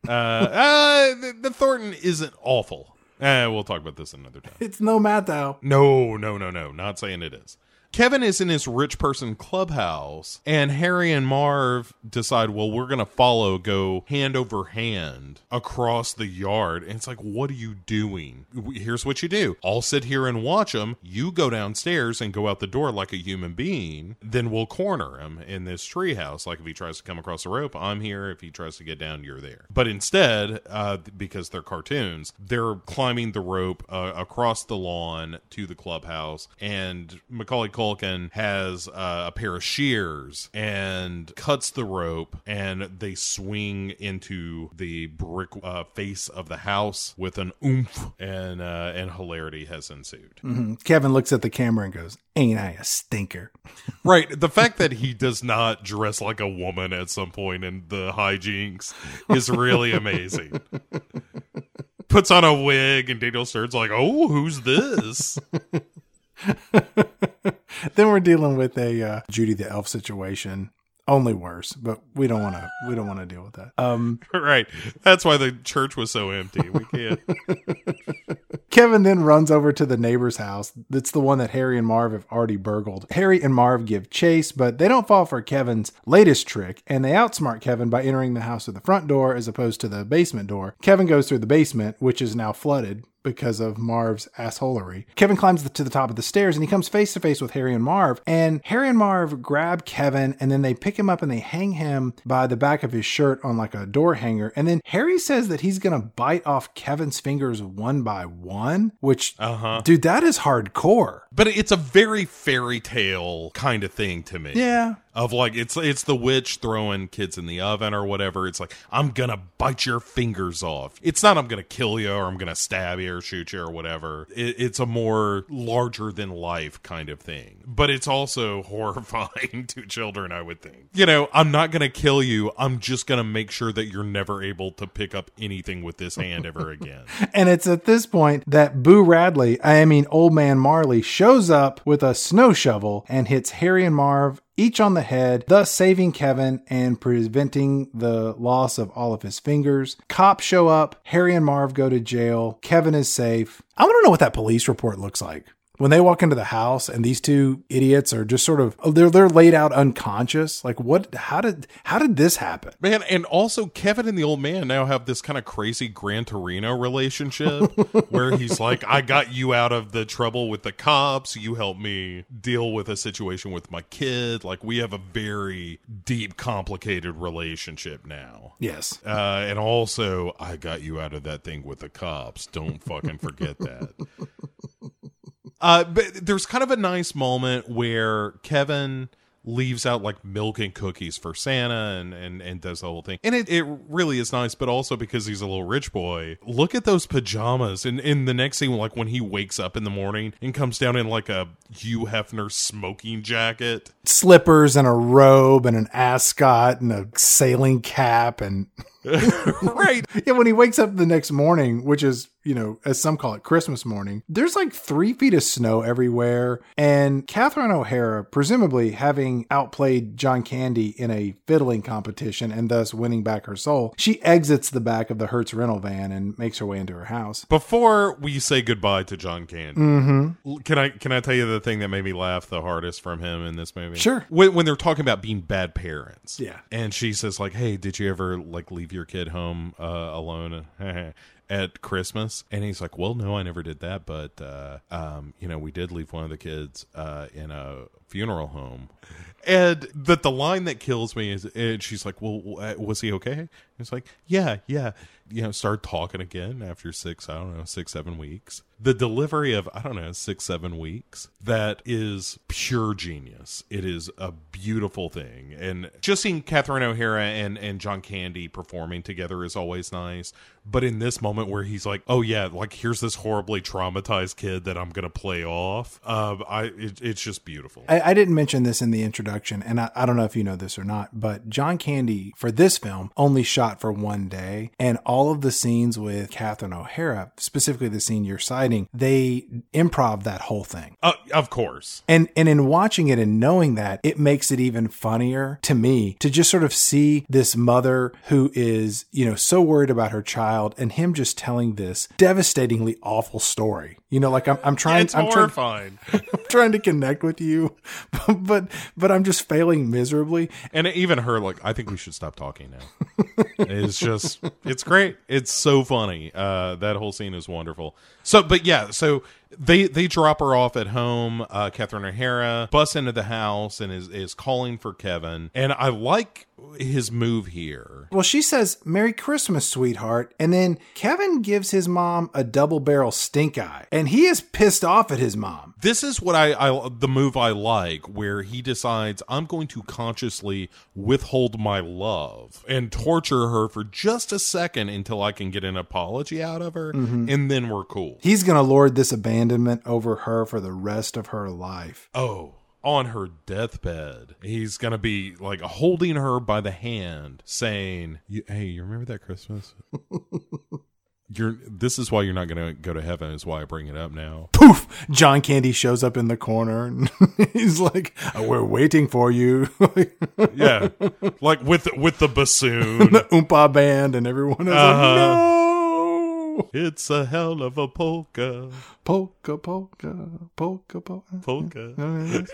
Uh, uh, the, the Thornton isn't awful. Uh, we'll talk about this another time. It's no Mathau. No, no, no, no. Not saying it is. Kevin is in his rich person clubhouse, and Harry and Marv decide, well, we're going to follow, go hand over hand across the yard. And it's like, what are you doing? Here's what you do. I'll sit here and watch them. You go downstairs and go out the door like a human being. Then we'll corner him in this treehouse. Like if he tries to come across the rope, I'm here. If he tries to get down, you're there. But instead, uh, because they're cartoons, they're climbing the rope uh, across the lawn to the clubhouse, and Macaulay Culkin has uh, a pair of shears and cuts the rope, and they swing into the brick uh, face of the house with an oomph, and uh, and hilarity has ensued. Mm-hmm. Kevin looks at the camera and goes, "Ain't I a stinker?" Right. The fact that he does not dress like a woman at some point in the hijinks is really amazing. Puts on a wig, and Daniel Stern's like, "Oh, who's this?" Then we're dealing with a uh, Judy the Elf situation, only worse, but we don't want to we don't want to deal with that. Um right, that's why the church was so empty. We can't. Kevin then runs over to the neighbor's house. That's the one that Harry and Marv have already burgled. Harry and Marv give chase, but they don't fall for Kevin's latest trick, and they outsmart Kevin by entering the house through the front door as opposed to the basement door. Kevin goes through the basement, which is now flooded because of Marv's assholery. Kevin climbs to the top of the stairs, and he comes face to face with Harry and Marv, and Harry and Marv grab Kevin, and then they pick him up and they hang him by the back of his shirt on like a door hanger. And then Harry says that he's going to bite off Kevin's fingers one by one, which, uh-huh. dude, that is hardcore. But it's a very fairy tale kind of thing to me. Yeah. Of like, it's it's the witch throwing kids in the oven or whatever. It's like, I'm going to bite your fingers off. It's not I'm going to kill you or I'm going to stab you or shoot you or whatever. It, it's a more larger than life kind of thing. But it's also horrifying to children, I would think. You know, I'm not going to kill you. I'm just going to make sure that you're never able to pick up anything with this hand ever again. And it's at this point that Boo Radley, I mean Old Man Marley, shows up with a snow shovel and hits Harry and Marv each on the head, thus saving Kevin and preventing the loss of all of his fingers. Cops show up. Harry and Marv go to jail. Kevin is safe. I want to know what that police report looks like. When they walk into the house and these two idiots are just sort of, oh, they're they're laid out unconscious. Like, what? How did how did this happen, man? And also, Kevin and the old man now have this kind of crazy Gran Torino relationship where he's like, "I got you out of the trouble with the cops. You helped me deal with a situation with my kid. Like, we have a very deep, complicated relationship now." Yes. Uh, and also, I got you out of that thing with the cops. Don't fucking forget that. Uh, but there's kind of a nice moment where Kevin leaves out like milk and cookies for Santa and, and, and does the whole thing. And it, it really is nice, but also because he's a little rich boy. Look at those pajamas. And in the next scene, like when he wakes up in the morning and comes down in like a Hugh Hefner smoking jacket. Slippers and a robe and an ascot and a sailing cap and... Right. Yeah, when he wakes up the next morning, which is, you know, as some call it Christmas morning, there's like three feet of snow everywhere. And Catherine O'Hara, presumably having outplayed John Candy in a fiddling competition and thus winning back her soul, she exits the back of the Hertz rental van and makes her way into her house. Before we say goodbye to John Candy, mm-hmm. can I can I tell you the thing that made me laugh the hardest from him in this movie? Sure. When, when they're talking about being bad parents. Yeah. And she says like, "Hey, did you ever like leave your kid home uh, alone at Christmas?" And he's like, "Well, no, I never did that, but uh um you know, we did leave one of the kids uh in a funeral home." And that the line that kills me is, and she's like, "Well, was he okay?" And it's like, yeah yeah you know, start talking again after six I don't know six seven weeks. The delivery of I don't know six seven weeks, that is pure genius. It is a beautiful thing. And just seeing Catherine O'Hara and and John Candy performing together is always nice, But in this moment where he's like, oh yeah, like here's this horribly traumatized kid that I'm going to play off. Uh, I it, It's just beautiful. I, I didn't mention this in the introduction, and I, I don't know if you know this or not, but John Candy for this film only shot for one day, and all of the scenes with Catherine O'Hara, specifically the scene you're citing, they improv that whole thing. Uh, of course. And, and in watching it and knowing that, it makes it even funnier to me to just sort of see this mother who is, you know, so worried about her child, and him just telling this devastatingly awful story. You know, like I'm, I'm trying, it's I'm horrifying. Trying, I'm trying to connect with you, but, but I'm just failing miserably. And even her, like, I think we should stop talking now. It's just, it's great. It's so funny. Uh, that whole scene is wonderful. So, but yeah, so they, they drop her off at home. Uh, Catherine O'Hara busts into the house and is, is calling for Kevin. And I like his move here. Well, she says, Merry Christmas, sweetheart. And then Kevin gives his mom a double barrel stink eye. And he is pissed off at his mom. This is what I, I, the move I like, where he decides I'm going to consciously withhold my love and torture her for just a second until I can get an apology out of her. Mm-hmm. And then we're cool. He's going to lord this abandonment over her for the rest of her life. Oh. On her deathbed, he's going to be like holding her by the hand saying, hey, you remember that Christmas? You're, this is why you're not going to go to heaven, is why I bring it up now. Poof! John Candy shows up in the corner and he's like, oh, we're waiting for you. Yeah. Like with, with the bassoon. The Oompa band and everyone is uh-huh. like, no. It's a hell of a polka. Polka, polka, polka, polka. Polka.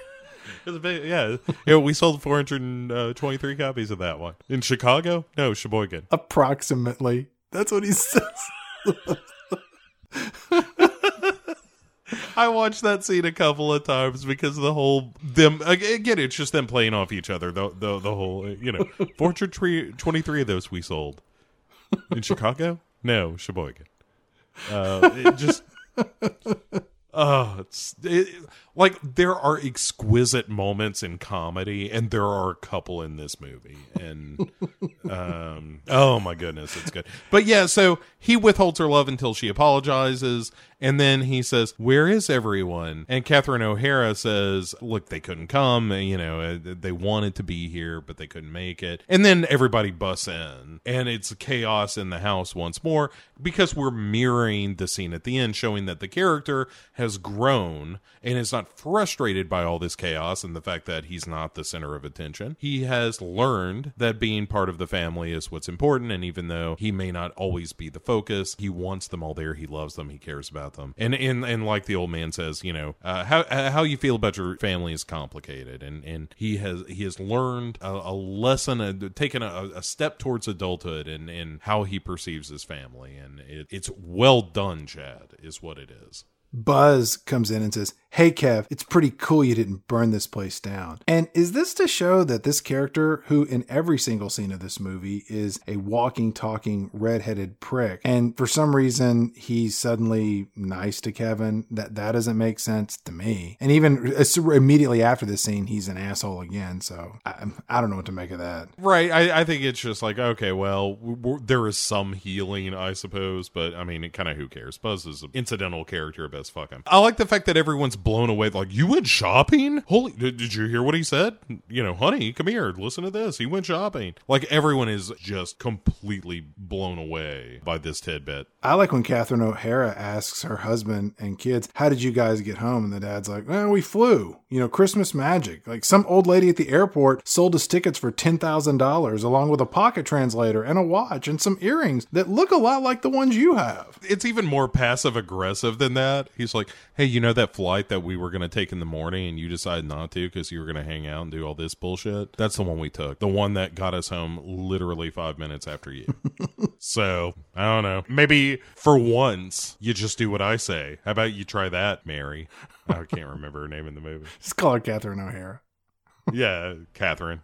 It's a big, yeah, you know, we sold four hundred twenty-three copies of that one. In Chicago? No, Sheboygan. Approximately. That's what he says. I watched that scene a couple of times because the whole them again. It's just them playing off each other. The the, the whole, you know, four hundred twenty-three of those we sold in Chicago. No, Sheboygan. Uh, it just, uh, it's, it, like, there are exquisite moments in comedy, and there are a couple in this movie, and um, oh my goodness, it's good. But yeah, so he withholds her love until she apologizes, and then he says, "Where is everyone?" And Catherine O'Hara says, "Look, they couldn't come. You know, they wanted to be here, but they couldn't make it." And then everybody busts in, and it's chaos in the house once more, because we're mirroring the scene at the end, showing that the character has grown and is not frustrated by all this chaos and the fact that he's not the center of attention. He has learned that being part of the family is what's important, and even though he may not always be the focus, he wants them all there, he loves them, he cares about them. And and, and like the old man says, you know, uh, how how you feel about your family is complicated, and, and he has he has learned a, a lesson, a, taken a, a step towards adulthood, and, and how he perceives his family, and it, it's well done, Chad, is what it is. Buzz comes in and says, "Hey, Kev, it's pretty cool you didn't burn this place down." And is this to show that this character, who in every single scene of this movie is a walking, talking, redheaded prick, and for some reason he's suddenly nice to Kevin? That that doesn't make sense to me. And even immediately after this scene, he's an asshole again. So I, I don't know what to make of that. Right. I, I think it's just like, okay, well, w- w- there is some healing, I suppose. But I mean, kind of who cares? Buzz is an incidental character, best fuck him. I like the fact that everyone's blown away, like, you went shopping? Holy, did, did you hear what he said? You know, honey, come here, listen to this, he went shopping. Like, everyone is just completely blown away by this tidbit. I like when Catherine O'Hara asks her husband and kids, how did you guys get home? And the dad's like, well, we flew, you know, Christmas magic. Like, some old lady at the airport sold us tickets for ten thousand dollars along with a pocket translator and a watch and some earrings that look a lot like the ones you have. It's even more passive aggressive than that. He's like, hey, you know that flight that that we were going to take in the morning and you decided not to because you were going to hang out and do all this bullshit? That's the one we took. The one that got us home literally five minutes after you. So, I don't know. Maybe for once, you just do what I say. How about you try that, Mary? I can't remember her name in the movie. Just call her Catherine O'Hara. Yeah, Catherine.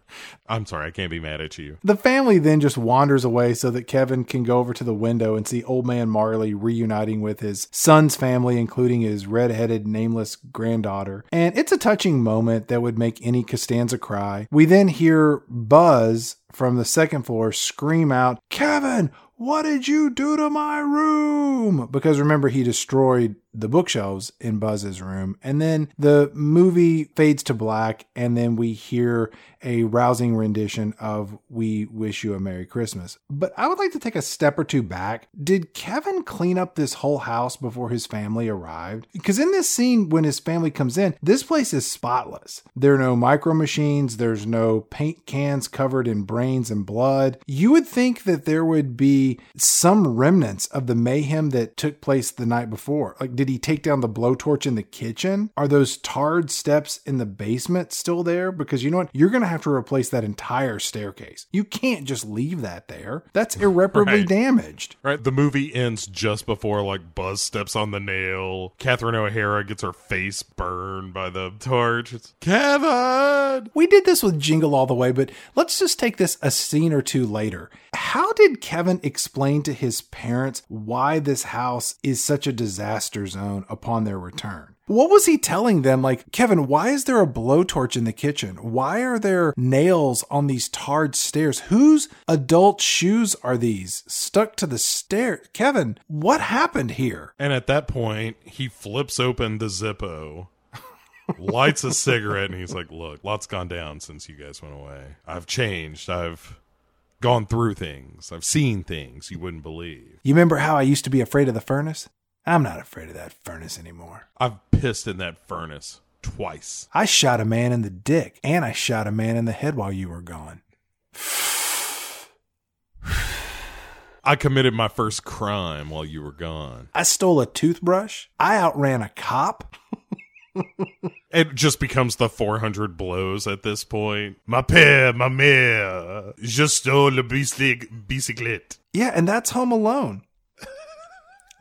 I'm sorry, I can't be mad at you. The family then just wanders away so that Kevin can go over to the window and see old man Marley reuniting with his son's family, including his red-headed, nameless granddaughter. And it's a touching moment that would make any Costanza cry. We then hear Buzz from the second floor scream out, "Kevin! what did you do to my room? Because remember, he destroyed the bookshelves in Buzz's room. And then the movie fades to black, and then we hear a rousing rendition of We Wish You a Merry Christmas. But I would like to take a step or two back. Did Kevin clean up this whole house before his family arrived? Because in this scene, when his family comes in, this place is spotless. There are no micro machines. There's no paint cans covered in brains and blood. You would think that there would be some remnants of the mayhem that took place the night before. Like, did he take down the blowtorch in the kitchen? Are those tarred steps in the basement still there? Because you know what? You're going to have to replace that entire staircase. You can't just leave that there. That's irreparably right. damaged. Right. The movie ends just before, like, Buzz steps on the nail. Catherine O'Hara gets her face burned by the torch. It's, Kevin! We did this with Jingle All the Way, but let's just take this a scene or two later. How did Kevin explain to his parents why this house is such a disaster zone upon their return? What was he telling them? Like, Kevin, why is there a blowtorch in the kitchen? Why are there nails on these tarred stairs? Whose adult shoes are these stuck to the stair? Kevin, what happened here? And at that point, he flips open the Zippo, lights a cigarette, and he's like, look, lots gone down since you guys went away. I've changed. I've gone through things. I've seen things you wouldn't believe. You remember how I used to be afraid of the furnace? I'm not afraid of that furnace anymore. I've pissed in that furnace twice. I shot a man in the dick, and I shot a man in the head while you were gone. I committed my first crime while you were gone. I stole a toothbrush. I outran a cop. It just becomes the four hundred blows at this point. Ma père, ma mère, je stole le bicyclette. Yeah, and that's Home Alone.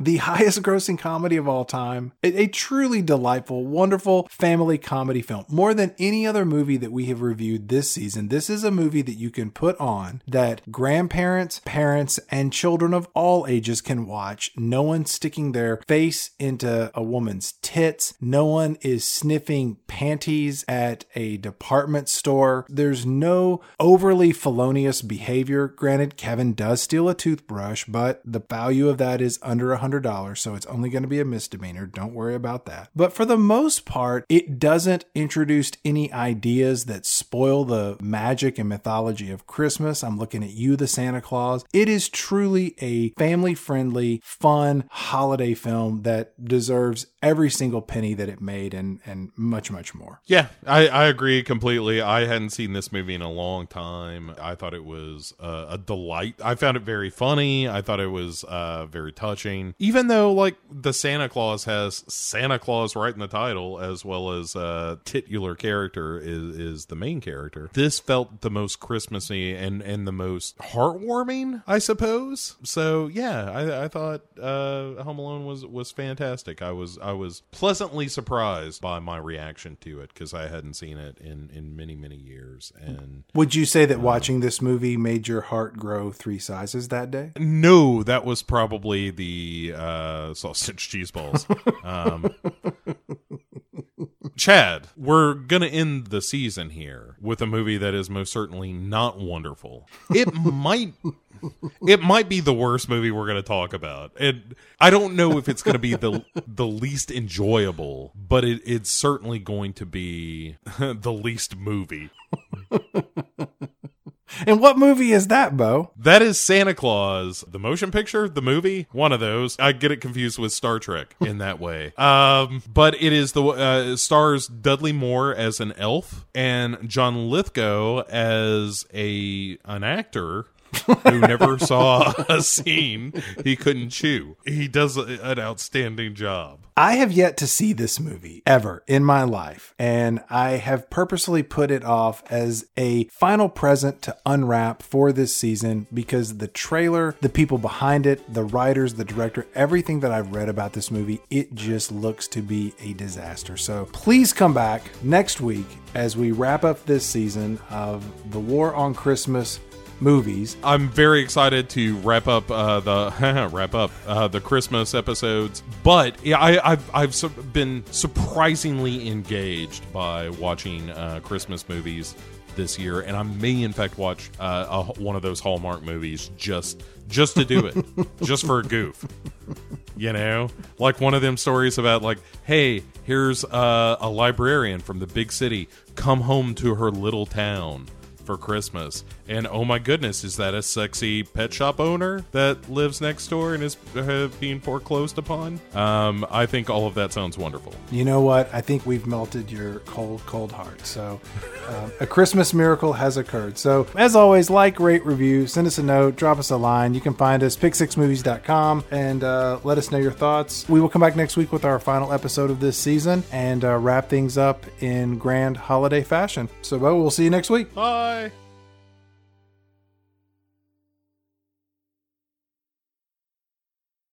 The highest grossing comedy of all time. A, a truly delightful, wonderful family comedy film. More than any other movie that we have reviewed this season, this is a movie that you can put on that grandparents, parents, and children of all ages can watch. No one sticking their face into a woman's tits. No one is sniffing panties at a department store. There's no overly felonious behavior. Granted, Kevin does steal a toothbrush, but the value of that is under one hundred dollars. So it's only going to be a misdemeanor. Don't worry about that. But for the most part, it doesn't introduce any ideas that spoil the magic and mythology of Christmas. I'm looking at you, the Santa Claus. It is truly a family-friendly, fun holiday film that deserves every single penny that it made and, and much, much more. Yeah, I, I agree completely. I hadn't seen this movie in a long time. I thought it was uh, a delight. I found it very funny. I thought it was uh, very touching. Even though, like, the Santa Claus has Santa Claus right in the title, as well as uh, titular character is, is the main character. This felt the most Christmassy and, and the most heartwarming, I suppose. So, yeah, I, I thought uh, Home Alone was, was fantastic. I was, I was pleasantly surprised by my reaction to it because I hadn't seen it in, in many, many years. And would you say that um, watching this movie made your heart grow three sizes that day? No, that was probably the Uh, sausage cheese balls. Um, Chad, we're going to end the season here with a movie that is most certainly not wonderful. It might... It might be the worst movie we're going to talk about. And I don't know if it's going to be the the least enjoyable, but it, it's certainly going to be the least movie. And what movie is that, Beau? That is Santa Claus. The motion picture? The movie? One of those. I get it confused with Star Trek in that way. Um, but it is the uh, stars Dudley Moore as an elf and John Lithgow as a an actor who never saw a scene he couldn't chew. He does a, an outstanding job. I have yet to see this movie ever in my life, and I have purposely put it off as a final present to unwrap for this season because the trailer, the people behind it, the writers, the director, everything that I've read about this movie, it just looks to be a disaster. So please come back next week as we wrap up this season of The War on Christmas movies. I'm very excited to wrap up uh, the wrap up uh, the Christmas episodes, but I, I've I've been surprisingly engaged by watching uh, Christmas movies this year, and I may in fact watch uh, a, one of those Hallmark movies just just to do it, just for a goof. You know, like one of them stories about like, hey, here's uh, a librarian from the big city come home to her little town for Christmas, and oh my goodness, is that a sexy pet shop owner that lives next door and is uh, being foreclosed upon? Um, I think all of that sounds wonderful. You know what? I think we've melted your cold, cold heart. So um, a Christmas miracle has occurred. So as always, like, rate, review, send us a note, drop us a line. You can find us pick six movies dot com and uh, let us know your thoughts. We will come back next week with our final episode of this season and uh, wrap things up in grand holiday fashion. So Beau, we'll see you next week. Bye. Bye.